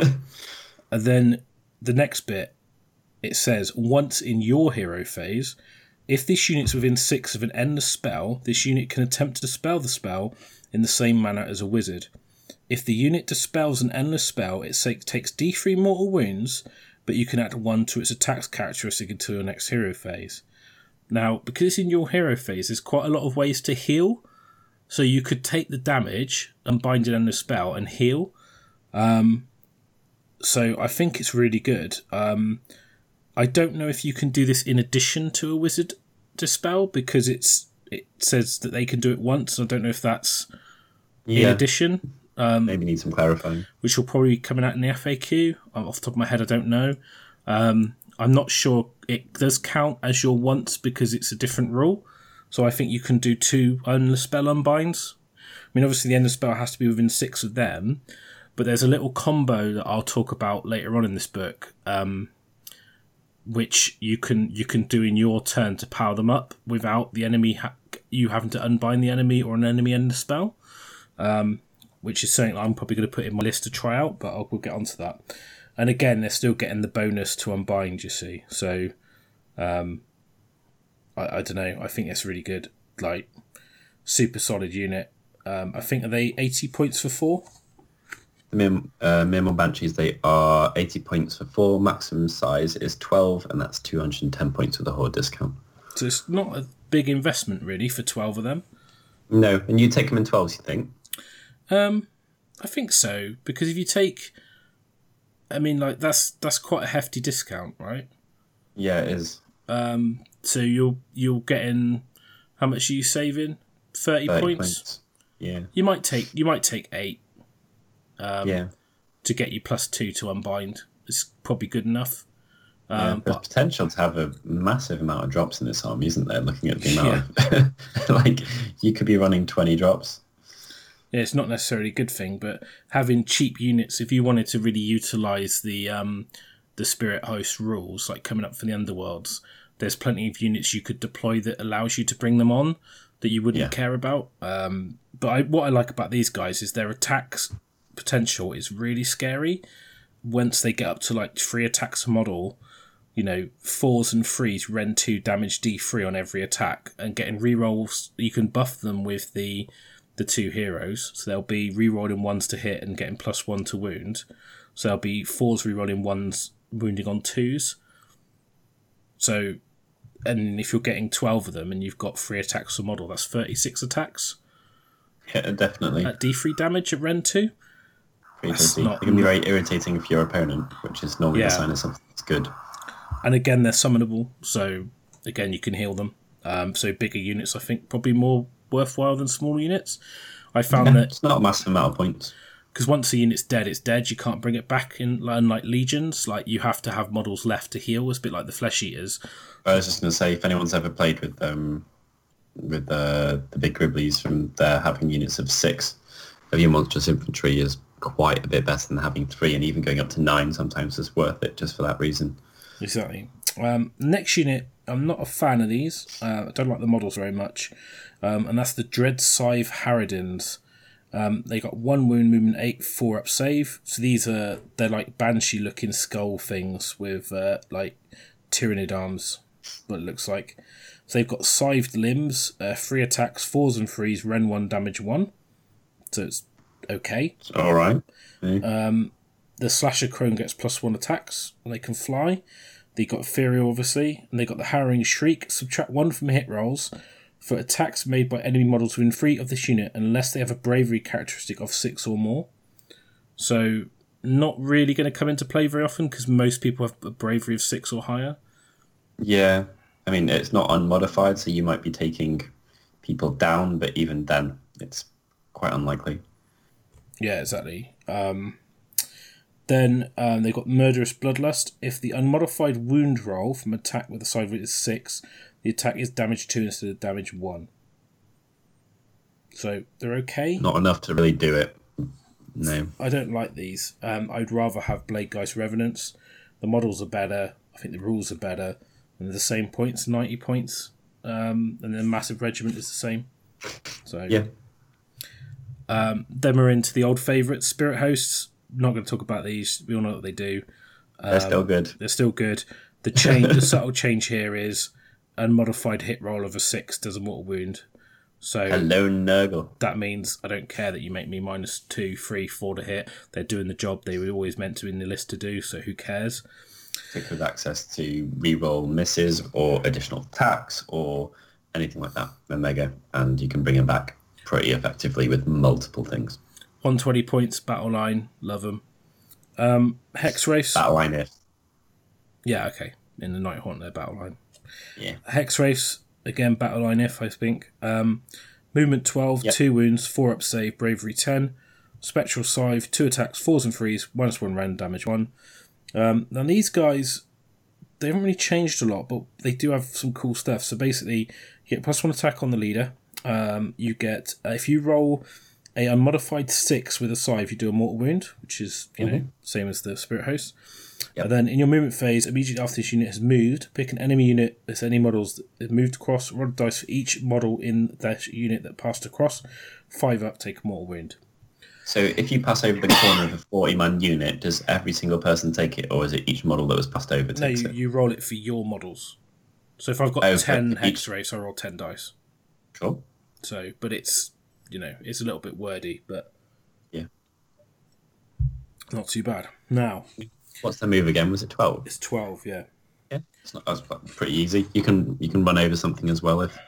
And then the next bit, it says, once in your hero phase, if this unit's within 6 of an endless spell, this unit can attempt to dispel the spell in the same manner as a wizard. If the unit dispels an endless spell, it takes D3 mortal wounds, but you can add 1 to its attack's characteristic until your next hero phase. Now, because it's in your hero phase, there's quite a lot of ways to heal. So you could take the damage, unbind an endless spell, and heal. So I think it's really good. I don't know if you can do this in addition to a wizard dispel, because it says that they can do it once. I don't know if that's in addition. Maybe need some clarifying. Which will probably be coming out in the FAQ. Off the top of my head, I don't know. I'm not sure. It does count as your once because it's a different rule. So I think you can do 2 endless spell unbinds. I mean, obviously the endless spell has to be within 6 of them, but there's a little combo that I'll talk about later on in this book, which you can do in your turn to power them up without the enemy you having to unbind the enemy or an enemy end the spell, which is something I'm probably going to put in my list to try out, but we'll get onto that. And again, they're still getting the bonus to unbind, you see. So, I don't know. I think it's really good, like super solid unit. I think, are they 80 points for 4? Myrmourn Banshees, they are 80 points for 4. Maximum size is 12, and that's 210 points with a Horde discount. So it's not a big investment, really, for 12 of them. No, and you take them in 12s, you think? I think so, because if you take... I mean, like, that's quite a hefty discount, right? Yeah, it is. So you're getting... How much are you saving? 30 points? Yeah. You might take 8. To get you +2 to unbind is probably good enough. There's potential to have a massive amount of drops in this army, isn't there? Looking at the amount of, like, you could be running 20 drops. Yeah, it's not necessarily a good thing, but having cheap units, if you wanted to really utilise the Spirit Host rules, like coming up for the Underworlds, there's plenty of units you could deploy that allows you to bring them on that you wouldn't care about. What I like about these guys is their attacks potential is really scary. Once they get up to like 3 attacks a model, 4s and 3s, Ren 2, damage D3 on every attack, and getting rerolls. You can buff them with the 2 heroes, so they'll be rerolling 1s to hit and getting +1 to wound. So they'll be 4s rerolling 1s, wounding on 2s. So, and if you're getting 12 of them and you've got 3 attacks a model, that's 36 attacks. Yeah, definitely. At D3 damage at Ren 2. It can be very irritating for your opponent, which is normally a sign of something that's good. And again, they're summonable, so again, you can heal them. So bigger units, I think, probably more worthwhile than small units. I found that... It's not a massive amount of points. because once a unit's dead, it's dead. You can't bring it back. Unlike Legions, like you have to have models left to heal. It's a bit like the Flesh Eaters. I was just going to say, if anyone's ever played with the big Griblies, from there having units of 6 of your monstrous infantry is quite a bit better than having 3, and even going up to 9 sometimes is worth it just for that reason. Exactly. Next unit, I'm not a fan of these. I don't like the models very much. And that's the Dreadscythe Harridans. They got 1 wound, movement 8, 4 up save. So these are, they're like banshee looking skull things with like tyrannid arms, what it looks like. So they've got scythed limbs, 3 attacks, 4s and 3s, ren 1, damage 1. So it's okay. All right. The Slasher Crone gets +1 attacks, and they can fly. They got Ethereal, obviously, and they got the Harrowing Shriek. Subtract 1 from hit rolls for attacks made by enemy models within 3 of this unit, unless they have a bravery characteristic of 6 or more. So not really going to come into play very often, because most people have a bravery of 6 or higher. Yeah. I mean, it's not unmodified, so you might be taking people down, but even then, it's quite unlikely. Yeah, exactly. Then they've got Murderous Bloodlust. If the unmodified wound roll from attack with a side weight is 6, the attack is damage 2 instead of damage 1. So they're okay. Not enough to really do it. No. I don't like these. I'd rather have Bladegheist Revenants. The models are better. I think the rules are better. And the same points, 90 points. And then Massive Regiment is the same. So yeah. Then we're into the old favourites, Spirit Hosts. Not going to talk about these. We all know what they do. They're still good. They're still good. The change, the subtle change here is unmodified hit roll of a 6 does a mortal wound. So hello, Nurgle. That means I don't care that you make me -2, -3, -4 to hit. They're doing the job they were always meant to in the list to do. So who cares? With access to reroll misses or additional attacks or anything like that, then they go, and you can bring them back pretty effectively with multiple things. 120 points, battle line, love them. Hexwraiths. Battle line is. Yeah, okay. In the Nighthaunt, they're battle line. Yeah. Hexwraiths, again, battle line if, I think. Movement 12, yep. 2 wounds, 4 up save, bravery 10. Spectral Scythe, 2 attacks, 4s and 3s, -1 rend, damage 1. Now these guys, they haven't really changed a lot, but they do have some cool stuff. So basically, you get +1 attack on the leader. You get, if you roll a unmodified 6 with a scythe, you do a mortal wound, which is, you know, same as the Spirit Host. Yep. And then in your movement phase, immediately after this unit has moved, pick an enemy unit, as any models that moved across, roll a dice for each model in that unit that passed across. 5 up, take a mortal wound. So if you pass over the corner of a 40-man unit, does every single person take it, or is it each model that was passed over takes it? No, you roll it for your models. So if I've got 10 Hexwraiths, I roll 10 dice. Cool. So, but it's... you know, it's a little bit wordy, but yeah, not too bad. Now, what's the move again? Was it 12? It's 12, yeah. Yeah, it's not. That's pretty easy. You can run over something as well if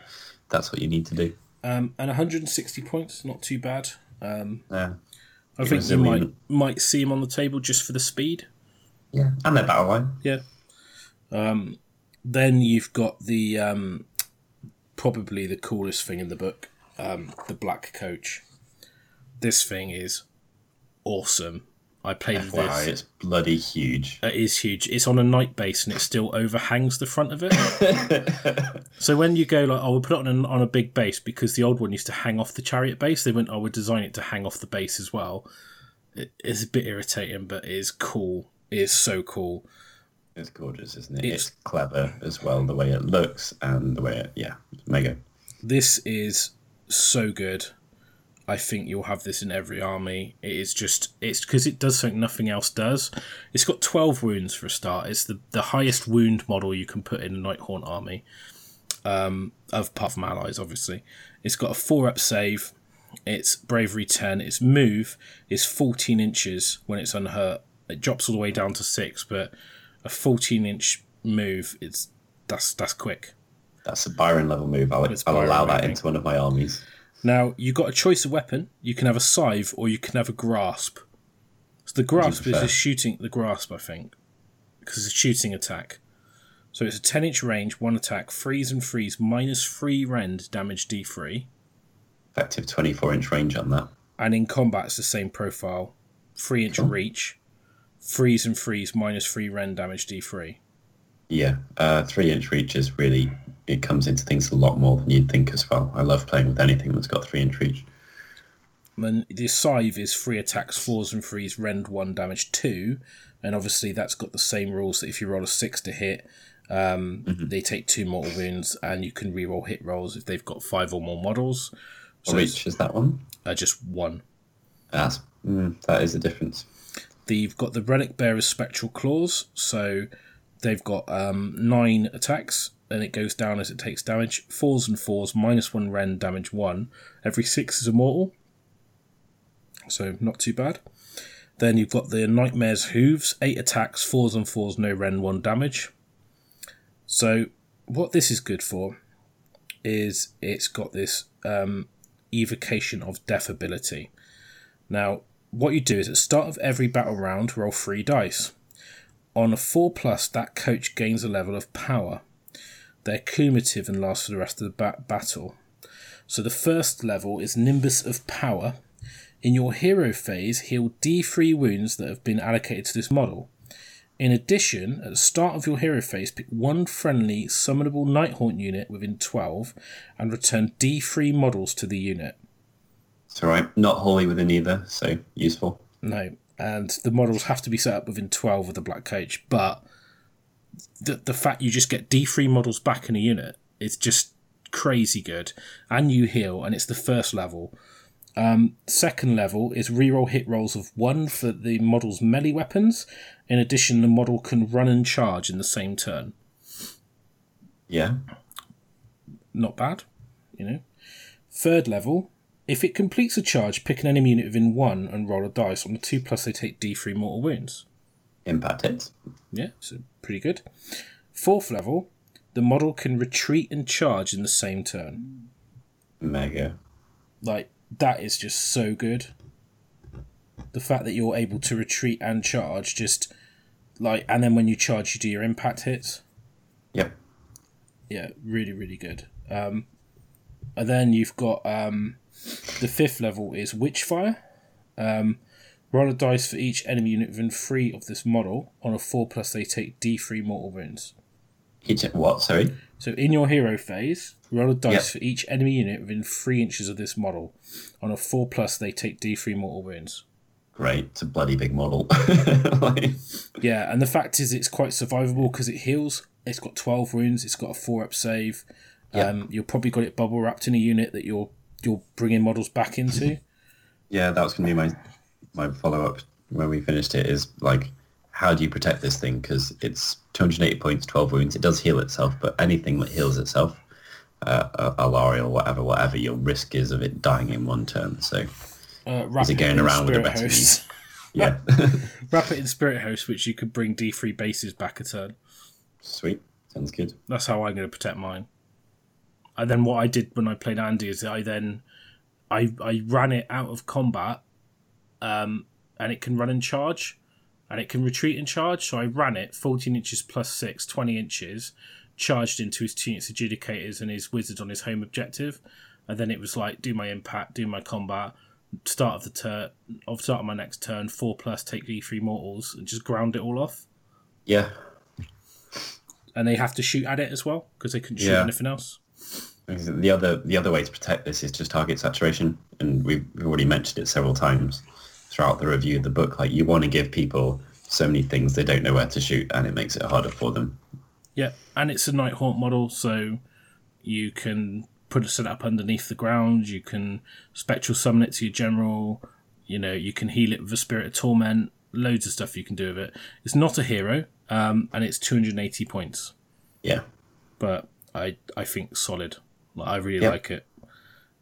that's what you need to do. And 160 points, not too bad. Yeah, I think you might see him on the table just for the speed. Yeah, and their battle line. Yeah. Then you've got the probably the coolest thing in the book. The Black Coach. This thing is awesome. I played with this. It's bloody huge. It is huge. It's on a night base and it still overhangs the front of it. So when you go like, oh, we'll put it on a big base because the old one used to hang off the chariot base. They went, oh, we'll design it to hang off the base as well. It's a bit irritating, but it is cool. It is so cool. It's gorgeous, isn't it? It's clever as well, the way it looks and the way it... yeah, mega. This is... so good. I think you'll have this in every army. It is just... it's because it does something nothing else does. It's got 12 wounds for a start. It's the highest wound model you can put in a Nighthaunt army. Of Puff allies, obviously. It's got a 4-up save. It's bravery 10. Its move is 14 inches when it's unhurt. It drops all the way down to 6, but a 14-inch move, that's quick. That's a Byron level move. I'll allow that into one of my armies. Now, you've got a choice of weapon. You can have a scythe or you can have a grasp. So the grasp is the grasp, I think, because it's a shooting attack. So it's a 10-inch range, 1 attack, 3s and 3s, -3 rend, damage D3. Effective 24-inch range on that. And in combat, it's the same profile. 3-inch reach. Freeze and freeze, minus 3 rend damage, D3. Yeah, 3-inch reach is really... It comes into things a lot more than you'd think as well. I love playing with anything that's got 3-inch reach. And then the Scythe is 3 attacks, 4s and 3s, rend 1, damage 2. And obviously that's got the same rules that if you roll a 6 to hit, they take 2 mortal wounds, and you can reroll hit rolls if they've got 5 or more models. So what reach is that one? Just 1. That is the difference. They've got the Relic Bearer's Spectral Claws, so they've got 9 attacks, and it goes down as it takes damage. 4s and 4s, minus 1 rend, damage 1. Every 6 is a mortal. So not too bad. Then you've got the Nightmare's Hooves, 8 attacks, 4s and 4s, no rend, 1 damage. So what this is good for is it's got this Evocation of Death ability. Now, what you do is at the start of every battle round, roll 3 dice. On a 4+, that coach gains a level of power. They're cumulative and last for the rest of the battle. So the first level is Nimbus of Power. In your hero phase, heal D3 wounds that have been allocated to this model. In addition, at the start of your hero phase, pick 1 friendly summonable Nighthaunt unit within 12 and return D3 models to the unit. It's alright, not wholly within either, so useful. No, and the models have to be set up within 12 of the Black Coach, but the fact you just get D3 models back in a unit is just crazy good. And you heal, and it's the first level. Second level is reroll hit rolls of 1 for the model's melee weapons. In addition, the model can run and charge in the same turn. Yeah. Not bad, you know. Third level, if it completes a charge, pick an enemy unit within 1 and roll a dice. On the 2+, they take D3 mortal wounds. Impact hits. Yeah, so pretty good. Fourth level, the model can retreat and charge in the same turn. Mega. Like, that is just so good. The fact that you're able to retreat and charge, just like, and then when you charge, you do your impact hits. Yep. Yeah, really, really good. And then you've got the fifth level is Witchfire. Roll a dice for each enemy unit within 3 of this model. On a 4+, they take D3 mortal wounds. Each what? Sorry. So in your hero phase, roll a dice for each enemy unit within 3 inches of this model. On a 4+, they take D3 mortal wounds. Great, it's a bloody big model. Yeah, and the fact is it's quite survivable because it heals. It's got 12 wounds. It's got a 4-up save. You've probably got it bubble wrapped in a unit that you're bringing models back into. Yeah, that was going to be my follow-up when we finished it is like, how do you protect this thing? Because it's 280 points, 12 wounds. It does heal itself, but anything that heals itself, Alari or whatever your risk is of it dying in 1 turn. So is it going around with a better use? Yeah. Wrap it in Spirit Host, which you could bring D3 bases back a turn. Sweet. Sounds good. That's how I'm going to protect mine. And then what I did when I played Andy is I ran it out of combat, and it can run and charge. And it can retreat and charge, so I ran it 14 inches plus 6, 20 inches, charged into his 2 units adjudicators and his wizard on his home objective, and then it was like, do my impact, do my combat, start of my next turn, 4+, take D3 mortals, and just ground it all off. Yeah. And they have to shoot at it as well, because they couldn't shoot anything else. The other way to protect this is just target saturation, and we've already mentioned it several times throughout the review of the book. Like, you want to give people so many things they don't know where to shoot, and it makes it harder for them. Yeah, and it's a Nighthaunt model, so you can put a set up underneath the ground, you can spectral summon it to your general, you know, you can heal it with a Spirit of Torment, loads of stuff you can do with it. It's not a hero, and it's 280 points. Yeah. But I think solid. Like, I really like it.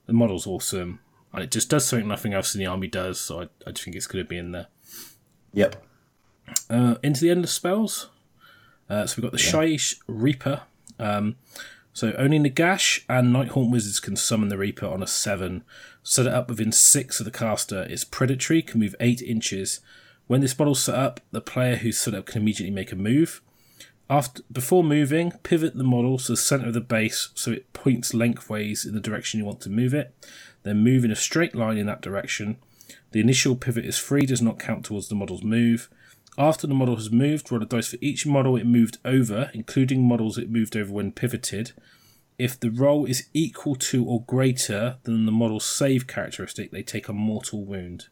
The model's awesome. And it just does something nothing else in the army does, so I think it's going to be in there. Yep. Into the end of spells. So we've got the Chainghasts Reaper. So only Nagash and Nighthaunt Wizards can summon the Reaper on a 7. Set it up within 6 of the caster. It's predatory, can move 8 inches. When this model's set up, the player who's set up can immediately make a move. Before moving, pivot the model to the centre of the base so it points lengthways in the direction you want to move it. Then move in a straight line in that direction. The initial pivot is free, does not count towards the model's move. After the model has moved, roll a dice for each model it moved over, including models it moved over when pivoted. If the roll is equal to or greater than the model's save characteristic, they take a mortal wound.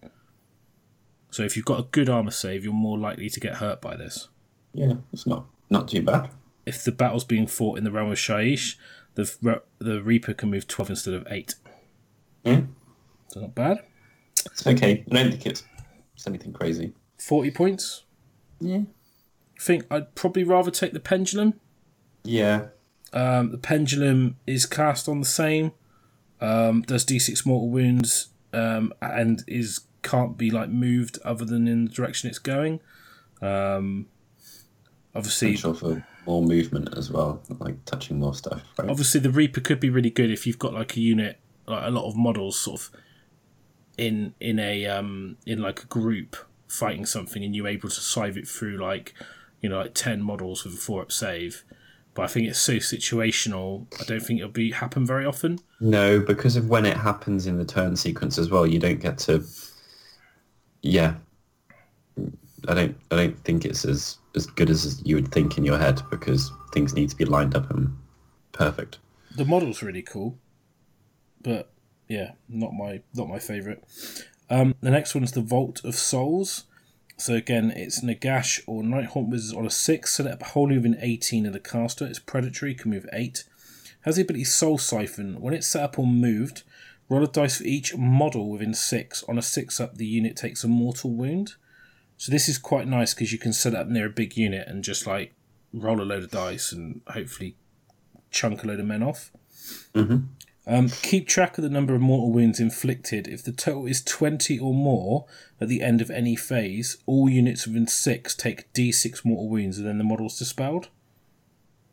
So if you've got a good armour save, you're more likely to get hurt by this. Yeah, it's not too bad. If the battle's being fought in the realm of Shaiish, the Reaper can move 12 instead of 8. Mm. So not bad. It's okay. I don't think it's anything crazy. 40 points? Yeah. I think I'd probably rather take the Pendulum. Yeah. The Pendulum is cast on the same, does D6 mortal wounds, and can't be moved other than in the direction it's going. Obviously, potential for more movement as well, like touching more stuff. Right? Obviously, the Reaper could be really good if you've got a unit, a lot of models, sort of in a group fighting something, and you're able to save it through 10 models with a 4-up save. But I think it's so situational, I don't think it'll happen very often. No, because of when it happens in the turn sequence as well, you don't get to... Yeah. I don't think it's as good as you would think in your head, because things need to be lined up and perfect. The model's really cool, but yeah, not my favourite. The next one is the Vault of Souls. So again, it's Nagash or Nighthaunt Wizards on a 6, set up a whole new move in 18 in the caster. It's predatory, can move 8. Has the ability Soul Siphon. When it's set up or moved, roll a dice for each model within 6. On a 6 up, the unit takes a mortal wound. So this is quite nice because you can set up near a big unit and just roll a load of dice and hopefully chunk a load of men off. Mm-hmm. Keep track of the number of mortal wounds inflicted. If the total is 20 or more at the end of any phase, all units within 6 take D6 mortal wounds and then the model's dispelled.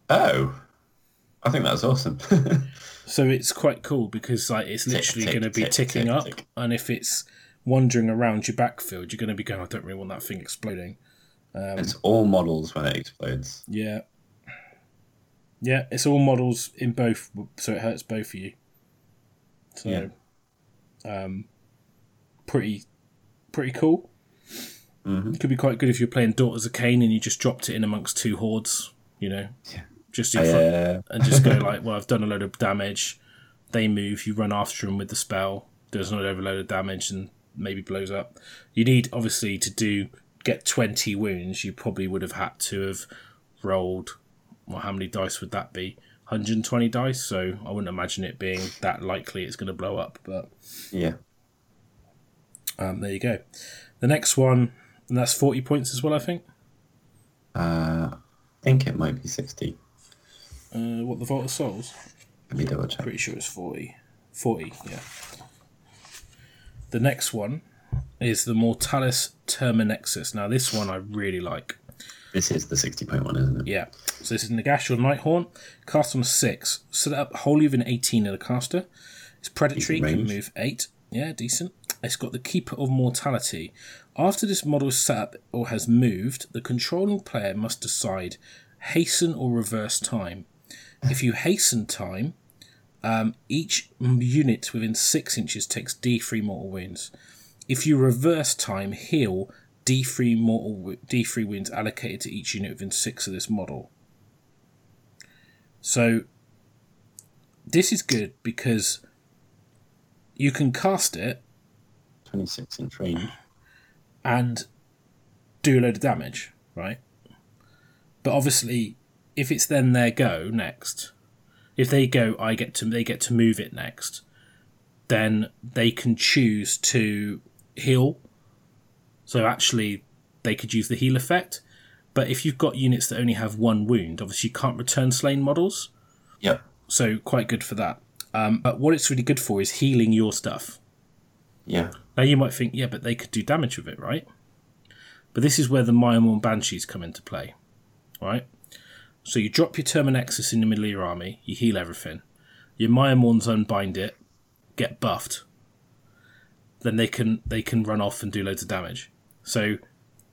Oh, I think that's awesome. So it's quite cool because it's literally going to be ticking up, and if it's wandering around your backfield, you're going to be going, I don't really want that thing exploding. It's all models when it explodes. Yeah. Yeah, it's all models in both, so it hurts both of you. So, yeah. Pretty cool. Mm-hmm. It could be quite good if you're playing Daughters of Cain and you just dropped it in amongst 2 hordes, yeah. Just in front, and just go well, I've done a load of damage. They move, you run after them with the spell, does not overload of damage, and maybe blows up. You need, obviously, to get 20 wounds. You probably would have had to have rolled... Well, how many dice would that be? 120 dice, so I wouldn't imagine it being that likely it's going to blow up. But yeah. There you go. The next one, and that's 40 points as well, I think? I think it might be 60. What, the Vault of Souls? Let me double check. Pretty sure it's 40. 40, yeah. The next one is the Mortalis Terminexus. Now, this one I really like. This is the 60.1, isn't it? Yeah. So this is Nagash or Nighthaunt. Cast on a 6. Set it up wholly within 18 of the caster. It's predatory, can move 8. Yeah, decent. It's got the Keeper of Mortality. After this model is set up or has moved, the controlling player must decide hasten or reverse time. If you hasten time, each unit within 6 inches takes D3 mortal wounds. If you reverse time, heal D3 wounds allocated to each unit within 6 of this model. So this is good because you can cast it 26 inch range and do a load of damage, right? But obviously, if it's then their go next, if they go, they get to move it next, then they can choose to heal. So actually, they could use the heal effect. But if you've got units that only have 1 wound, obviously you can't return slain models. Yep. So quite good for that. But what it's really good for is healing your stuff. Yeah. Now you might think, yeah, but they could do damage with it, right? But this is where the Myrmourn Banshees come into play, right? So you drop your Terminexus in the middle of your army, you heal everything. Your Myrmourns unbind it, get buffed. Then they can run off and do loads of damage. So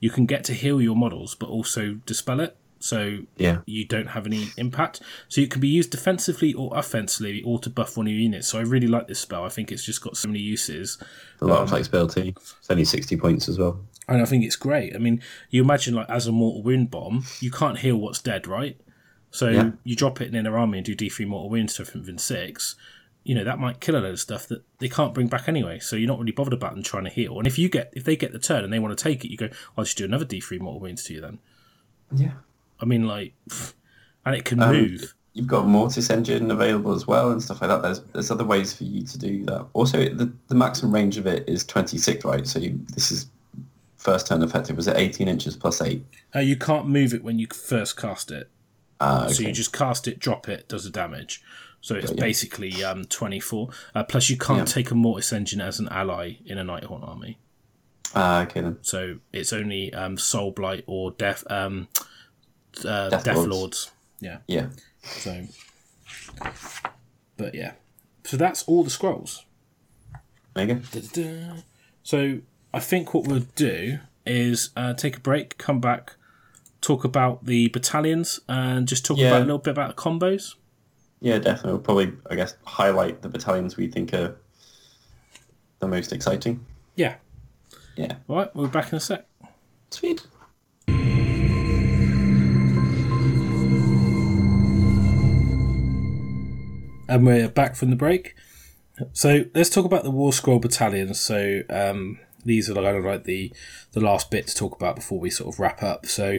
you can get to heal your models, but also dispel it. So you don't have any impact. So it can be used defensively or offensively or to buff one of your units. So I really like this spell. I think it's just got so many uses. A lot of flexibility. It's only 60 points as well. And I think it's great. I mean, you imagine like as a mortal wound bomb, you can't heal what's dead, right? So you drop it in their army and do D3 mortal wounds to within 6. You know, that might kill a load of stuff that they can't bring back anyway. So you're not really bothered about them trying to heal. And if they get the turn and they want to take it, you go, I'll just do another D3 mortal wounds to you then. Yeah. I mean, like, and it can move. You've got Mortis Engine available as well and stuff like that. There's other ways for you to do that. Also, the maximum range of it is 26, right? So this is first turn effective. Was it 18 inches plus 8? You can't move it when you first cast it. Okay. So you just cast it, drop it, does the damage. So it's basically 24. Plus, you can't take a Mortis Engine as an ally in a Nighthaunt army. Okay, then. So it's only Soul Blight or Death Lords. Yeah. So, but yeah. So that's all the scrolls. There you go. Da-da-da. So I think what we'll do is take a break, come back, talk about the battalions, and just talk about a little bit about combos. Yeah, definitely. We'll probably, I guess, highlight the battalions we think are the most exciting. Yeah. Yeah. All right, we'll be back in a sec. Sweet. And we're back from the break. So let's talk about the War Scroll battalions. So these are kind of like the last bit to talk about before we sort of wrap up. So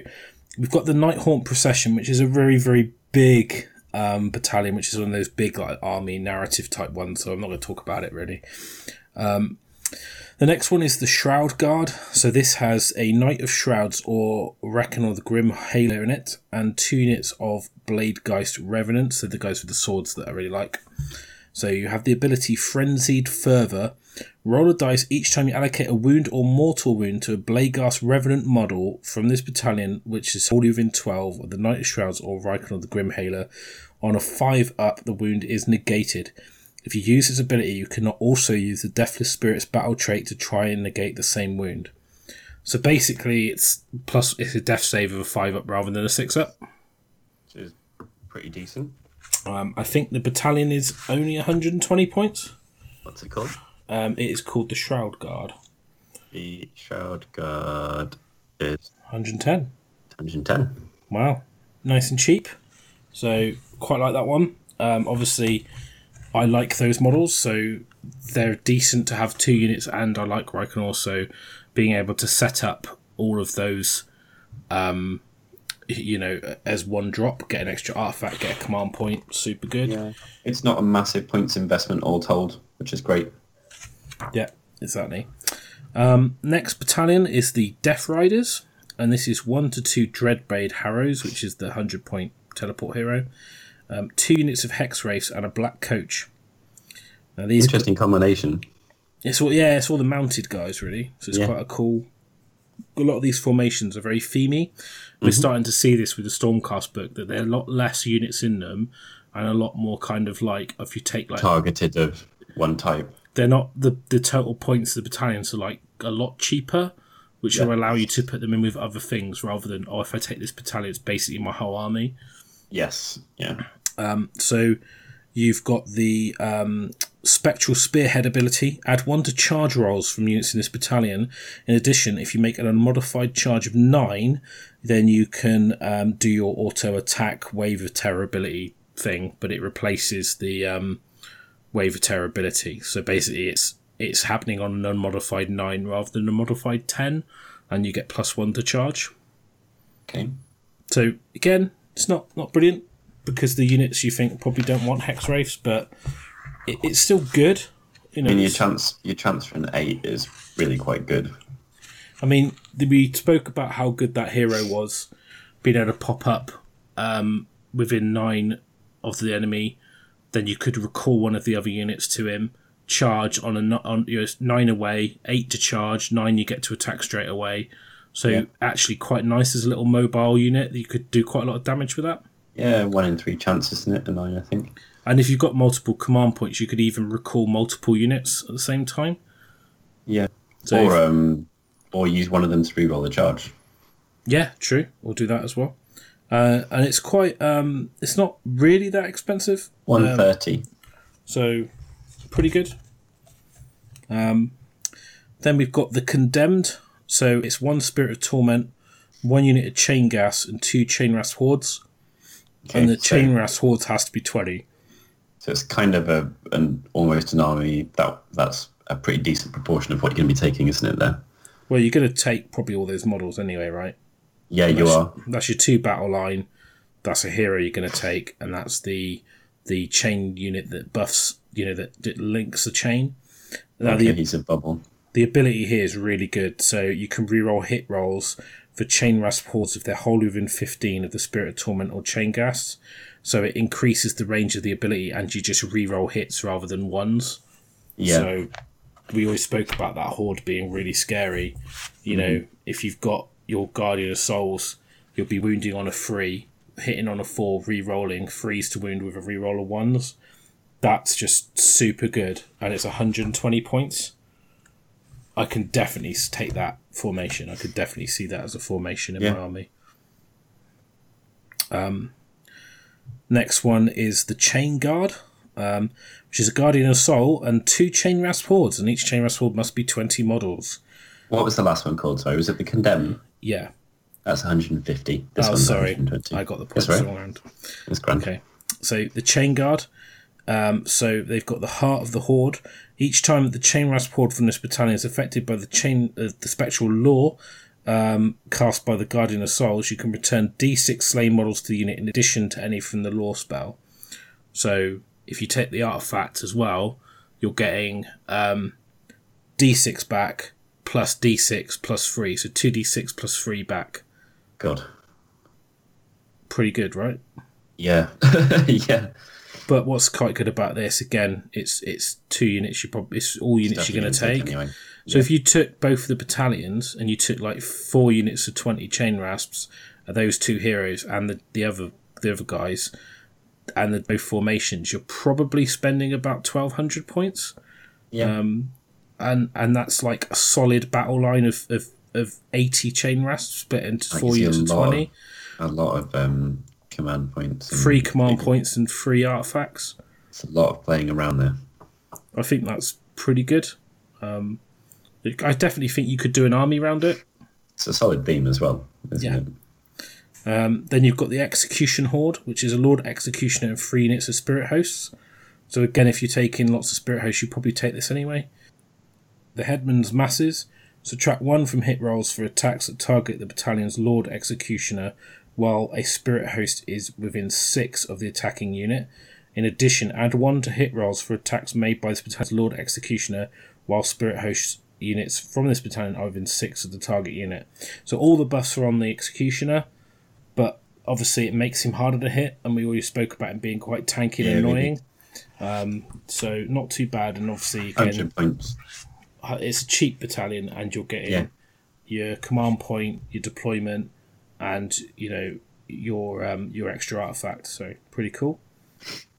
we've got the Nighthaunt Procession, which is a very, very big battalion, which is one of those big like army narrative type ones. So I'm not going to talk about it really. The next one is the Shroud Guard. So this has a Knight of Shrouds or Reikenor the Grimhailer in it, and 2 units of Bladegheist Revenants, so the guys with the swords that I really like. So you have the ability Frenzied Fervour. Roll a dice each time you allocate a wound or mortal wound to a Bladegheist Revenant model from this battalion, which is wholly within 12 of the Knight of Shrouds or Reikenor the Grimhailer. On a 5+ the wound is negated. If you use this ability, you cannot also use the Deathless Spirit's battle trait to try and negate the same wound. So basically, it's a death save of a 5+ rather than a 6+. Which is pretty decent. I think the battalion is only 120 points. What's it called? It is called the Shroud Guard. The Shroud Guard is 110. 110. Wow, nice and cheap. So quite like that one. Obviously, I like those models, so they're decent to have 2 units, and I like Reikenor, so being able to set up all of those, as one drop, get an extra artifact, get a command point, super good. Yeah. It's not a massive points investment all told, which is great. Yeah, exactly. Next battalion is the Death Riders, and this is 1-2 Dreadbraid Harrows, which is the 100-point teleport hero. 2 units of Hexwraiths and a Black Coach. Now, these interesting combination. It's all the mounted guys really. So it's quite a cool. A lot of these formations are very themey. We're starting to see this with the Stormcast book that there are a lot less units in them and a lot more kind of like if you take like targeted of one type. They're not the total points of the battalions are like a lot cheaper, which will allow you to put them in with other things rather than if I take this battalion, it's basically my whole army. Yes. Yeah. So you've got the Spectral Spearhead ability. Add 1 to charge rolls from units in this battalion. In addition, if you make an unmodified charge of 9, then you can do your auto-attack Wave of Terror ability thing, but it replaces the Wave of Terror ability. So basically it's happening on an unmodified 9 rather than a modified 10, and you get +1 to charge. Okay. So, again, it's not brilliant, because the units you think probably don't want Hexwraiths, but it's still good. You know, I mean, your chance for an 8 is really quite good. I mean, we spoke about how good that hero was, being able to pop up within 9 of the enemy. Then you could recall one of the other units to him, charge on 9 away, 8 to charge, 9 you get to attack straight away. So actually quite nice as a little mobile unit. You could do quite a lot of damage with that. Yeah, 1 in 3 chances, isn't it? The 9, I think. And if you've got multiple command points, you could even recall multiple units at the same time. Yeah. So or use one of them to reroll the charge. Yeah, true. We'll do that as well. And it's quite, it's not really that expensive. 130. So pretty good. Then we've got the Condemned. So it's one Spirit of Torment, one unit of Chainghast, and two Chainrasp Hordes. Okay, and the Chainrasp Hordes has to be 20. So it's kind of almost an army. That's a pretty decent proportion of what you're going to be taking, isn't it, there? Well, you're going to take probably all those models anyway, right? Yeah, you are. That's your two battle line. That's a hero you're going to take, and that's the chain unit that buffs, that links the chain. Now, okay, he's a bubble. The ability here is really good, so you can reroll hit rolls for Chainrasp Hordes if they're wholly within 15 of the Spirit of Torment or Chainghast. So it increases the range of the ability, and you just reroll hits rather than ones. Yeah. So we always spoke about that horde being really scary. You know, if you've got your Guardian of Souls, you'll be wounding on a 3, hitting on a 4, re-rolling, freeze to wound with a re-roll of 1s. That's just super good, and it's 120 points. I can definitely take that formation. I could definitely see that as a formation in my army. Next one is the Chain Guard, which is a Guardian of Soul and two Chainrasp Hordes, and each Chainrasp Horde must be 20 models. What was the last one called? Sorry, was it the Condemned? Yeah. That's 150. This one's sorry. 120. I got the points all around. It's grand. Okay. So the Chain Guard. So they've got the Heart of the Horde. Each time that the Chainrasp Horde from this battalion is affected by the Spectral Law cast by the Guardian of Souls, you can return D6 slain models to the unit in addition to any from the Law spell. So if you take the artifact as well, you're getting D6 back, plus D6 plus 3, so 2D6 plus 3 back. God. Pretty good, right? Yeah. Yeah. But what's quite good about this, again, it's two units, it's all units you're going to take. Anyway. So if you took both the battalions and you took like 4 units of 20 chain rasps, those two heroes and the other guys, and the both formations, you're probably spending about 1,200 points. Yeah. And that's like a solid battle line of 80 chain rasps split into 4 units of 20. A lot of command points. 3 command points and 3 artifacts. It's a lot of playing around there. I think that's pretty good. I definitely think you could do an army around it. It's a solid beam as well, isn't it? Then you've got the Execution Horde, which is a Lord Executioner and 3 units of Spirit Hosts. So again, if you're taking lots of Spirit Hosts, you probably take this anyway. The Headman's Masses, subtract 1 from hit rolls for attacks that target the battalion's Lord Executioner while a Spirit Host is within 6 of the attacking unit. In addition, add 1 to hit rolls for attacks made by this battalion's Lord Executioner while Spirit Host units from this battalion are within 6 of the target unit. So all the buffs are on the Executioner, but obviously it makes him harder to hit, and we already spoke about him being quite tanky and annoying. So not too bad, and obviously... 100 points. It's a cheap battalion, and you're getting your command point, your deployment, and your extra artifact. So pretty cool.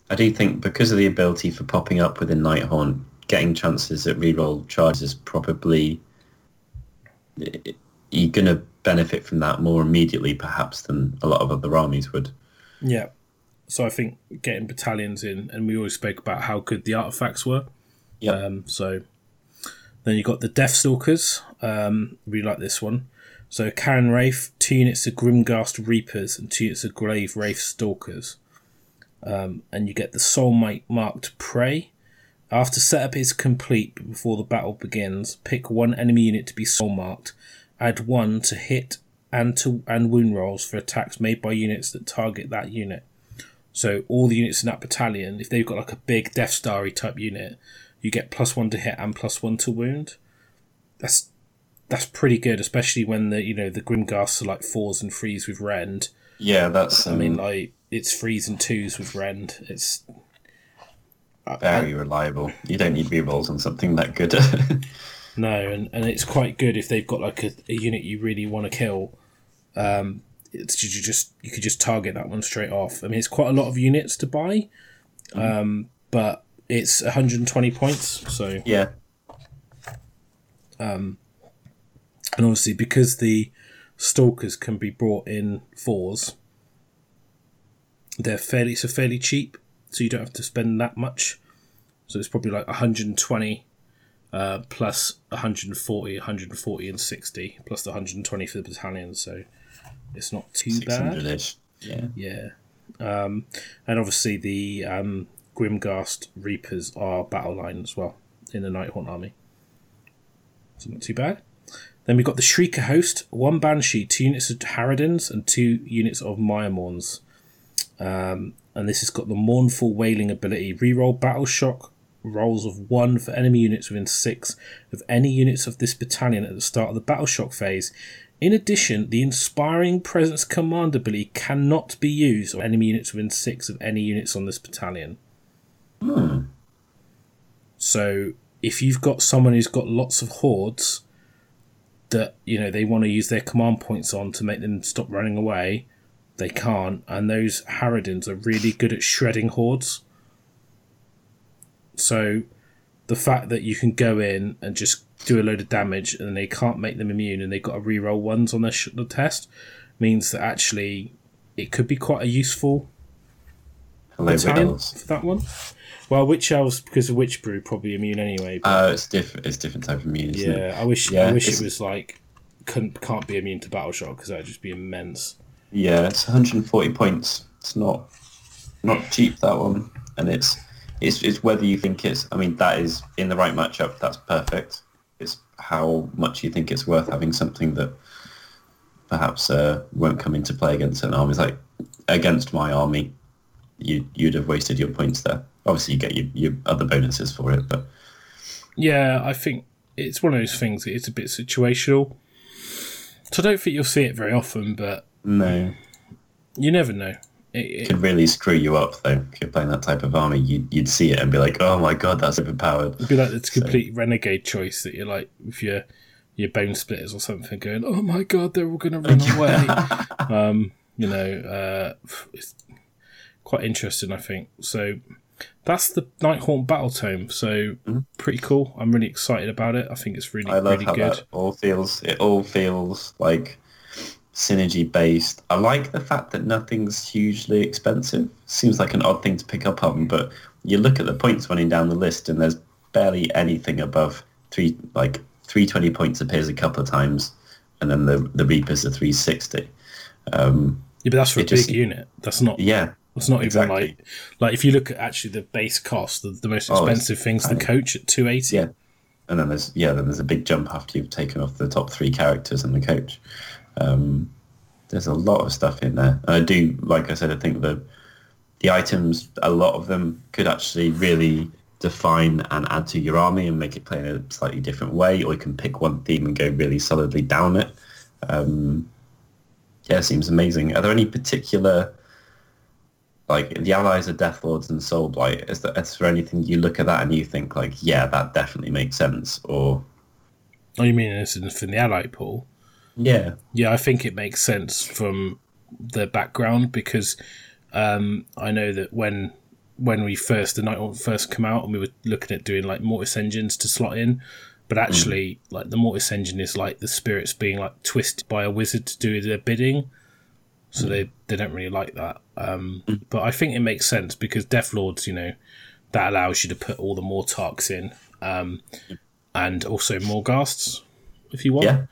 I do think because of the ability for popping up within Nighthaunt, getting chances at reroll charges is probably you're going to benefit from that more immediately, perhaps, than a lot of other armies would. Yeah. So I think getting battalions in, and we always spoke about how good the artifacts were. Yeah. Then you've got the Death Stalkers. Really like this one. So Caron Wraith, 2 units of Grimghast Reapers and 2 units of Glaivewraith Stalkers. And you get the Soulmate marked Prey. After setup is complete, but before the battle begins, pick 1 enemy unit to be soul marked. Add 1 to hit and wound rolls for attacks made by units that target that unit. So all the units in that battalion, if they've got like a big Death Starry type unit, you get +1 to hit and +1 to wound. That's pretty good, especially when the Grimghasts are like 4s and 3s with rend. Yeah, that's. I mean, it's 3s and 2s with rend. It's very reliable. You don't need re-rolls on something that good. No, and it's quite good if they've got like a unit you really want to kill. You could just target that one straight off. I mean, it's quite a lot of units to buy, but. It's 120 points, so... Yeah. And obviously, because the Stalkers can be brought in 4s, It's fairly cheap, so you don't have to spend that much. So it's probably like 120 plus 140 and 60 plus the 120 for the battalion, so it's not too bad. Yeah. And obviously the Grimghast Reapers are battle line as well in the Nighthaunt army. So not too bad. Then we've got the Shrieker Host, 1 Banshee, 2 units of Harridans and 2 units of Myrmourns. And this has got the Mournful Wailing ability. Reroll Battle Shock rolls of 1 for enemy units within 6 of any units of this battalion at the start of the Battle Shock phase. In addition, the Inspiring Presence Command ability cannot be used on enemy units within 6 of any units on this battalion. So if you've got someone who's got lots of hordes that, you know, they want to use their command points on to make them stop running away, they can't, and those Harridans are really good at shredding hordes. So the fact that you can go in and just do a load of damage and they can't make them immune and they've got to reroll ones on their test means that actually it could be quite a useful battalion for that one. Well, Witch Elves, because of Witch Brew, probably immune anyway. Oh, it's different type of immune, isn't it? I wish it was like, can't be immune to Battle Shock, because that would just be immense. Yeah, it's 140 points. It's not cheap, that one. And it's whether you think it's... I mean, that is, in the right matchup, that's perfect. It's how much you think it's worth having something that perhaps won't come into play against an army. It's like, against my army, you'd have wasted your points there. Obviously, you get your other bonuses for it, but... Yeah, I think it's one of those things that it's a bit situational. So I don't think you'll see it very often, but... No. You never know. It could really screw you up, though. If you're playing that type of army, you'd see it and be like, oh my god, that's overpowered. It'd be like this complete renegade choice that you're like, with your bone splitters or something, going, oh my god, they're all going to run away. It's quite interesting, I think. So that's the Nighthaunt Battle Tome, so pretty cool. I'm really excited about it. I think it's really good. I love really how good. That all feels. It all feels like... synergy based. I like the fact that nothing's hugely expensive. Seems like an odd thing to pick up on, but you look at the points running down the list and there's barely anything above 320 points appears a couple of times, and then the Reapers are 360. But that's for a big unit. That's not it's not exactly. Even like if you look at actually the base cost, the most expensive thing's the coach at 280. Yeah. And then there's a big jump after you've taken off the top 3 characters and the coach. There's a lot of stuff in there, and I do, like I said, I think the items, a lot of them could actually really define and add to your army and make it play in a slightly different way, or you can pick one theme and go really solidly down it. Seems amazing. Are there any particular, like, the allies of Death Lords and Soul Blight, is there anything you look at that and you think like, yeah, that definitely makes sense? Or you mean it's from the ally pool? Yeah, I think it makes sense from the background, because I know that when the Nighthaunt first come out and we were looking at doing like Mortis engines to slot in, but actually like the Mortis engine is like the spirits being like twisted by a wizard to do their bidding, so they don't really like that. But I think it makes sense because Death Lords, you know, that allows you to put all the Mortarks in and also Morghasts if you want. Yeah.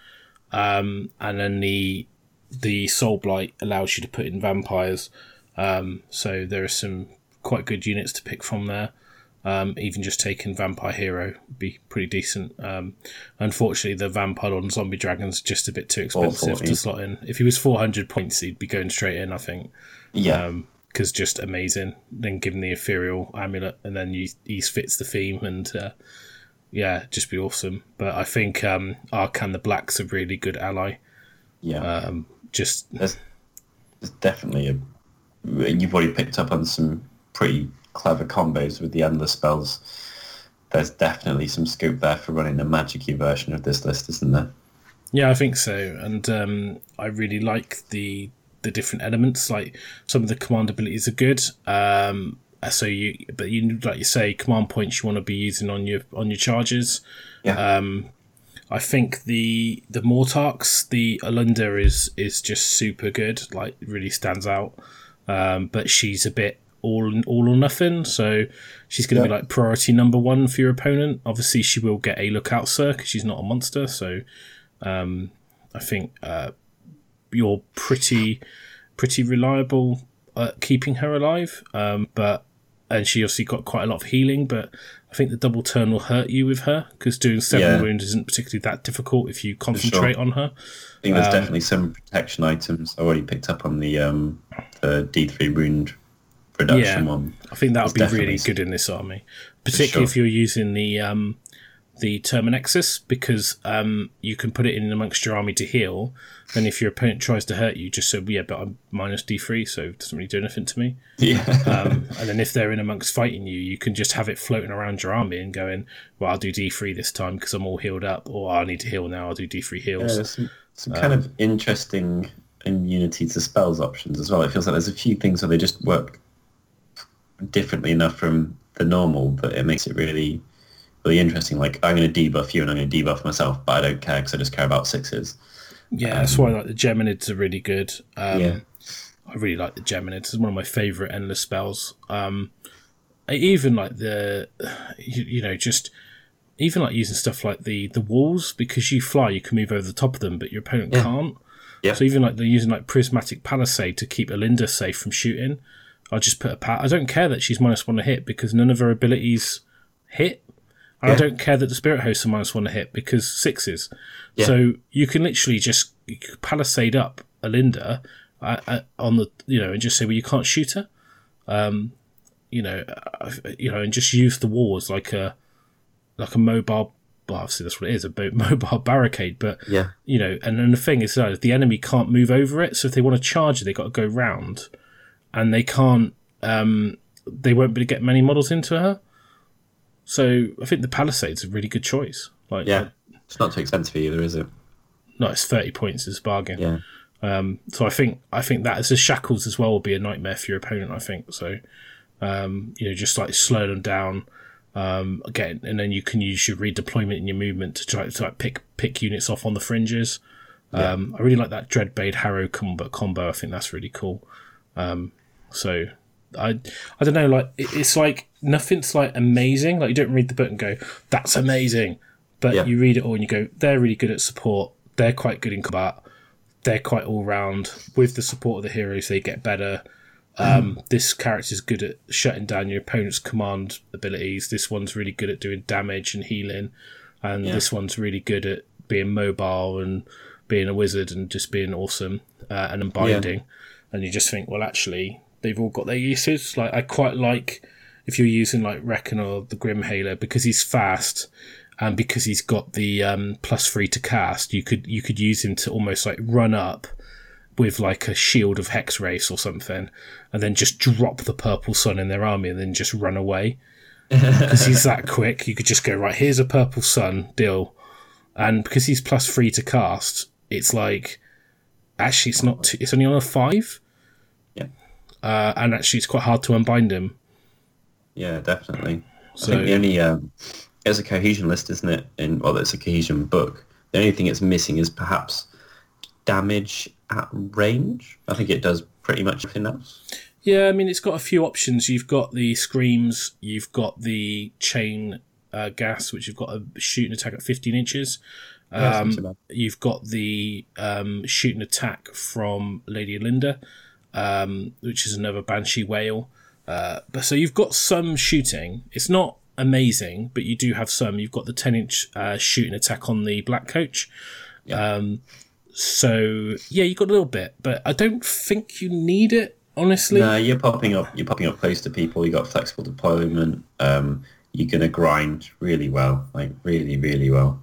And then the Soul Blight allows you to put in vampires. So there are some quite good units to pick from there. Even just taking Vampire Hero would be pretty decent. Unfortunately, the Vampire on Zombie Dragon's just a bit too expensive to slot in. If he was 400 points, he'd be going straight in, I think. Yeah. Because just amazing. Then give him the Ethereal Amulet, and then he fits the theme and... just be awesome. But I think Arkan the Black's a really good ally. Yeah. There's definitely you've already picked up on some pretty clever combos with the endless spells. There's definitely some scope there for running a magic-y version of this list, isn't there? Yeah, I think so. And I really like the different elements. Like, some of the command abilities are good. So, like you say, command points you want to be using on your charges. Yeah. I think the Mortarks, the Olynder is just super good. Like, really stands out. but she's a bit all or nothing, so she's going to be like priority number one for your opponent. Obviously, she will get a lookout, sir, because she's not a monster, so I think you're pretty reliable at keeping her alive, and she obviously got quite a lot of healing, but I think the double turn will hurt you with her, because doing 7 wounds isn't particularly that difficult if you concentrate on her. I think there's definitely some protection items. I already picked up on the D3 wound reduction one. I think that would be really good in this army, particularly if you're using the Terminexus, because you can put it in amongst your army to heal, and if your opponent tries to hurt you, just but I'm minus D3, so it doesn't really do anything to me. Yeah. And then if they're in amongst fighting you, you can just have it floating around your army and going, well, I'll do D3 this time because I'm all healed up, or I need to heal now, I'll do D3 heals. Yeah, there's some kind of interesting immunity to spells options as well. It feels like there's a few things where they just work differently enough from the normal, but it makes it really... really interesting. Like, I'm going to debuff you and I'm going to debuff myself, but I don't care because I just care about sixes. Yeah, that's why like the Geminids are really good. I really like the Geminids. It's one of my favourite endless spells. Even like the, even like using stuff like the walls, because you fly, you can move over the top of them, but your opponent can't. Yeah. So even like they're using like Prismatic Palisade to keep Olynder safe from shooting. I'll just put a pat. I don't care that she's minus one to hit because none of her abilities hit. And I don't care that the Spirit Hosts are minus one to hit because sixes. Yeah. So you can literally just palisade up Olynder on the, and just say, well, you can't shoot her, and just use the wall as like a mobile. Well, obviously that's what it is, a mobile barricade. But and then the thing is that the enemy can't move over it. So if they want to charge you, they got to go round, and they can't. They won't be able to get many models into her. So I think the Palisade's a really good choice. It's not too expensive either, is it? No, it's 30 points as a bargain. Yeah. So I think that as the shackles as well will be a nightmare for your opponent. I think so. Just like slow them down again, and then you can use your redeployment and your movement to try to like pick units off on the fringes. I really like that Dreadblade Harrow combo. I think that's really cool. So. I don't know, like it's like nothing's like amazing, like you don't read the book and go that's amazing, but you read it all and you go they're really good at support, they're quite good in combat, they're quite all round with the support of the heroes, they get better. This character's good at shutting down your opponent's command abilities, this one's really good at doing damage and healing, and this one's really good at being mobile and being a wizard and just being awesome and unbinding, and you just think, well actually they've all got their uses. Like I quite like if you're using like Reikenor the Grimhailer, because he's fast and because he's got the +3 to cast, you could use him to almost like run up with like a shield of Hexwraiths or something and then just drop the purple sun in their army and then just run away. Because he's that quick, you could just go, right, here's a purple sun, deal. And because he's +3 to cast, it's like actually it's not it's only on a 5. And actually, it's quite hard to unbind him. Yeah, definitely. So, I think the only... it's a cohesion list, isn't it? It's a cohesion book. The only thing it's missing is perhaps damage at range. I think it does pretty much everything else. Yeah, I mean, it's got a few options. You've got the screams, you've got the chain gas, which you've got a shoot and attack at 15 inches. You've got the shoot and attack from Lady Olynder. Which is another Banshee Whale. But so you've got some shooting. It's not amazing, but you do have some. You've got the 10-inch shooting attack on the Black Coach. Yeah. You've got a little bit, but I don't think you need it, honestly. No, you're popping up close to people. You've got flexible deployment. You're going to grind really well, like really, really well.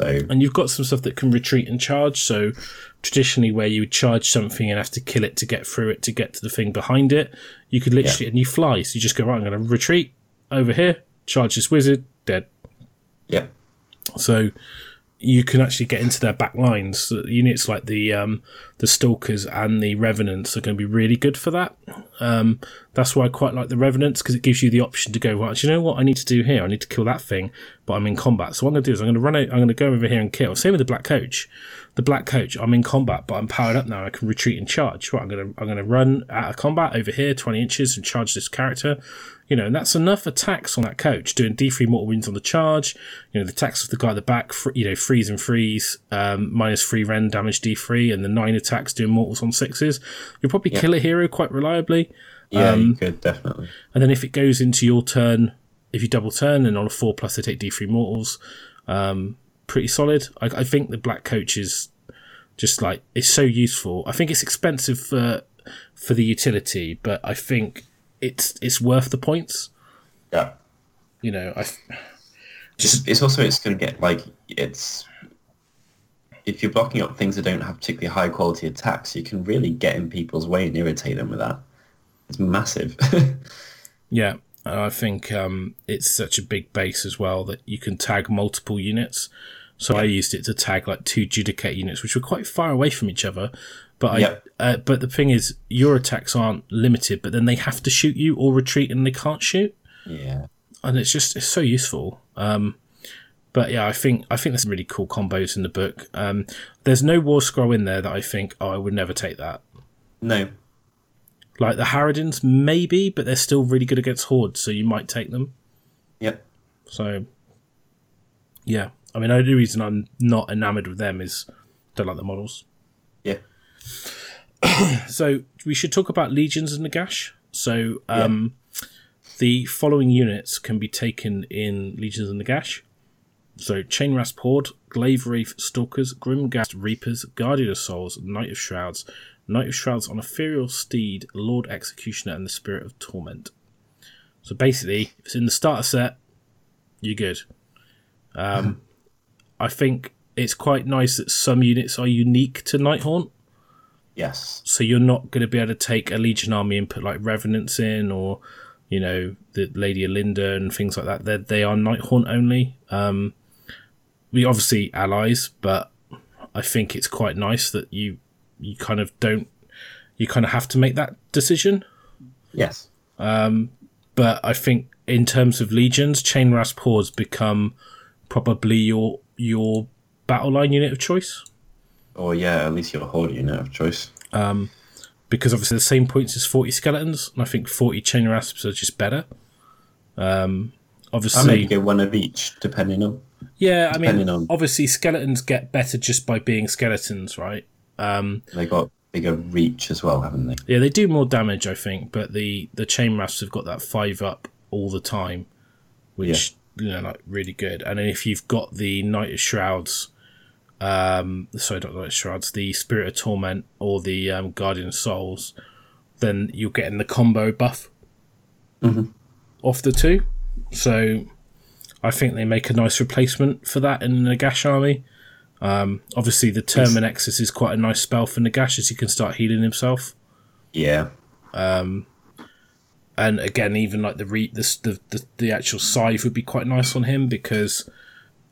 And you've got some stuff that can retreat and charge. So traditionally where you would charge something and have to kill it to get through it, to get to the thing behind it, you could literally, and you fly. So you just go, right, I'm going to retreat over here, charge this wizard, dead. Yeah. So you can actually get into their back lines. So units like the Stalkers and the Revenants are going to be really good for that. That's why I quite like the Revenants, because it gives you the option to go, well, do you know what I need to do here? I need to kill that thing, but I'm in combat. So what I'm going to do is I'm going to run out, I'm going to go over here and kill. Same with the Black Coach. The Black Coach, I'm in combat, but I'm powered up now. I can retreat and charge. Right, I'm going to run out of combat over here, 20 inches, and charge this character. You know, and that's enough attacks on that coach, doing D3 mortal wounds on the charge, you know, the attacks of the guy at the back, you know, freeze and freeze, -3 rend damage D3, and the 9 attacks doing mortals on 6s. You'll probably kill a hero quite reliably. Yeah, you could, definitely. And then if it goes into your turn, if you double turn, and on a 4+, they take D3 mortals. Pretty solid. I think the Black Coach is just like, it's so useful. I think it's expensive for the utility, but I think it's worth the points. Yeah, you know, it's also, it's going to get like, it's, if you're blocking up things that don't have particularly high quality attacks, you can really get in people's way and irritate them with that. It's massive. Yeah, and I think it's such a big base as well that you can tag multiple units. So I used it to tag like 2 Judicate units, which were quite far away from each other. But but the thing is, your attacks aren't limited, but then they have to shoot you or retreat, and they can't shoot. Yeah, and it's just, it's so useful. But yeah, I think there's some really cool combos in the book. There's no War Scroll in there that I think, oh, I would never take that. No, like the Harridans maybe, but they're still really good against hordes, so you might take them. Yep. So yeah, I mean, the only reason I'm not enamoured with them is I don't like the models. Yeah. So we should talk about legions of Nagash. So the following units can be taken in legions of Nagash. So Chainrasp Horde, Glaivewraith Stalkers, Grimghast Reapers, Guardian of Souls, Knight of Shrouds. Knight of Shrouds on a Furial Steed, Lord Executioner, and the Spirit of Torment. So basically, if it's in the starter set, you're good. I think it's quite nice that some units are unique to Nighthaunt. Yes. So you're not going to be able to take a Legion army and put like Revenants in, or, you know, the Lady Olynder and things like that. They are Nighthaunt only. We obviously allies, but I think it's quite nice that you kind of don't, you kind of have to make that decision. Yes. But I think in terms of legions, Chainrasp Horde's become probably your battle line unit of choice. Or yeah, at least your horde unit of choice. Because obviously the same points as 40 skeletons, and I think 40 Chainrasps are just better. Obviously, I maybe get one of each, depending on. Yeah, obviously skeletons get better just by being skeletons, right? They got bigger reach as well, haven't they? Yeah, they do more damage, I think, but the Chainrasps have got that 5 up all the time, which you know, like, really good. And then if you've got the Knight of Shrouds, sorry, not Knight of Shrouds, the Spirit of Torment or the Guardian of Souls, then you're getting the combo buff off the two. So I think they make a nice replacement for that in the Nagash army. Obviously the Terminexus is quite a nice spell for Nagash, as he can start healing himself. Yeah. And again, even like the actual scythe would be quite nice on him, because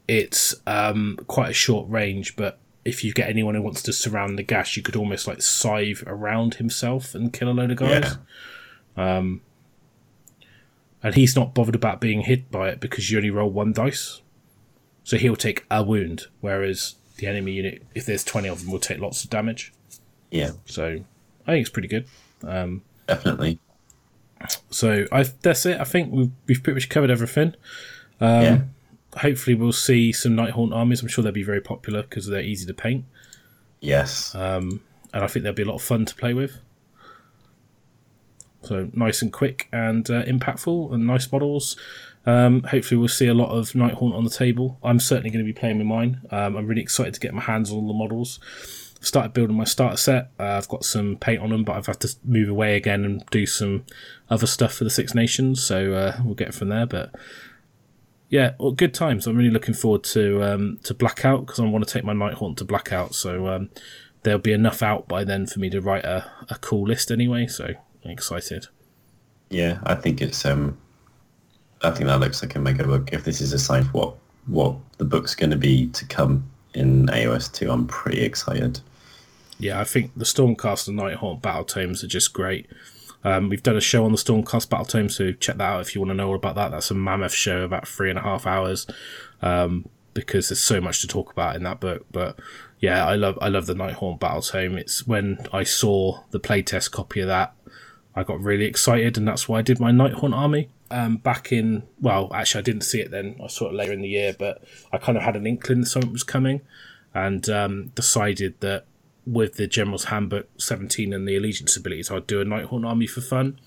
it's quite a short range, but if you get anyone who wants to surround Nagash, you could almost like scythe around himself and kill a load of guys. Yeah. And he's not bothered about being hit by it, because you only roll 1 dice. So he'll take a wound, whereas the enemy unit, if there's 20 of them, will take lots of damage. Yeah. So I think it's pretty good. Definitely. So that's it. I think we've pretty much covered everything. Yeah. Hopefully we'll see some Nighthaunt armies. I'm sure they'll be very popular because they're easy to paint. Yes. And I think they'll be a lot of fun to play with. So nice and quick and impactful, and nice models. Hopefully we'll see a lot of Nighthaunt on the table. I'm certainly going to be playing with mine. I'm really excited to get my hands on all the models. I've started building my starter set. I've got some paint on them, but I've had to move away again and do some other stuff for the Six Nations, so we'll get it from there. But yeah, well, good times. I'm really looking forward to Blackout, because I want to take my Nighthaunt to Blackout, so there'll be enough out by then for me to write a cool list anyway, so I'm excited. Yeah, I think it's... I think that looks like a mega book. If this is a sign for what the book's going to be to come in AOS 2, I'm pretty excited. Yeah, I think the Stormcast and Nighthaunt battle tomes are just great. We've done a show on the Stormcast battle tome, so check that out if you want to know all about that. That's a mammoth show, about 3.5 hours, because there's so much to talk about in that book. But yeah, I love the Nighthaunt battle tome. It's when I saw the playtest copy of that, I got really excited, and that's why I did my Nighthaunt army. Back in, well, actually I didn't see it then, I saw it later in the year, but I kind of had an inkling that something was coming, and decided that with the General's Handbook 17 and the Allegiance abilities, I'd do a Nighthaunt army for fun.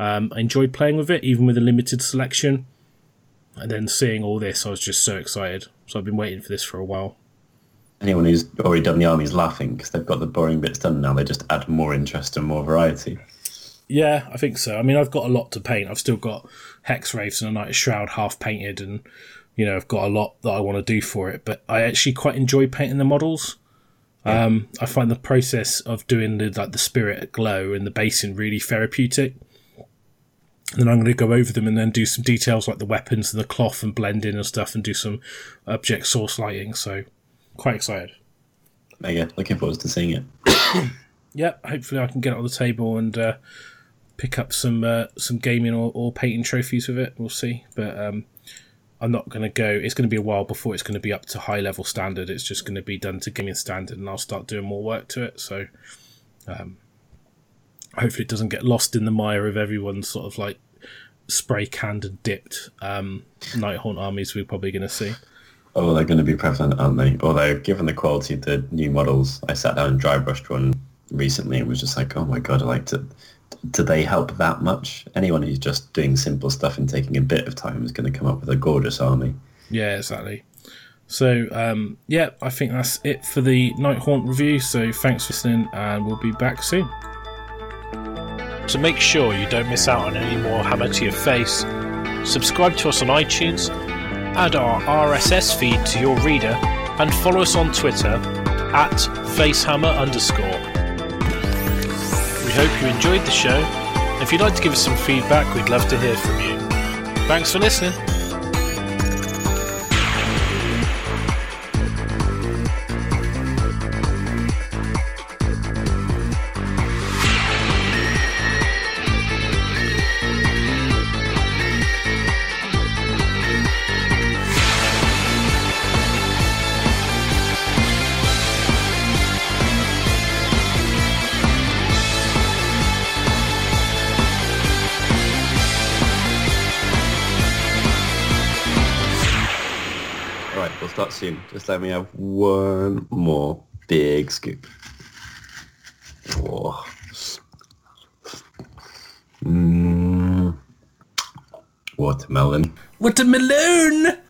I enjoyed playing with it, even with a limited selection. And then seeing all this, I was just so excited. So I've been waiting for this for a while. Anyone who's already done the army is laughing because they've got the boring bits done now. They just add more interest and more variety. Yeah, I think so. I mean, I've got a lot to paint. I've still got Hexwraiths and a Knight of Shroud half painted, and you know, I've got a lot that I want to do for it. But I actually quite enjoy painting the models. Yeah. I find the process of doing the Spirit Glow and the Basin really therapeutic. And then I'm going to go over them and then do some details like the weapons and the cloth and blending and stuff, and do some object source lighting. So quite excited. Mega, looking forward to seeing it. Yeah, hopefully I can get it on the table and pick up some gaming or painting trophies with it. We'll see. But I'm not going to go... It's going to be a while before it's going to be up to high-level standard. It's just going to be done to gaming standard, and I'll start doing more work to it. So hopefully it doesn't get lost in the mire of everyone sort of like spray-canned and dipped Nighthaunt armies we're probably going to see. Oh, they're going to be prevalent, aren't they? Although, given the quality of the new models, I sat down and dry-brushed one recently and was just like, oh my god, I like to... Do they help that much? Anyone who's just doing simple stuff and taking a bit of time is going to come up with a gorgeous army. Yeah, exactly. So, yeah, I think that's it for the Nighthaunt review. So thanks for listening, and we'll be back soon. To make sure you don't miss out on any more Hammer to Your Face, subscribe to us on iTunes, add our RSS feed to your reader, and follow us on Twitter at @Facehammer_. We hope you enjoyed the show. If you'd like to give us some feedback, we'd love to hear from you. Thanks for listening. Soon. Just let me have one more big scoop. Oh. Watermelon. Watermelon!